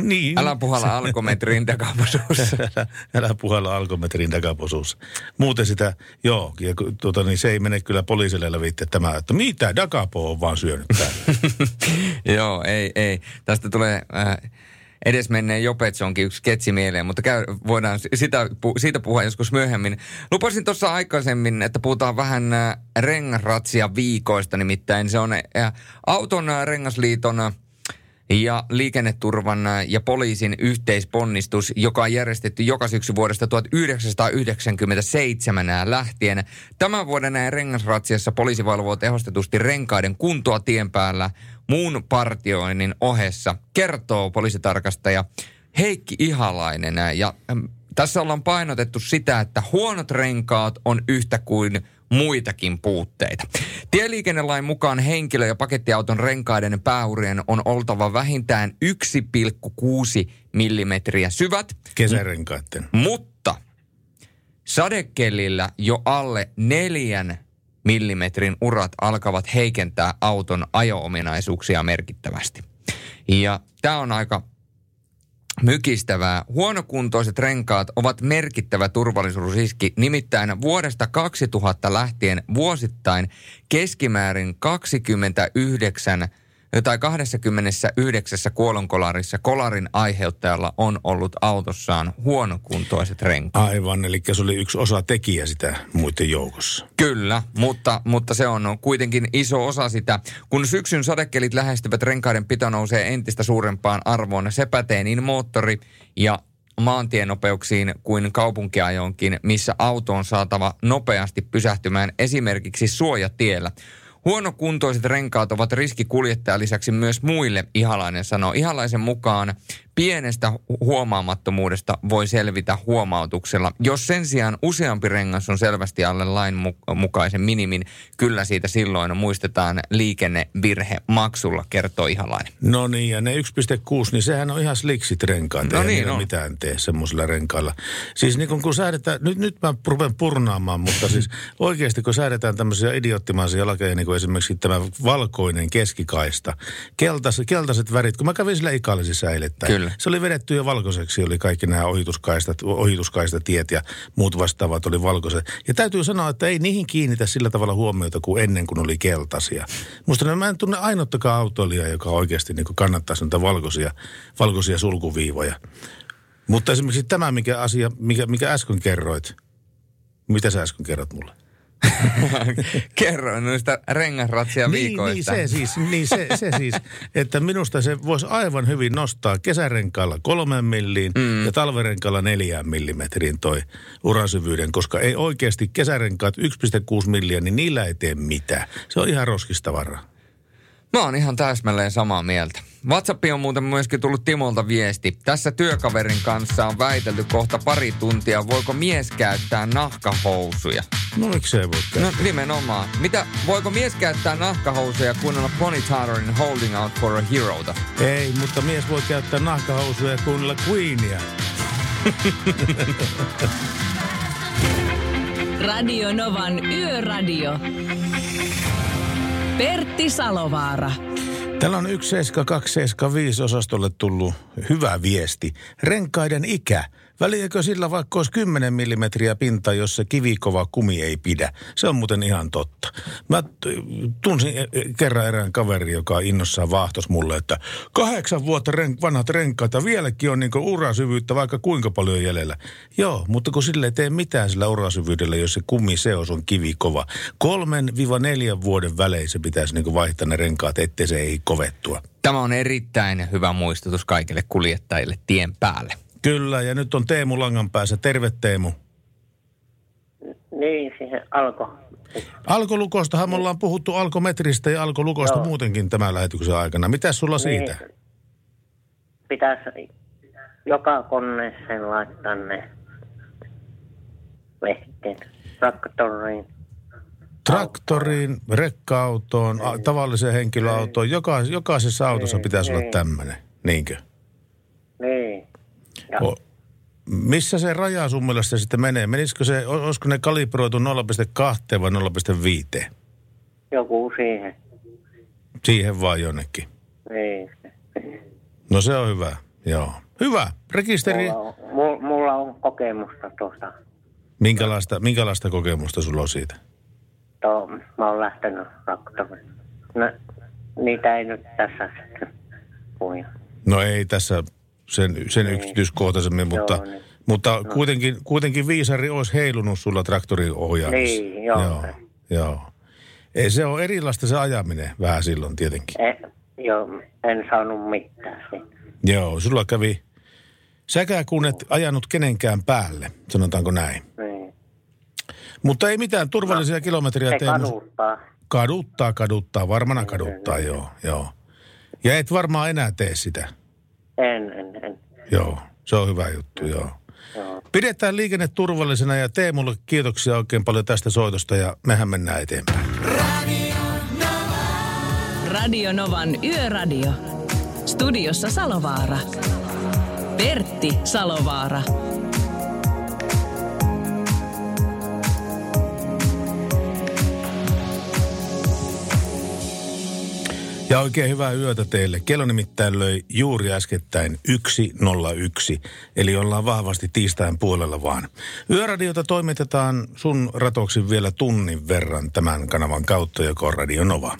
niin. Älä puhalla alkometrin Dakaposuussa. älä, älä puhalla alkometrin Dakaposuussa. Muuten sitä, joo, ja, tuota, niin se ei mene kyllä poliisille lävitse tämä, että mitä Dakapo on vaan syönyt täällä. Joo, ei, ei. Tästä tulee äh, edesmenneen Jopetsonkin yksi ketsi mieleen, mutta käy, voidaan sitä, pu, siitä puhua joskus myöhemmin. Lupasin tuossa aikaisemmin, että puhutaan vähän äh, rengasratsia viikoista, nimittäin se on äh, auton äh, rengasliiton äh, ja liikenneturvan ja poliisin yhteisponnistus, joka on järjestetty joka syksy vuodesta tuhatyhdeksänsataayhdeksänkymmentäseitsemän lähtien. Tämän vuoden rengasratsiassa poliisi valvoo tehostetusti renkaiden kuntoa tien päällä muun partioinnin ohessa, kertoo poliisitarkastaja Heikki Ihalainen. Ja tässä ollaan painotettu sitä, että huonot renkaat on yhtä kuin muitakin puutteita. Tieliikennelain mukaan henkilö- ja pakettiauton renkaiden pääurien on oltava vähintään yksi pilkku kuusi millimetriä syvät. Kesärenkaiden. Mutta sadekelillä jo alle neljän millimetrin urat alkavat heikentää auton ajo-ominaisuuksia merkittävästi. Ja tämä on aika mykistävää. Huonokuntoiset renkaat ovat merkittävä turvallisuusriski, nimittäin vuodesta kaksituhatta lähtien vuosittain keskimäärin kaksikymmentäyhdeksän tai kaksikymmentäyhdeksän kuolonkolarissa kolarin aiheuttajalla on ollut autossaan huonokuntoiset renkaat. Aivan, eli se oli yksi osa tekijä sitä muiden joukossa. Kyllä, mutta, mutta se on kuitenkin iso osa sitä. Kun syksyn sadekelit lähestyvät, renkaiden pito nousee entistä suurempaan arvoon. Se pätee niin moottori- ja maantienopeuksiin kuin kaupunkiajoonkin, missä auto on saatava nopeasti pysähtymään esimerkiksi suojatiellä. Huonokuntoiset renkaat ovat riski kuljettajan lisäksi myös muille, Ihalainen sanoo. Ihalaisen mukaan pienestä huomaamattomuudesta voi selvitä huomautuksella. Jos sen sijaan useampi rengas on selvästi alle lain mukaisen minimin, kyllä siitä silloin muistetaan liikennevirhe maksulla, kertoo Ihalainen. No niin, ja ne yksi pilkku kuusi, niin sehän on ihan sliksit renkaat. No niin, no. mitään tee semmoisilla renkailla. Siis niin kun, kun säädetään, nyt, nyt mä rupean purnaamaan, mutta siis oikeasti kun säädetään tämmöisiä idioottimaisia lakeja, niin kuin esimerkiksi tämä valkoinen keskikaista, keltaiset, keltaiset värit, kun mä kävin sillä Ikaalisissa eilettäin. Kyllä. Se oli vedetty jo valkoiseksi, oli kaikki nämä ohituskaistat, ohituskaistatiet ja muut vastaavat oli valkoiset. Ja täytyy sanoa, että ei niihin kiinnitä sillä tavalla huomiota kuin ennen kuin oli keltaisia. Musta no, mä en tunne ainuttakaan autoilijaa, joka oikeasti niin kannattaisi näitä valkoisia, valkoisia sulkuviivoja. Mutta esimerkiksi tämä, mikä asia, mikä, mikä äsken kerroit. Mitä sä äsken kerrot mulle? Kerroin noista rengasratsia viikoista. Niin, niin, se, siis, niin se, se siis, että minusta se voisi aivan hyvin nostaa kesärenkailla kolmen milliin mm. ja talverenkailla neljään millimetriin toi urasyvyyden, koska ei oikeasti kesärenkaat yksi pilkku kuusi milliä, niin niillä ei tee mitään. Se on ihan roskistavaraa. Mä oon ihan täsmälleen samaa mieltä. WhatsAppiin on muuten myöskin tullut Timolta viesti. Tässä työkaverin kanssa on väitelty kohta pari tuntia. Voiko mies käyttää nahkahousuja? No miksei voi käyttää? No nimenomaan. Mitä, voiko mies käyttää nahkahousuja kuunnella Bonnie Tylerin Holding Out for a Hero'ta? Ei, mutta mies voi käyttää nahkahousuja ja kuunnella Queenia. Radio Novan Yöradio. Pertti Salovaara. Täällä on yksi seitsemän kaksi seitsemän viisi osastolle tullut hyvä viesti. Renkaiden ikä Väliäkö sillä vaikka olisi kymmenen millimetriä pinta, jos se kivikova kumi ei pidä? Se on muuten ihan totta. Mä tunsin kerran erään kaveri, joka innossaan vaahtosi mulle, että kahdeksan vuotta ren- vanhat renkaat ja vieläkin on niinku urasyvyyttä vaikka kuinka paljon jäljellä. Joo, mutta kun sille ei tee mitään sillä urasyvyydellä, jos se kumiseos on kivikova. Kolmen viiva neljän vuoden välein se pitäisi niinku vaihtaa ne renkaat, ettei se ei kovettua. Tämä on erittäin hyvä muistutus kaikille kuljettajille tien päälle. Kyllä, ja nyt on Teemu langan päässä. Terve, Teemu. Niin, siihen alko. Alkolukostahan me ollaan puhuttu alkometristä ja alkolukosta Joo. muutenkin tämän lähetyksen aikana. Mitäs sulla niin, siitä? Pitäisi joka koneeseen laittaa ne vehkeet traktoriin. Traktoriin, rekka-autoon, a, tavalliseen henkilöautoon. Joka, jokaisessa autossa pitäisi niin, olla tämmöinen, niinkö? Niin. O, missä se raja sun mielestä sitten menee? Menisikö se, olisiko ne kalibroitu nolla pilkku kaksi vai nolla pilkku viisi? Joku siihen. Siihen vaan jonnekin. Niin. No se on hyvä, joo. Hyvä, rekisteri. Mulla on, mulla on kokemusta tuosta. Minkälaista, minkälaista kokemusta sulla on siitä? Joo, mä oon lähtenyt traktoriin. No, niitä ei nyt tässä sitten puhuja. No ei tässä sen, sen yksityiskohtaisemmin, mutta, joo, niin. mutta no. kuitenkin, kuitenkin viisari olisi heilunut sulla traktorin ohjaamassa. Niin, joo. joo, joo. Ei se ole erilaista se ajaminen vähän silloin tietenkin. Eh, joo, en saanut mitään siitä. Joo, sulla kävi, säkään kun et ajanut kenenkään päälle, sanotaanko näin. Niin. Mutta ei mitään turvallisia no, kilometriä tee. Kaduttaa. Kaduttaa, kaduttaa. Varmana en, kaduttaa, en, joo, en. joo. Ja et varmaan enää tee sitä. En, en, en. Joo, se on hyvä juttu, en, joo. joo. Pidetään liikenne turvallisena ja Teemulle kiitoksia oikein paljon tästä soitosta ja mehän mennään eteenpäin. Radio Nova. Radio Novan Yöradio. Studiossa Salovaara. Pertti Salovaara. Ja oikein hyvää yötä teille. Kello nimittäin löi juuri äskettäin yksi nolla yksi, eli ollaan vahvasti tiistain puolella vaan. Yöradiota toimitetaan sun ratoksin vielä tunnin verran tämän kanavan kautta, joka on Radio Nova.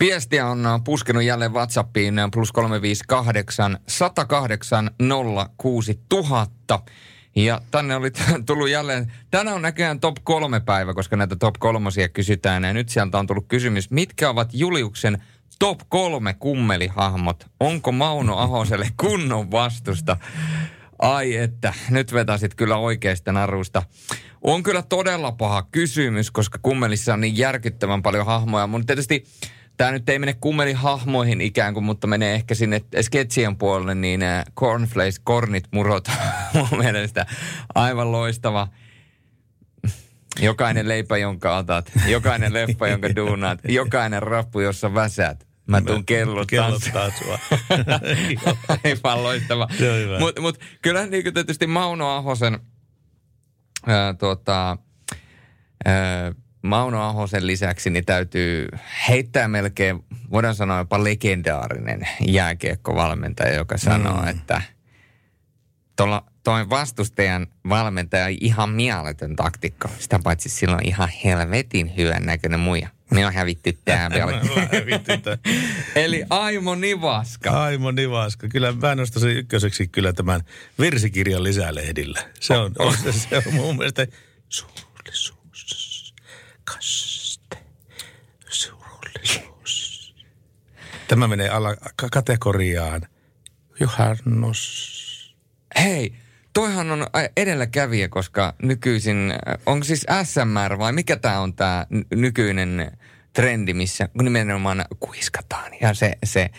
Viestiä on puskenut jälleen WhatsAppiin plus kolme viisi kahdeksan, yksi nolla kahdeksan, nolla kuusi nolla nolla nolla. Ja tänne oli tullut jälleen, tänään on näköjään top kolme päivä, koska näitä top kolmosia kysytään. Ja nyt sieltä on tullut kysymys, mitkä ovat Juliuksen top kolme kummelihahmot. Onko Mauno Ahoselle kunnon vastusta? Ai että, nyt vetäisit kyllä oikeasta narusta. On kyllä todella paha kysymys, koska kummelissa on niin järkyttävän paljon hahmoja. Mun tietysti, tää nyt ei mene kummelihahmoihin ikään kuin, mutta menee ehkä sinne sketsien puolelle, niin cornflakes, kornit, murot, mun mielestä aivan loistava. Jokainen leipä, jonka otat. Jokainen leffa, jonka duunaat. Jokainen rappu, jossa väsät. Mä tuun kellottaa sua. Aivan loistava. Mutta mut, kyllä niin tietysti Mauno Ahosen, ää, tuota, ää, Mauno Ahosen lisäksi niin täytyy heittää melkein, voidaan sanoa jopa legendaarinen jääkiekkovalmentaja, joka sanoo, mm. että tuolla... Toi vastustajan valmentaja ihan mieletön taktiikka. Sitä paitsi sillä on ihan helvetin hyvän näköinen muija. Me on hävitty tää. Eli Aimo Nivaska. Aimo Nivaska. Kyllä mä nostasin ykköseksi kyllä tämän virsikirjan lisälehdillä. Se on, on, se, se on mun mielestä surullisuus, kaste, surullisuus. Tämä menee ala kategoriaan. Juhannus. Hei. Toihan on edelläkävijä, koska nykyisin, onko siis S M R vai mikä tämä on tämä nykyinen trendi, missä nimenomaan kuiskataan ja se, se,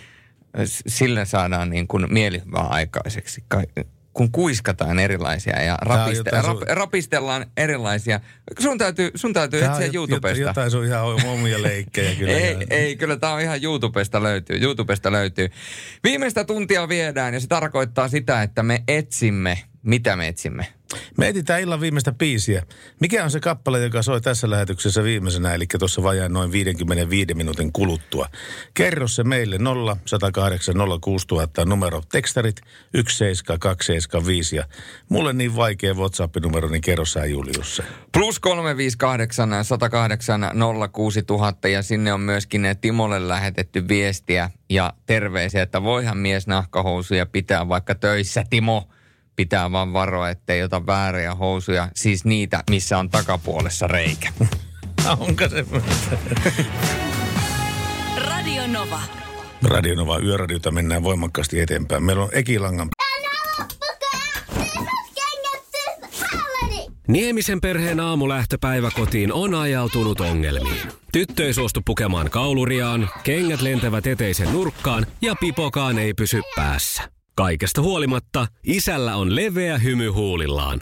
sillä saadaan niin kuin mielihyvää aikaiseksi, kun kuiskataan erilaisia ja rapiste, rap, sun... rapistellaan erilaisia. Sun täytyy, sun täytyy etsiä jot, YouTubesta. Jotain sun ihan omia leikkejä kyllä. ei, ei, kyllä tää on ihan YouTubesta löytyy. YouTubesta löytyy. Viimeistä tuntia viedään ja se tarkoittaa sitä, että me etsimme. Mitä me etsimme? Me etsitään illan viimeistä biisiä. Mikä on se kappale, joka soi tässä lähetyksessä viimeisenä, eli tuossa vajaan noin viidenkymmenenviiden minuutin kuluttua? Kerro se meille nolla yksi nolla kahdeksan nolla kuusi nolla nolla nolla numero tekstarit yksi seitsemän kaksi seitsemän viisi ja mulle niin vaikea WhatsApp-numero, niin kerro sä Julius se. Plus kolme viisi kahdeksan sata kahdeksan nolla kuusi tuhatta ja sinne on myöskin Timolle lähetetty viestiä ja terveisiä, että voihan mies nahkahousuja pitää vaikka töissä, Timo. Pitää vaan varoa, ettei ota vääriä housuja, siis niitä, missä on takapuolessa reikä. Onko se? Radio Nova. Radio Nova, Yöradiota mennään voimakkaasti eteenpäin. Meillä on Ekilangan... Niemisen perheen aamulähtöpäivä kotiin on ajautunut ongelmiin. Tyttö ei suostu pukemaan kauluriaan, kengät lentävät eteisen nurkkaan ja pipokaan ei pysy päässä. Kaikesta huolimatta, isällä on leveä hymy huulillaan.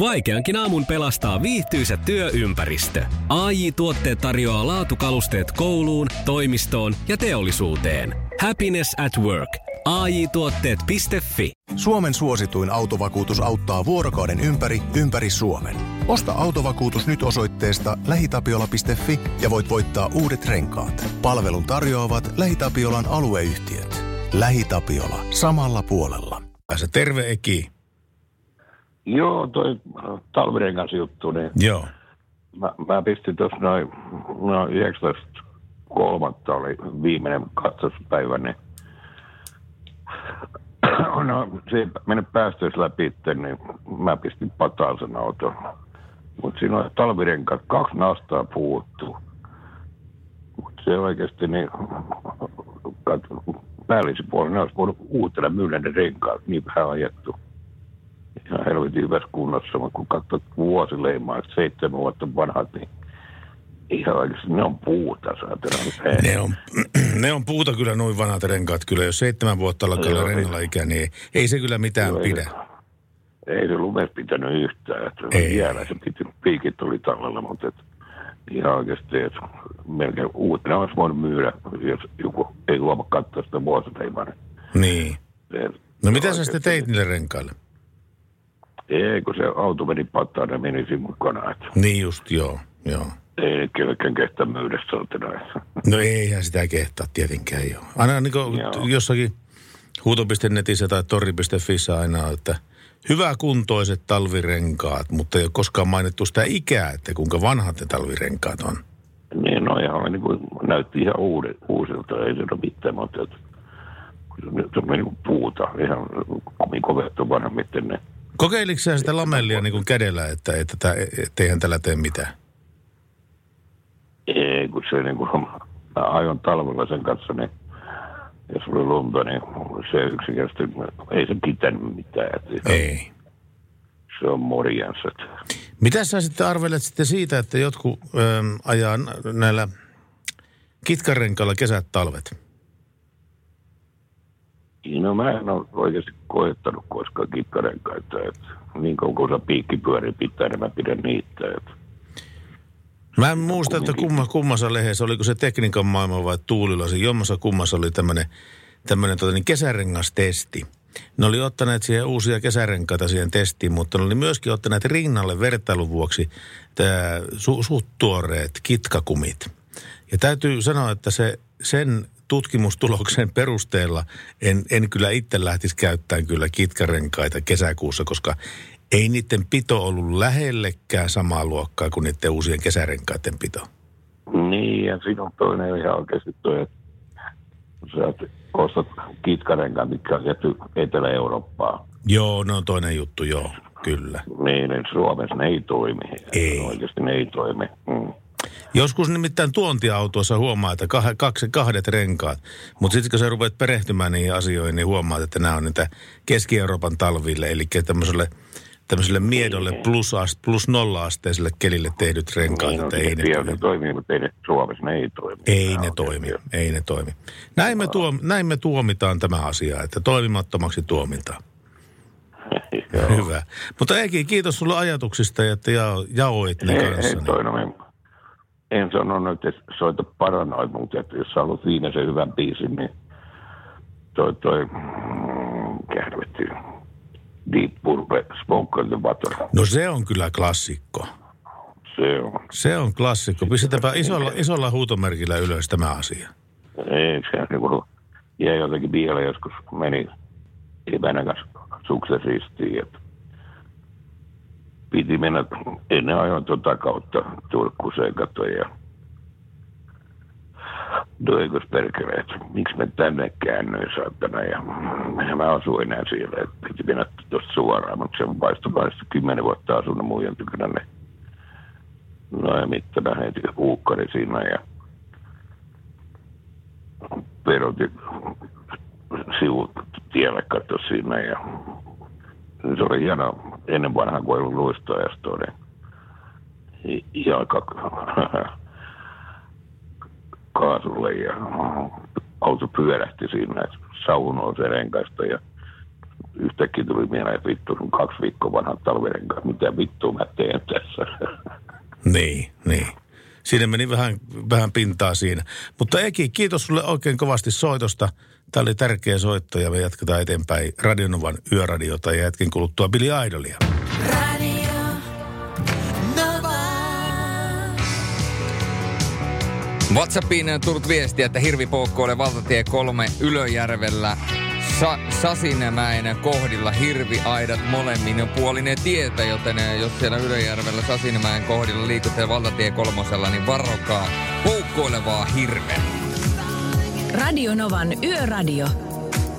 Vaikeankin aamun pelastaa viihtyisä työympäristö. A J-tuotteet tarjoaa laatukalusteet kouluun, toimistoon ja teollisuuteen. Happiness at work. A J tuotteet piste fi. Suomen suosituin autovakuutus auttaa vuorokauden ympäri, ympäri Suomen. Osta autovakuutus nyt osoitteesta lähi tapiola piste fi ja voit voittaa uudet renkaat. Palvelun tarjoavat LähiTapiolan alueyhtiöt. LähiTapiola. Samalla puolella. Terve Eki. Joo, toi Talvinen kanssa juttu, niin joo. Mä, mä pistin tuossa noin no yhdeksästoista kolmatta oli viimeinen katsospäivä, niin no, se ei mennyt päästöissä läpi, niin mä pistin pataisen auton. Mutta siinä on talvirenkaat, kaksi nastaa puuttuu. Mutta se oikeasti niin... Päällisin puolella ne olisi voinut uutella myydä ne renkaat, niin vähän ajettu. Ihan helvetin hyvässä kunnossa, mutta kun katsot vuosileimaa, seitsemän vuotta vanhat, niin ihan oikeasti ne on puuta, saatana. Ne on, ne on puuta kyllä noin vanhat renkaat kyllä, jos seitsemän vuotta alkaa rennalla ikä, niin ei se kyllä mitään joo, pidä. Ei, ei se lumes pitänyt yhtään, että vielä se piti, piikit oli tallella, mutta... Et, ihan oikeasti, että melkein uutena olisi voinut myydä, jos joku ei huoma katsoa sitä vuositeimaa. Niin. Et, no mitä sä sitten teit niille renkaille? Ei, kun se auto meni pataan ja meni siinä mukana. Että. Niin just, joo, joo. Ei nyt kellekään kehtaa myydä soltinaissa. No eihän sitä kehtaa tietenkään, joo. Aina niin jossakin huuto piste netissä tai tori piste fissä aina, että... Hyväkuntoiset talvirenkaat, mutta ei ole koskaan mainittu sitä ikää, että kuinka vanhat ne talvirenkaat on. Niin, no ihan niin kuin näytti ihan uudet, uusilta, ei se ole mitään, mutta se on niin kuin puuta, ihan kovin kovettu vanhemmin. Kokeiliko sä sitä lamellia niin kuin kädellä, että eihän tällä tee mitään? Ei, kun se niin kuin, mä aion talvella sen kanssa, niin jos oli lunta, niin se yksinkertaisesti ei se pitänyt mitään. Ei. Se on morjansa. Mitä sä sitten arvelet sitten siitä, että jotkut äm, ajaa näillä kitkarenkailla kesät, talvet? No mä en ole oikeasti koettanut koskaan kitkarenkaita. Että niin kauan kun se piikkipyöri pitää, niin mä pidän niitä. Että. Mä en muista, että kumma, kummassa lehdessä, oliko se tekniikan maailma vai tuulilasi, jommassa kummassa oli tämmöinen tota, niin kesärengastesti. Ne oli ottaneet siihen uusia kesärenkaita siihen testiin, mutta ne oli myöskin ottaneet rinnalle vertailun vuoksi tää, su, suht tuoreet kitkakumit. Ja täytyy sanoa, että se, sen tutkimustuloksen perusteella en, en kyllä itse lähtisi käyttämään kyllä kitkarenkaita kesäkuussa, koska... Ei niiden pito ollut lähellekään samaa luokkaa kuin niiden uusien kesärenkaiden pito. Niin, ja siinä on toinen ihan oikeasti toi, että sä ostat kitkarenkaan, mitkä on jätty Etelä-Eurooppaa. Joo, no toinen juttu, joo, kyllä. Niin, että Suomessa ne ei toimi. Ei. Oikeasti ne ei toimi. Mm. Joskus nimittäin tuontiautoissa huomaa, että kaksi, kahdet renkaat, mutta sitten kun sä rupeat perehtymään niihin asioihin, niin huomaat, että nämä on niitä Keski-Euroopan talville, eli tämmöiselle... Tämmöiselle miedolle plus, ast, plus nolla-asteiselle kelille tehdyt renkaat, niin, että no, ei ne toimi. Toimii, mutta ei ne Suomessa, ne ei toimi. Ei nämä ne toimi, tietysti. ei ne toimi. Näin me, tuom, näin me tuomitaan tämä asia, että toimimattomaksi tuomitaan. Hyvä. Mutta Eki, kiitos sulle ajatuksista, että jaoit ne ei, kanssa. Ei, toinen, en sanonut, että soita paranoit, mutta että jos sä haluat viimeisen hyvän biisin, niin toi, toi, mm, kähdyttiin. Deep Purple, Smoke on the Water. No se on kyllä klassikko. Se on. Se on klassikko. Pistetäänpä isolla, isolla huutomerkillä ylös tämä asia. Ei, se jäi jotenkin vielä joskus, kun meni Ivänä kanssa suksesistiin, että piti mennä ennen ajoin tuota kautta Turkkuseen katoja. No eikös perkele, että miksi me tänne käännyin saatana ja mä asuin enää siellä, että piti mennä tuosta suoraan, mutta se on paistokaisesti kymmenen vuotta asunut muiden tykönä ne. No ja mittana heti uukkari siinä ja perotin sivutielle katso siinä ja se oli hieno ennen vanhaa kuin ollut luistoajasta oli jalka kaasulle ja auto pyörähti siinä saunoo se renkaista ja yhtäkkiä tuli mieleen, että vittu sun kaksi viikkoa vanha talvirenkaat, mitä vittua mä teen tässä. Niin, niin. Siinä meni vähän, vähän pintaa siinä. Mutta Eki, kiitos sulle oikein kovasti soitosta. Tämä oli tärkeä soitto ja me jatketaan eteenpäin Radio Novan Yöradiota ja hetken kuluttua Billy Idolia. Radio Nova. WhatsAppiin on tullut viesti, että hirvipoukkoilee valtatie kolme Ylöjärvellä. Sa- Sasinmäen kohdilla hirviaidat molemmin on puolinen tietä, joten jos siellä Ylöjärvellä Sasinmäen kohdilla liikutte valtatie kolmosella, niin varokaa poukkoilevaa hirveä. Radio Novan Yöradio.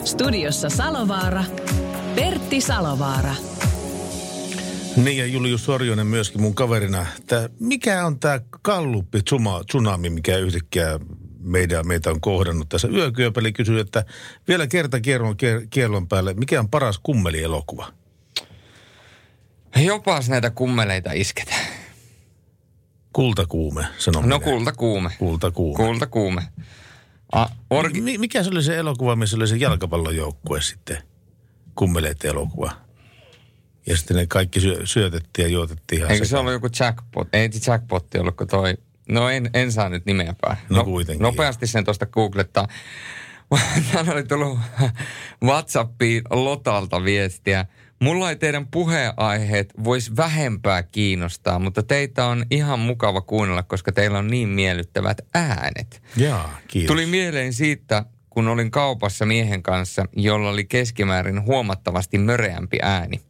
Studiossa Salovaara, Pertti Salovaara. Niin ja Julius Sorjonen myöskin mun kaverina. Tää, mikä on tää kalluppi tsunami, mikä yhtäkkiä meitä, meitä on kohdannut tässä. Yökyöpeli kysyy, että vielä kerta kierron, kierron päälle, mikä on paras kummelielokuva? Jopas näitä kummeleita isketään. Kultakuume, sano. No kultakuume. Kultakuume. Kultakuume. A, orgi... M- mikä se oli se elokuva, missä oli se jalkapallojoukkue sitten? Kummeleiden elokuva. Ja sitten ne kaikki syö, syötettiin ja juotettiin. Eikö se ollut joku jackpot? Ei se jackpotti ollut, kun toi... No en, en saa nyt nimeä päälle. No, no kuitenkin. Nopeasti sen tuosta googlettaa. Täällä oli tullut WhatsAppiin Lotalta viestiä. Mulla ei teidän puheenaiheet voisi vähempää kiinnostaa, mutta teitä on ihan mukava kuunnella, koska teillä on niin miellyttävät äänet. Jaa, kiitos. Tuli mieleen siitä, kun olin kaupassa miehen kanssa, jolla oli keskimäärin huomattavasti möreämpi ääni.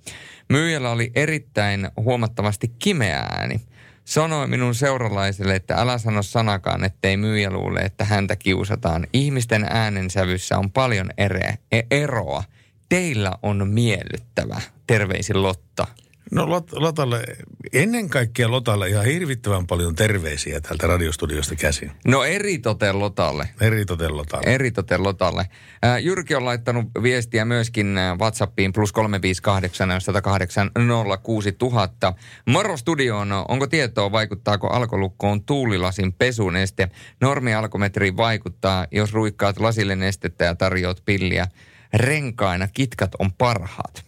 Myyjällä oli erittäin huomattavasti kimeä ääni. Sanoi minun seuralaiselle, että älä sano sanakaan, ettei myyjä luule, että häntä kiusataan. Ihmisten äänensävyssä on paljon ere, eroa. Teillä on miellyttävä. Terveisin Lotta. No Lot- Lotalle, ennen kaikkea Lotalle ihan hirvittävän paljon terveisiä täältä radiostudiosta käsin. No eritoten Lotalle. Eritoten Lotalle. Eritoten Lotalle. Äh, Jyrki on laittanut viestiä myöskin WhatsAppiin plus kolme viisi kahdeksan yksi nolla kahdeksan nolla kuusi tuhatta. Moro studioon, onko tietoa vaikuttaako alkolukkoon tuulilasin pesuneste? Normi alkometriin vaikuttaa, jos ruikkaat lasille nestettä ja tarjoat pilliä. Renkaina kitkat on parhaat.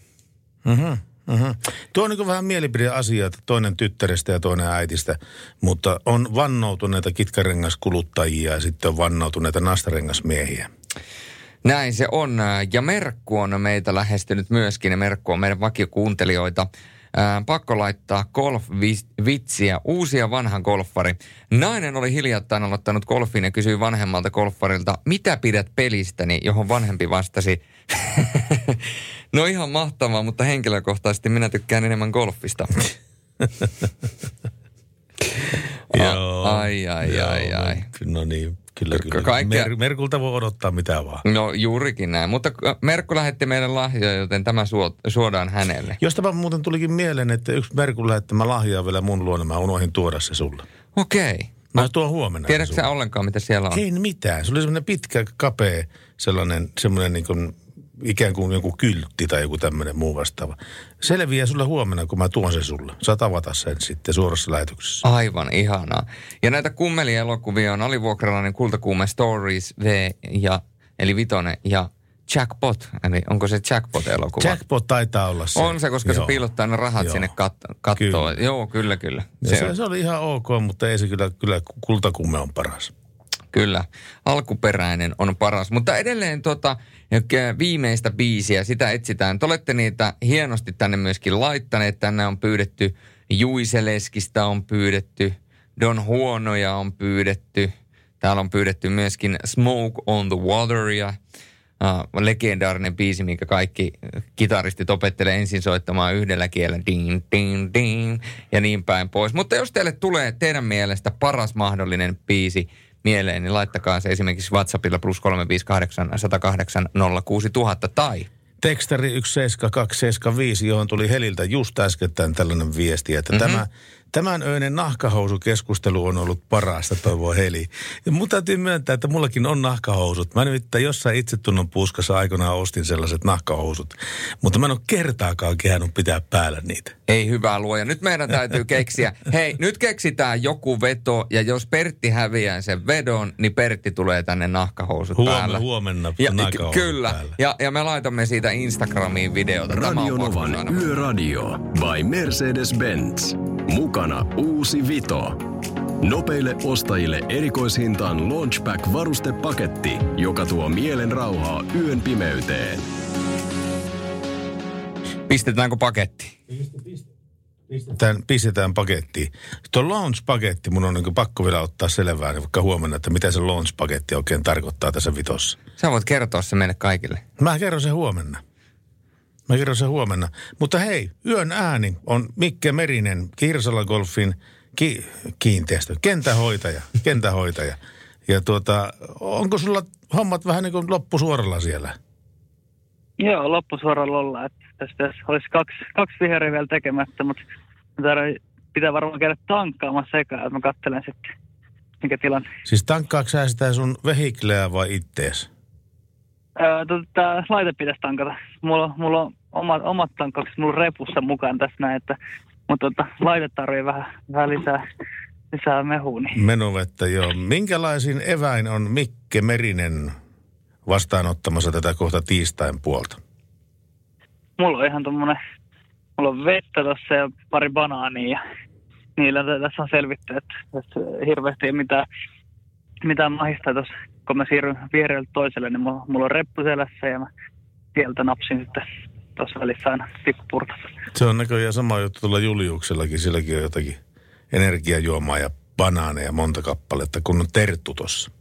Mhm. Mm-hmm. Tuo on niin kuin vähän mielipideasia, että toinen tyttärestä ja toinen äitistä, mutta on vannoutuneita kitkarengaskuluttajia ja sitten on vannoutuneita nastarengasmiehiä. Näin se on. Ja Merkku on meitä lähestynyt myöskin ja Merkku on meidän vakiokuuntelijoita. Ää, pakko laittaa golf-vitsiä. Uusia vanhan golfari. Nainen oli hiljattain aloittanut golfin ja kysyi vanhemmalta golfarilta, mitä pidät pelistäni, johon vanhempi vastasi. No ihan mahtavaa, mutta henkilökohtaisesti minä tykkään enemmän golfista. A- ai, ai, joo, ai, ai. No niin, kyllä, kyllä. Kaikkea... Mer- Merkulta voi odottaa mitä vaan. No juurikin näin, mutta Merkku lähetti meille lahjoja, joten tämä suo- suodaan hänelle. Jos tämä muuten tulikin mieleen, että yksi Merkun lähettämä lahjaa vielä mun luona, mä unohdin tuoda se sulle. Okei. Okay. Mä tuon huomenna. Tiedätkö sä ollenkaan, mitä siellä on? Ei mitään, se oli semmoinen pitkä, kapea, sellainen, semmoinen niin kuin... Ikään kuin joku kyltti tai joku tämmöinen muu vastaava. Selviää sulle huomenna, kun mä tuon sen sulle. Saat avata sen sitten suorassa lähetyksessä. Aivan ihanaa. Ja näitä kummelielokuvia on alivuokralainen Kultakuume Stories V ja, eli Vitone ja Jackpot. Eli onko se Jackpot-elokuva? Jackpot taitaa olla se. On se, koska Joo. se piilottaa ne rahat Joo. sinne kat- kattoon. Kyllä. Joo, kyllä, kyllä. Se, se, se oli ihan ok, mutta ei se kyllä, kyllä Kultakuume on paras. Kyllä, alkuperäinen on paras. Mutta edelleen tuota viimeistä biisiä, sitä etsitään. Te olette niitä hienosti tänne myöskin laittaneet. Tänne on pyydetty Juiseleskistä, on pyydetty Don Huonoja, on pyydetty. Täällä on pyydetty myöskin Smoke on the Wateria. Uh, legendaarinen biisi, minkä kaikki kitaristit opettelee ensin soittamaan yhdellä kielellä ding, ding, ding ja niin päin pois. Mutta jos teille tulee teidän mielestä paras mahdollinen biisi mieleen, niin laittakaa se esimerkiksi WhatsAppilla plus kolme viisi kahdeksan, yksi nolla kahdeksan, nolla kuusi nolla nolla nolla tai tekstari yksi seitsemän kaksi seitsemän viisi, johon tuli Heliltä just äskettäin tällainen viesti, että mm-hmm. tämä, tämän öinen nahkahousukeskustelu on ollut parasta, toivoo Heli. Ja mun täytyy myöntää, että mullakin on nahkahousut. Mä nimittäin jossain itsetunnon puuskassa aikanaan ostin sellaiset nahkahousut, mutta mä en ole kertaakaan kehännyt pitää päällä niitä. Ei hyvää luoja. Nyt meidän täytyy keksiä. Hei, nyt keksitään joku veto, ja jos Pertti häviää sen vedon, niin Pertti tulee tänne nahkahousut Huom- päällä. Huomenna ja, nahkahousut kyllä. päällä. Kyllä, ja, ja me laitamme siitä Instagramiin videota. Radio Novan Yöradio by Mercedes-Benz. Mukana uusi Vito. Nopeille ostajille erikoishintaan Launchback-varustepaketti, joka tuo mielen rauhaa yön pimeyteen. Pistetäänkö paketti? Pistetään, pistetään pakettiin. Tuo launch-paketti, mun on niin pakko vielä ottaa selvää, niin vaikka huomenna, että mitä se launch-paketti oikein tarkoittaa tässä Vitossa. Sä voit kertoa se meille kaikille. Mä kerron sen huomenna. Mä kerron sen huomenna. Mutta hei, yön ääni on Mikke Merinen, Hirsala-golfin ki- kiinteistö, kentähoitaja, kentähoitaja. Ja tuota, onko sulla hommat vähän niin kuin loppusuoralla siellä? Joo, loppusuoralla ollaan, että tässä, tässä olisi kaksi, kaksi viheriä vielä tekemättä, mutta pitää varmaan käydä tankkaamassa sekaan, että mä katselen sitten, mikä tilanne. Siis tankkaatko sä sitä sun vehikleä vai ittees? Öö, tota, laite pitäisi tankata. Mulla, mulla on omat, omat tankkaukset mulla repussa mukaan tässä näin, että, mutta tota, laite tarvii vähän, vähän lisää, lisää mehuun. Niin. Menuvettä, joo. Minkälaisin eväin on Mikke Merinen vastaanottamassa tätä kohta tiistain puolta? Mulla on ihan tommonen, mulla on vettä tossa ja pari banaania ja niillä tässä on selvitty, että tässä hirveästi ei mitään, mitään mahista tossa. Kun mä siirryn viereltä toiselle, niin mulla, mulla on reppu selässä ja mä sieltä napsin sitten tuossa välissä aina tippupurtassa. Se on näköjään sama juttu tuolla Juliuksellakin, silläkin on jotakin energiajuomaa ja banaaneja monta kappaletta, kun on terttu tossa.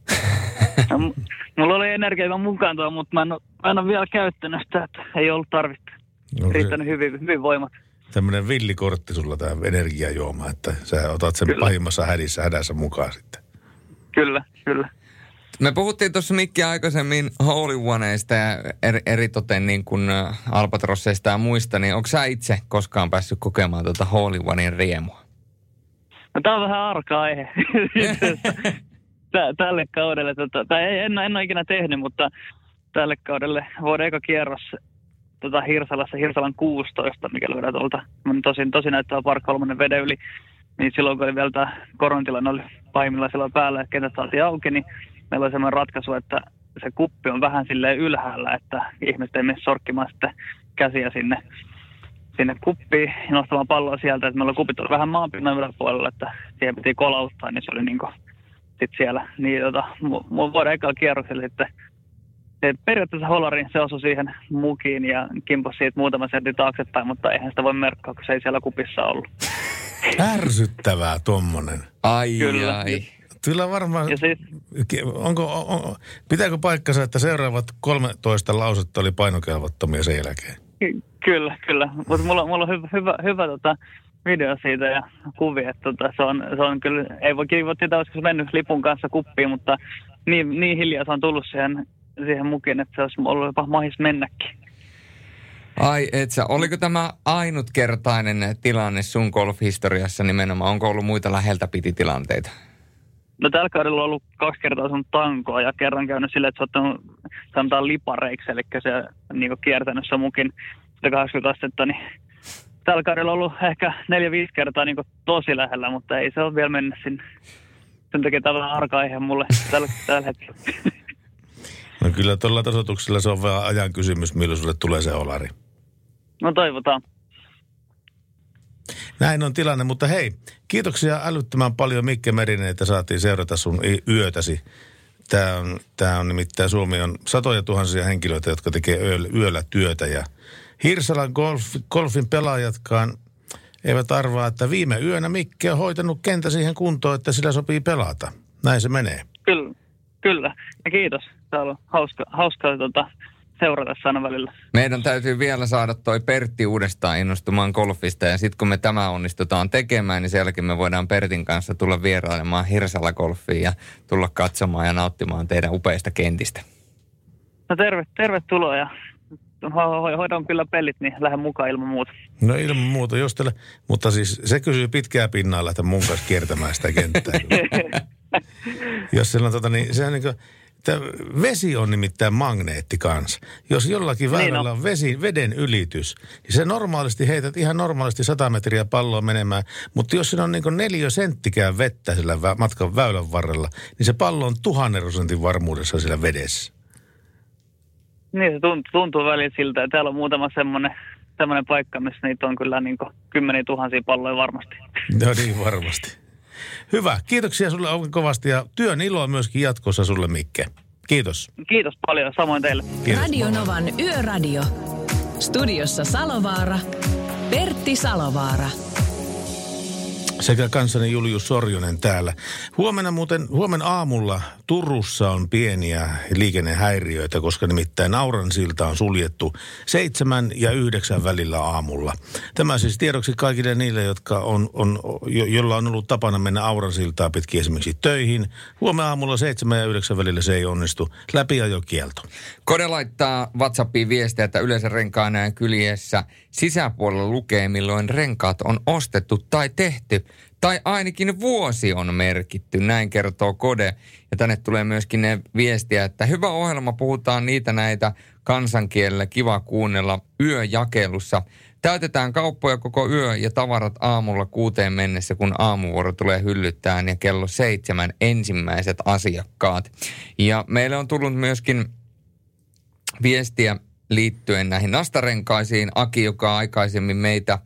No, mulla oli energiaa mukaan tuo, mutta mä en ole aina vielä käyttänyt sitä, että ei ollut tarvittu. No, riittänyt hyvin, hyvin voimat. Tämmöinen villikortti sulla tämä energiajuoma, että sä otat sen kyllä. pahimmassa hädissä hädässä mukaan sitten. Kyllä, kyllä. Me puhuttiin tuossa Mikki aikaisemmin Holy Oneista ja er, eritoten niin kuin Albatrosseista ja muista, niin onko sä itse koskaan päässyt kokemaan tuota Holy Onein riemua? No tää on vähän arka aihe tälle kaudelle. Tota, tai en, en ole ikinä tehnyt, mutta tälle kaudelle vuoden eka kierros tota Hirsalassa, Hirsalan kuusitoista, mikä löydät olta. Tosin, tosin näyttää par kolmannen veden yli, niin silloin kun oli vielä tämä koronatilanne oli pahimmillaan silloin päällä, että kentät saatiin auki, niin meillä on sellainen ratkaisu, että se kuppi on vähän silleen ylhäällä, että ihmiset ei mene sorkkimaan sitten käsiä sinne, sinne kuppiin ja nostamaan palloa sieltä. Että meillä on kupit oli vähän maanpinnan yläpuolella, että siihen piti kolauttaa, niin se oli niin kuin sitten siellä. Niin tota, mun vuoden ekalla kierroksella sitten periaatteessa holari, se osui siihen mukiin ja kimposi siitä muutama sentin taaksepäin, mutta eihän sitä voi merkkaa, kun se ei siellä kupissa ollut. Ärsyttävää tommonen. Ai Kyllä. ai. Kyllä varmaan, siis, onko, on, pitääkö paikkansa, että seuraavat kolmetoista lausetta oli painokelvottomia sen jälkeen? Kyllä, kyllä. Mutta mulla, mulla on hyvä, hyvä, hyvä tota video siitä ja kuvia. Että tota, se, on, se on kyllä, ei voi kiivoa sitä, olisiko se mennyt lipun kanssa kuppiin, mutta niin, niin hiljaa se on tullut siihen, siihen mukiin, että se olisi ollut jopa mahis mennäkin. Ai etsä, oliko tämä ainutkertainen tilanne sun golf-historiassa nimenomaan? Onko ollut muita läheltä piti tilanteita? No tällä kaudella on ollut kaksi kertaa sun tankoa ja kerran käynyt silleen, että sä oot ottanut, sanotaan lipareiksi, eli se niin kuin kiertänyt se mukin sata kahdeksankymmentä astetta, niin tällä kaudella on ollut ehkä neljä viisi kertaa niin kuin tosi lähellä, mutta ei se ole vielä mennyt sinne. Sen takia tämä on arka aihe mulle tällä, tällä hetkellä. No kyllä tuolla tasoituksella se on vähän ajan kysymys, milloin sulle tulee se olari. No toivotaan. Näin on tilanne, mutta hei, kiitoksia älyttömän paljon Mikke Merinen, että saatiin seurata sun yötäsi Tämä on, tämä on nimittäin, Suomi on satoja tuhansia henkilöitä, jotka tekee yöllä, yöllä työtä. Ja Hirsala-golfin pelaajatkaan eivät arvaa, että viime yönä Mikke on hoitanut kentä siihen kuntoon, että sillä sopii pelata. Näin se menee. Kyllä, kyllä. Ja kiitos. Tämä on hauska, hauskaa tuota, seurata aina välillä. Meidän täytyy vielä saada toi Pertti uudestaan innostumaan golfista. Ja sitten kun me tämä onnistutaan tekemään, niin sen jälkeen me voidaan Pertin kanssa tulla vierailemaan Hirsala-golfiin ja tulla katsomaan ja nauttimaan teidän upeista kentistä. No terve, tervetuloa ja... hoidaan kyllä pelit, niin lähden mukaan ilman muuta. No ilman muuta, jos teillä, mutta siis se kysyy pitkää pinnaa lähteä mun kanssa kiertämään sitä kenttää. Jos siellä on tota, niin sehän niin kuin, vesi on nimittäin magneetti kanssa. Jos jollakin niin väärällä on vesi, veden ylitys, niin se normaalisti heität ihan normaalisti sata metriä palloa menemään, mutta jos siinä on niin kuin neljä senttikään vettä sillä matkan väylän varrella, niin se pallo on tuhannen prosentin varmuudessa siellä vedessä. Niin, se tuntuu, tuntuu väliin siltä. Ja täällä on muutama semmoinen, semmoinen paikka, missä niitä on kyllä niin kuin kymmeniä tuhansia palloja varmasti. No niin, varmasti. Hyvä. Kiitoksia sulle oikein kovasti ja työn iloa myöskin jatkossa sulle, Mikke. Kiitos. Kiitos paljon. Samoin teille. Kiitos. Radio Novan Yöradio. Studiossa Salovaara. Pertti Salovaara. Sekä kanssani Julius Sorjonen täällä. Huomenna muuten, huomenna aamulla Turussa on pieniä liikennehäiriöitä, koska nimittäin Nauransilta on suljettu seitsemän ja yhdeksän välillä aamulla. Tämä siis tiedoksi kaikille niille, jotka on, on, jo, jolla on ollut tapana mennä Auransiltaa pitkin esimerkiksi töihin. Huomenna aamulla seitsemän ja yhdeksän välillä se ei onnistu. Läpiajokielto. Kode laittaa WhatsAppiin viestiä, että yleensä renkaan näin kyljessä sisäpuolella lukee, milloin renkaat on ostettu tai tehty. Tai ainakin vuosi on merkitty, näin kertoo Kode. Ja tänne tulee myöskin ne viestiä, että hyvä ohjelma, puhutaan niitä näitä kansankielellä, kiva kuunnella yöjakelussa. Täytetään kauppoja koko yö ja tavarat aamulla kuuteen mennessä, kun aamuvuoro tulee hyllyttään ja kello seitsemän ensimmäiset asiakkaat. Ja meille on tullut myöskin viestiä liittyen näihin nastarenkaisiin. Aki, joka aikaisemmin meitä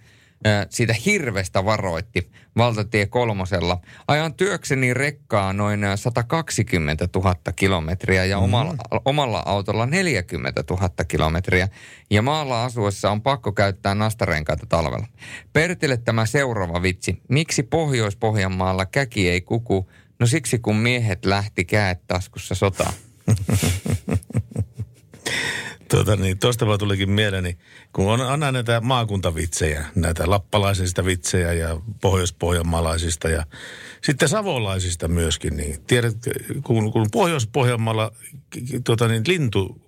siitä hirvestä varoitti valtatie kolmosella. Ajan työkseni rekkaa noin sata kaksikymmentätuhatta kilometriä ja omalla, mm. omalla autolla neljäkymmentätuhatta kilometriä. Ja maalla asuessa on pakko käyttää nastarenkaita talvella. Pertille tämä seuraava vitsi. Miksi Pohjois-Pohjanmaalla käki ei kuku? No siksi kun miehet lähti käet taskussa sotaan. Tuota niin, tuosta vaan tulikin mieleeni, kun on aina näitä maakuntavitsejä, näitä lappalaisista vitsejä ja pohjoispohjanmalaisista ja sitten savolaisista myöskin. Niin tiedät, kun, kun Pohjois-Pohjanmaalla tuota niin, lintu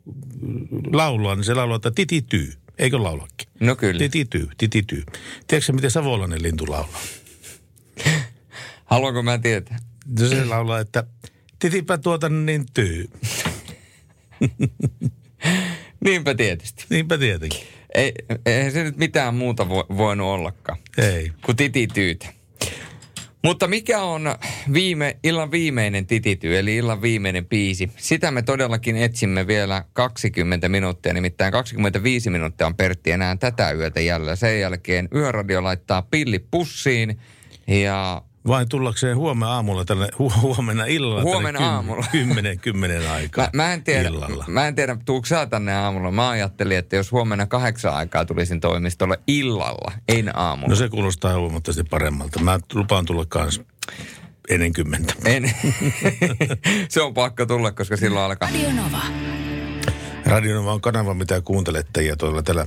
laulaa, niin se laulaa, että titityy, eikö laulakin? No kyllä. Titityy, titityy. Tiedätkö miten savolainen lintu laulaa? Haluanko mä tietää? No se laulaa, että titipä tuota niin tyy. Niinpä tietysti. Niinpä tietenkin. Ei, eihän se nyt mitään muuta vo, voinut ollakaan. Ei. Kun titityytä. Mutta mikä on viime, illan viimeinen titityy, eli illan viimeinen biisi? Sitä me todellakin etsimme vielä kaksikymmentä minuuttia, nimittäin kaksikymmentäviisi minuuttia on Pertti enää tätä yötä jäljellä. Sen jälkeen Yöradio laittaa pillit pussiin ja... Vain tullakseen huomenna aamulla tänne, huomenna illalla huomenna tänne aamulla. kymmenen, kymmenen aikaa mä, mä en tiedä, illalla. Mä en tiedä, tuutko sä tänne aamulla. Mä ajattelin, että jos huomenna kahdeksan aikaa tulisin toimistolla illalla, ei aamulla. No se kuulostaa huomattavasti paremmalta. Mä lupaan tulla kans ennen kymmentä. En. Se on pakko tulla, koska silloin alkaa. Radio Nova. Radio Nova on kanava, mitä kuuntelette ja tuolla tällä...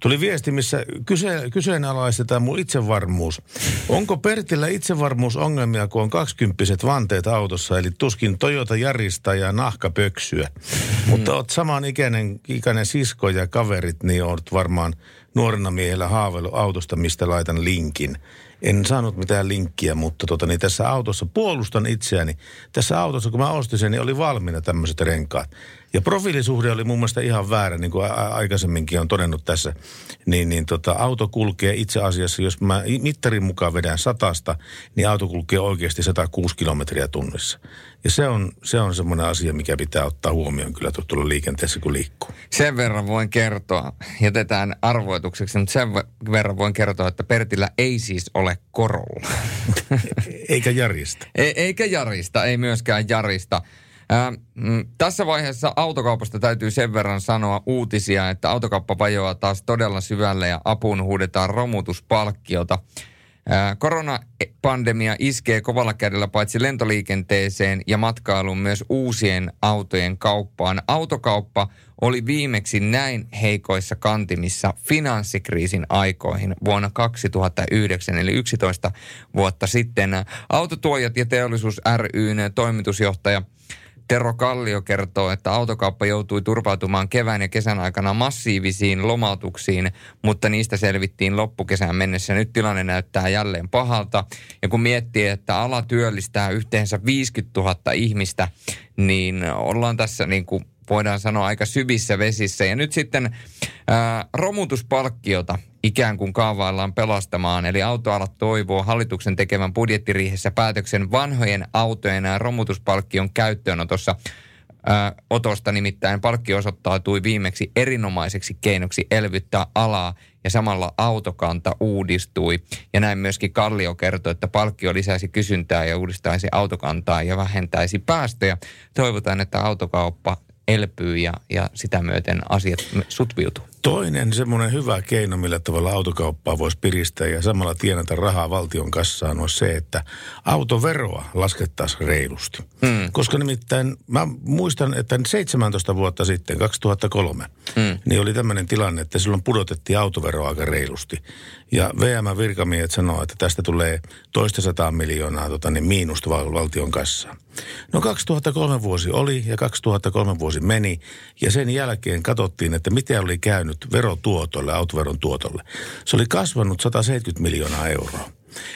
Tuli viesti, missä kyse, kyseenalaistetaan mun itsevarmuus. Onko Pertillä itsevarmuusongelmia, kun on kaksikymppiset vanteet autossa, eli tuskin Toyota Yarista ja nahkapöksyä. Mm. Mutta oot saman ikäinen, ikäinen sisko ja kaverit, niin oot varmaan nuorena miehellä haaveillut autosta, mistä laitan linkin. En saanut mitään linkkiä, mutta tota, niin tässä autossa puolustan itseäni. Tässä autossa, kun mä ostin sen, niin oli valmiina tämmöiset renkaat. Ja profiilisuhde oli mun mielestä ihan väärä, niin kuin a- aikaisemminkin on todennut tässä. Niin, niin tota, auto kulkee itse asiassa, jos mä mittarin mukaan vedän satasta, niin auto kulkee oikeasti sata kuusi kilometriä tunnissa. Ja se on, se on semmoinen asia, mikä pitää ottaa huomioon kyllä tuolla liikenteessä, kun liikkuu. Sen verran voin kertoa, jätetään arvoitukseksi, mutta sen verran voin kertoa, että Pertillä ei siis ole Corolla. Eikä Yarista. E- eikä Yarista, ei myöskään Yarista. Ää, mm, tässä vaiheessa autokaupasta täytyy sen verran sanoa uutisia, että autokauppa vajoaa taas todella syvälle ja apuun huudetaan romutuspalkkiota. Ää, koronapandemia iskee kovalla kädellä paitsi lentoliikenteeseen ja matkailuun myös uusien autojen kauppaan. Autokauppa oli viimeksi näin heikoissa kantimissa finanssikriisin aikoihin vuonna kaksituhattayhdeksän, eli yksitoista vuotta sitten. Autotuojat ja teollisuus ry:n toimitusjohtaja Tero Kallio kertoo, että autokauppa joutui turvautumaan kevään ja kesän aikana massiivisiin lomautuksiin, mutta niistä selvittiin loppukesään mennessä. Nyt tilanne näyttää jälleen pahalta. Ja kun miettii, että ala työllistää yhteensä viisikymmentätuhatta ihmistä, niin ollaan tässä niin kuin voidaan sanoa aika syvissä vesissä. Ja nyt sitten ää, romutuspalkkiota ikään kuin kaavaillaan pelastamaan. Eli autoala toivoo hallituksen tekevän budjettiriihessä päätöksen vanhojen autojen ja romutuspalkkion käyttöönotossa. Ää, otosta nimittäin palkkio osoittautui viimeksi erinomaiseksi keinoksi elvyttää alaa ja samalla autokanta uudistui. Ja näin myöskin Kallio kertoi, että palkkio lisäisi kysyntää ja uudistaisi autokantaa ja vähentäisi päästöjä. Toivotaan, että autokauppa elpyy ja, ja sitä myöten asiat sutviutuu. Toinen semmoinen hyvä keino, millä tavalla autokauppaa voisi piristää ja samalla tienata rahaa valtion kassaan, on se, että autoveroa laskettaisiin reilusti. Mm. Koska nimittäin, mä muistan, että seitsemäntoista vuotta sitten, kaksituhattakolme, mm. niin oli tämmöinen tilanne, että silloin pudotettiin autoveroa aika reilusti. Ja V M:n virkamiehet sanoo, että tästä tulee toista sataa miljoonaa tota, niin miinusta valtion kassaan. No kaksituhattakolme vuosi oli ja kaksituhattakolme vuosi meni ja sen jälkeen katsottiin, että miten oli käynyt verotuotolle, autoveron tuotolle. Se oli kasvanut sataseitsemänkymmentä miljoonaa euroa.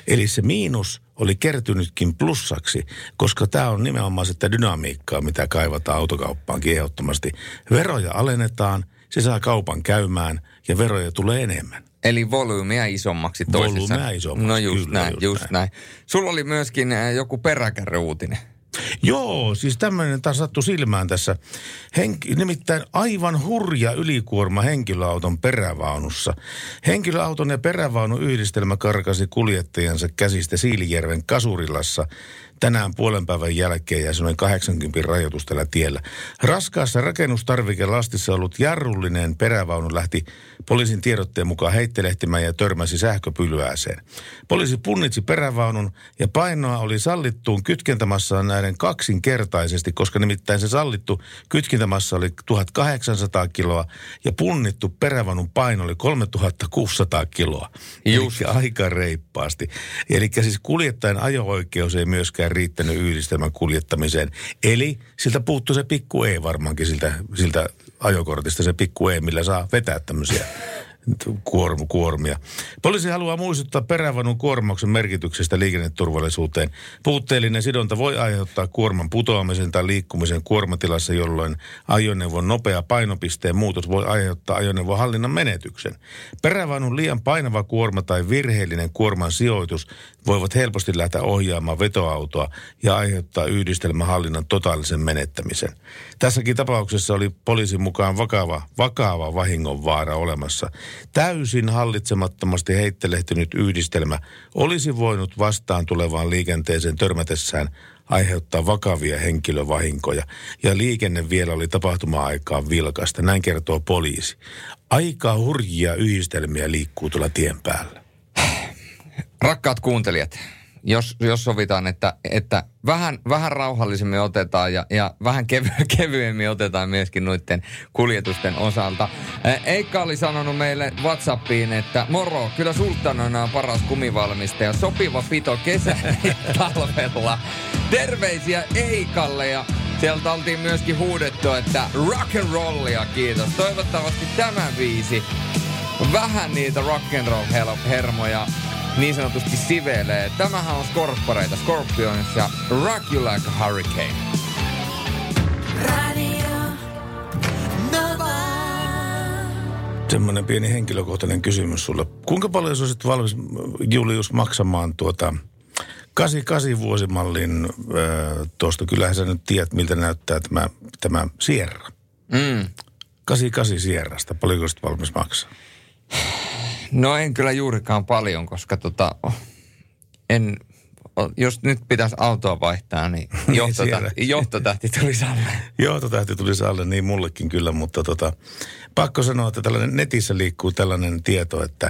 Eli se miinus oli kertynytkin plussaksi, koska tämä on nimenomaan sitä dynamiikkaa, mitä kaivataan autokauppaankin ehdottomasti. Veroja alennetaan, se saa kaupan käymään ja veroja tulee enemmän. Eli volyymiä isommaksi toisessa. Volyymiä isommaksi. No just kyllä, näin, just, just näin. näin. Sulla oli myöskin joku peräkärryuutinen. Joo, siis tämmöinen taas sattui silmään tässä. Henk- nimittäin aivan hurja ylikuorma henkilöauton perävaunussa. Henkilöauton ja perävaunun yhdistelmä karkasi kuljettajansa käsistä Siilijärven Kasurillassa tänään puolen päivän jälkeen ja se noin kahdeksankymmentä rajoitus tällä tiellä. Raskaassa rakennustarvikelastissa ollut jarrullinen perävaunu lähti poliisin tiedotteen mukaan heittelehtimään ja törmäsi sähköpylvääseen. Poliisi punnitsi perävaunun ja painoa oli sallittuun kytkentämassaan näiden kaksinkertaisesti, koska nimittäin se sallittu kytkentämassa oli tuhatkahdeksansataa kiloa ja punnittu perävaunun paino oli kolmetuhattakuusisataa kiloa. Just. Eli aika reippaasti. Eli siis kuljettajan ajo-oikeus ei myöskään riittänyt yhdistelmän kuljettamiseen. Eli siltä puuttuu se pikku E varmaankin siltä, siltä ajokortista, se pikku E, millä saa vetää tämmöisiä kuormia. Poliisi haluaa muistuttaa perävaunun kuormauksen merkityksestä liikenneturvallisuuteen. Puutteellinen sidonta voi aiheuttaa kuorman putoamisen tai liikkumisen kuormatilassa, jolloin ajoneuvon nopea painopisteen muutos voi aiheuttaa ajoneuvon hallinnan menetyksen. Perävaunun liian painava kuorma tai virheellinen kuorman sijoitus voivat helposti lähteä ohjaamaan vetoautoa ja aiheuttaa yhdistelmähallinnan totaalisen menettämisen. Tässäkin tapauksessa oli poliisin mukaan vakava, vakava vahingonvaara olemassa. Täysin hallitsemattomasti heittelehtynyt yhdistelmä olisi voinut vastaan tulevaan liikenteeseen törmätessään aiheuttaa vakavia henkilövahinkoja. Ja liikenne vielä oli tapahtuma-aikaan vilkasta, näin kertoo poliisi. Aika hurjia yhdistelmiä liikkuu tuolla tien päällä. Rakkaat kuuntelijat, jos, jos sovitaan, että, että vähän, vähän rauhallisemmin otetaan ja, ja vähän kevy- kevyemmin otetaan myöskin noiden kuljetusten osalta. Eikka oli sanonut meille WhatsAppiin, että moro, kyllä Sultanona on paras kumivalmistaja, sopiva pito kesä ja talvella. Terveisiä Eikalle ja sieltä oltiin myöskin huudettu, että rock and rollia, kiitos. Toivottavasti tämä biisi vähän niitä rock and roll hermoja niin sanotusti sivelee. Tämähän on skorppareita Scorpionissa. Rock you like a hurricane. Semmoinen pieni henkilökohtainen kysymys sulle. Kuinka paljon sä olisit valmis, Julius, maksamaan tuota kahdeksankymmentäkahdeksan vuosimallin öö, tuosta? Kyllähän sä nyt tiedät, miltä näyttää tämä, tämä Sierra. Mm. kahdeksankymmentäkahdeksan Sierrasta. Paljonko olisit valmis maksaa? No en kyllä juurikaan paljon, koska tota, en jos nyt pitäisi autoa vaihtaa, niin johtotähti, johtotähti tuli alle. Johtotähti tuli alle, niin mullekin kyllä, mutta tota, pakko sanoa, että tällainen netissä liikkuu tällainen tieto, että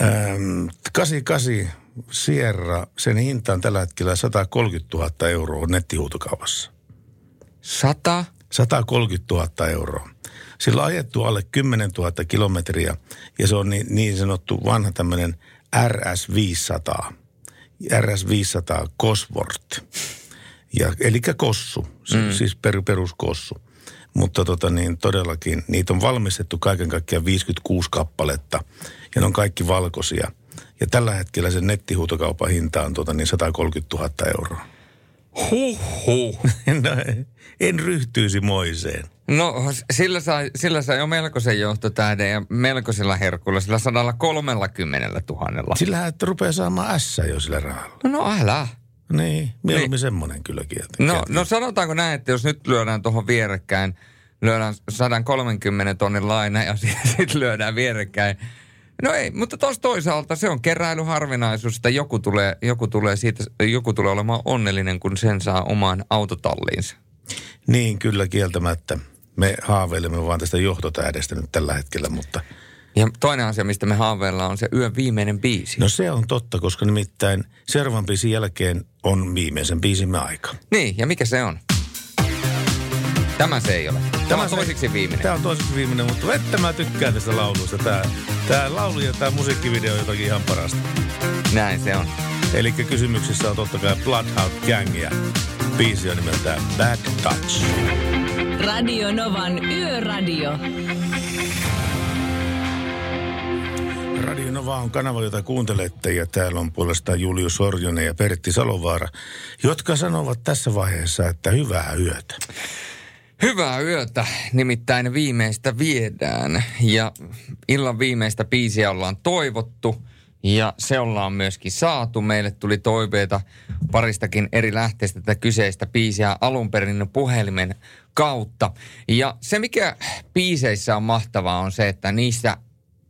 äm, kahdeksankymmentäkahdeksan Sierra, sen hinta on tällä hetkellä sata kolmekymmentätuhatta euroa nettihuutokaupassa. Sata? sata kolmekymmentätuhatta euroa. Sillä on ajettu alle kymmenentuhatta kilometriä ja se on niin, niin sanottu vanha tämmöinen R S viisisataa. R S viisisataa Cosworth. Ja, elikkä kossu, mm. siis per, peruskossu. Mutta tota niin, todellakin niitä on valmistettu kaiken kaikkiaan viisikymmentäkuusi kappaletta ja ne on kaikki valkoisia. Ja tällä hetkellä sen nettihuutokaupan hinta on tuota niin sata kolmekymmentätuhatta euroa. Huhhuh. No, en ryhtyisi moiseen. No sillä sai, sillä sai jo melkoisen johtotähden ja melkoisella herkulla, sillä sata kolmekymmentä tuhatta. Sillähän, että rupeaa saamaan ässä jo sillä rahalla. No, no älä. Niin, mieluummin niin. Semmoinen kyllä kieltä. No, no sanotaanko näin, että jos nyt lyödään tuohon vierekkäin, lyödään sata kolmekymmentä tonnin laina ja sitten lyödään vierekkäin. No ei, mutta taas toisaalta se on keräilyharvinaisuus, että joku tulee, joku tulee siitä, joku tulee olemaan onnellinen, kun sen saa omaan autotalliinsa. Niin, kyllä kieltämättä. Me haaveilemme vaan tästä johtotähdestä nyt tällä hetkellä, mutta... Ja toinen asia, mistä me haaveillaan, on se yön viimeinen biisi. No se on totta, koska nimittäin seuraavan biisin jälkeen on viimeisen biisimme aika. Niin, ja mikä se on? Tämä se ei ole. Tämä, tämä on toiseksi viimeinen. Tämä on toiseksi viimeinen, mutta että mä tykkään tästä laulusta. Tämä, tämä laulu ja tämä musiikkivideo on jotakin ihan parasta. Näin se on. Eli kysymyksissä on totta kai Bloodhound Gang ja biisi on nimeltään Bad Touch. Radio Novan Yöradio. Radio Nova on kanava, jota kuuntelette, ja täällä on puolestaan Julius Sorjonen ja Pertti Salovaara, jotka sanovat tässä vaiheessa, että hyvää yötä. Hyvää yötä, nimittäin viimeistä viedään, ja illan viimeistä biisiä ollaan toivottu, ja se ollaan myöskin saatu. Meille tuli toiveita paristakin eri lähteistä tätä kyseistä biisiä alun perin puhelimen kautta. Ja se, mikä biiseissä on mahtavaa, on se, että niissä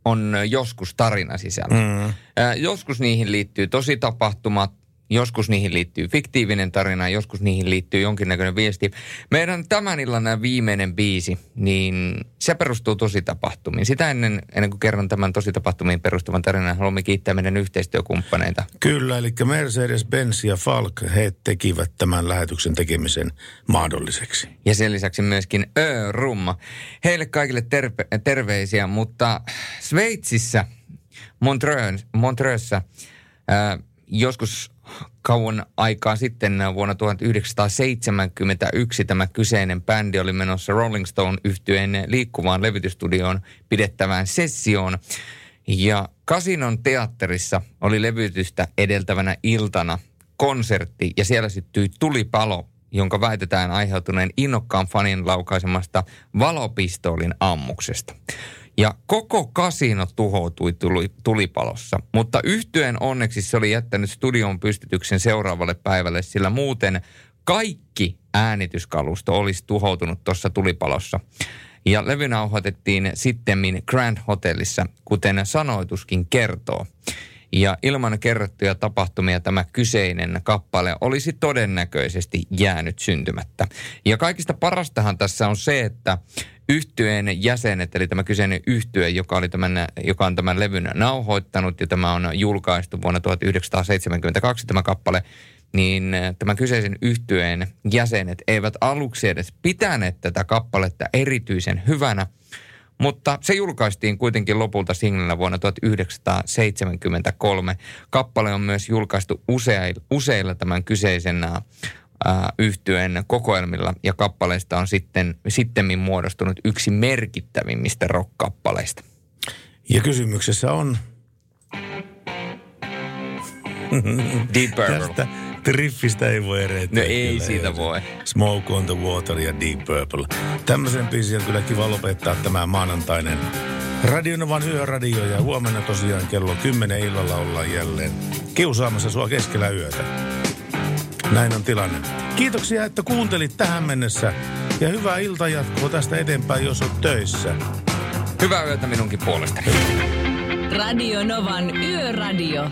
on joskus tarina sisällä. Mm. Joskus niihin liittyy tosi tapahtumat, joskus niihin liittyy fiktiivinen tarina, joskus niihin liittyy jonkinnäköinen viesti. Meidän tämän illan viimeinen biisi, niin se perustuu tositapahtumiin. Sitä ennen, ennen kuin kerron tämän tositapahtumiin perustuvan tarinan, haluamme kiittää meidän yhteistyökumppaneita. Kyllä, eli Mercedes-Benz ja Falk, he tekivät tämän lähetyksen tekemisen mahdolliseksi. Ja sen lisäksi myöskin Ö-rumma. Heille kaikille terpe- terveisiä, mutta Sveitsissä, Montreux'ssä, äh, joskus... Kauan aikaa sitten vuonna tuhatyhdeksänsataaseitsemänkymmentäyksi tämä kyseinen bändi oli menossa Rolling Stone-yhtyeen liikkuvaan levytystudioon pidettävään sessioon. Ja Kasinon teatterissa oli levytystä edeltävänä iltana konsertti ja siellä syttyi tulipalo, jonka väitetään aiheutuneen innokkaan fanin laukaisemasta valopistoolin ammuksesta. Ja koko kasino tuhoutui tulipalossa, mutta yhtyeen onneksi se oli jättänyt studion pystytyksen seuraavalle päivälle, sillä muuten kaikki äänityskalusto olisi tuhoutunut tuossa tulipalossa. Ja levy nauhoitettiin sittemmin Grand Hotellissa, kuten sanoituskin kertoo. Ja ilman kerrottuja tapahtumia tämä kyseinen kappale olisi todennäköisesti jäänyt syntymättä. Ja kaikista parastahan tässä on se, että yhtyeen jäsenet, eli tämä kyseinen yhtye, joka, oli tämän, joka on tämän levyn nauhoittanut, ja tämä on julkaistu vuonna tuhatyhdeksänsataaseitsemänkymmentäkaksi tämä kappale, niin tämä kyseisen yhtyeen jäsenet eivät aluksi edes pitäneet tätä kappaletta erityisen hyvänä, mutta se julkaistiin kuitenkin lopulta singlenä vuonna tuhatyhdeksänsataaseitsemänkymmentäkolme. Kappale on myös julkaistu useilla, useilla tämän kyseisen yhtyeen kokoelmilla, ja kappaleista on sitten sittemmin muodostunut yksi merkittävimmistä rock-kappaleista. Ja kysymyksessä on... Deep Purple. Tästä triffistä ei voi erehtyä. No ei siitä voi. Smoke on the Water ja Deep Purple. Tämmöisen biisin on kyllä kiva lopettaa tämä maanantainen Radio Novan Yöradio, ja huomenna tosiaan kello kymmenen illalla ollaan jälleen kiusaamassa sua keskellä yötä. Näin on tilanne. Kiitoksia, että kuuntelit tähän mennessä. Ja hyvää iltajatkoa tästä eteenpäin, jos olet töissä. Hyvää yötä minunkin puolestani. Radio Novan Yöradio.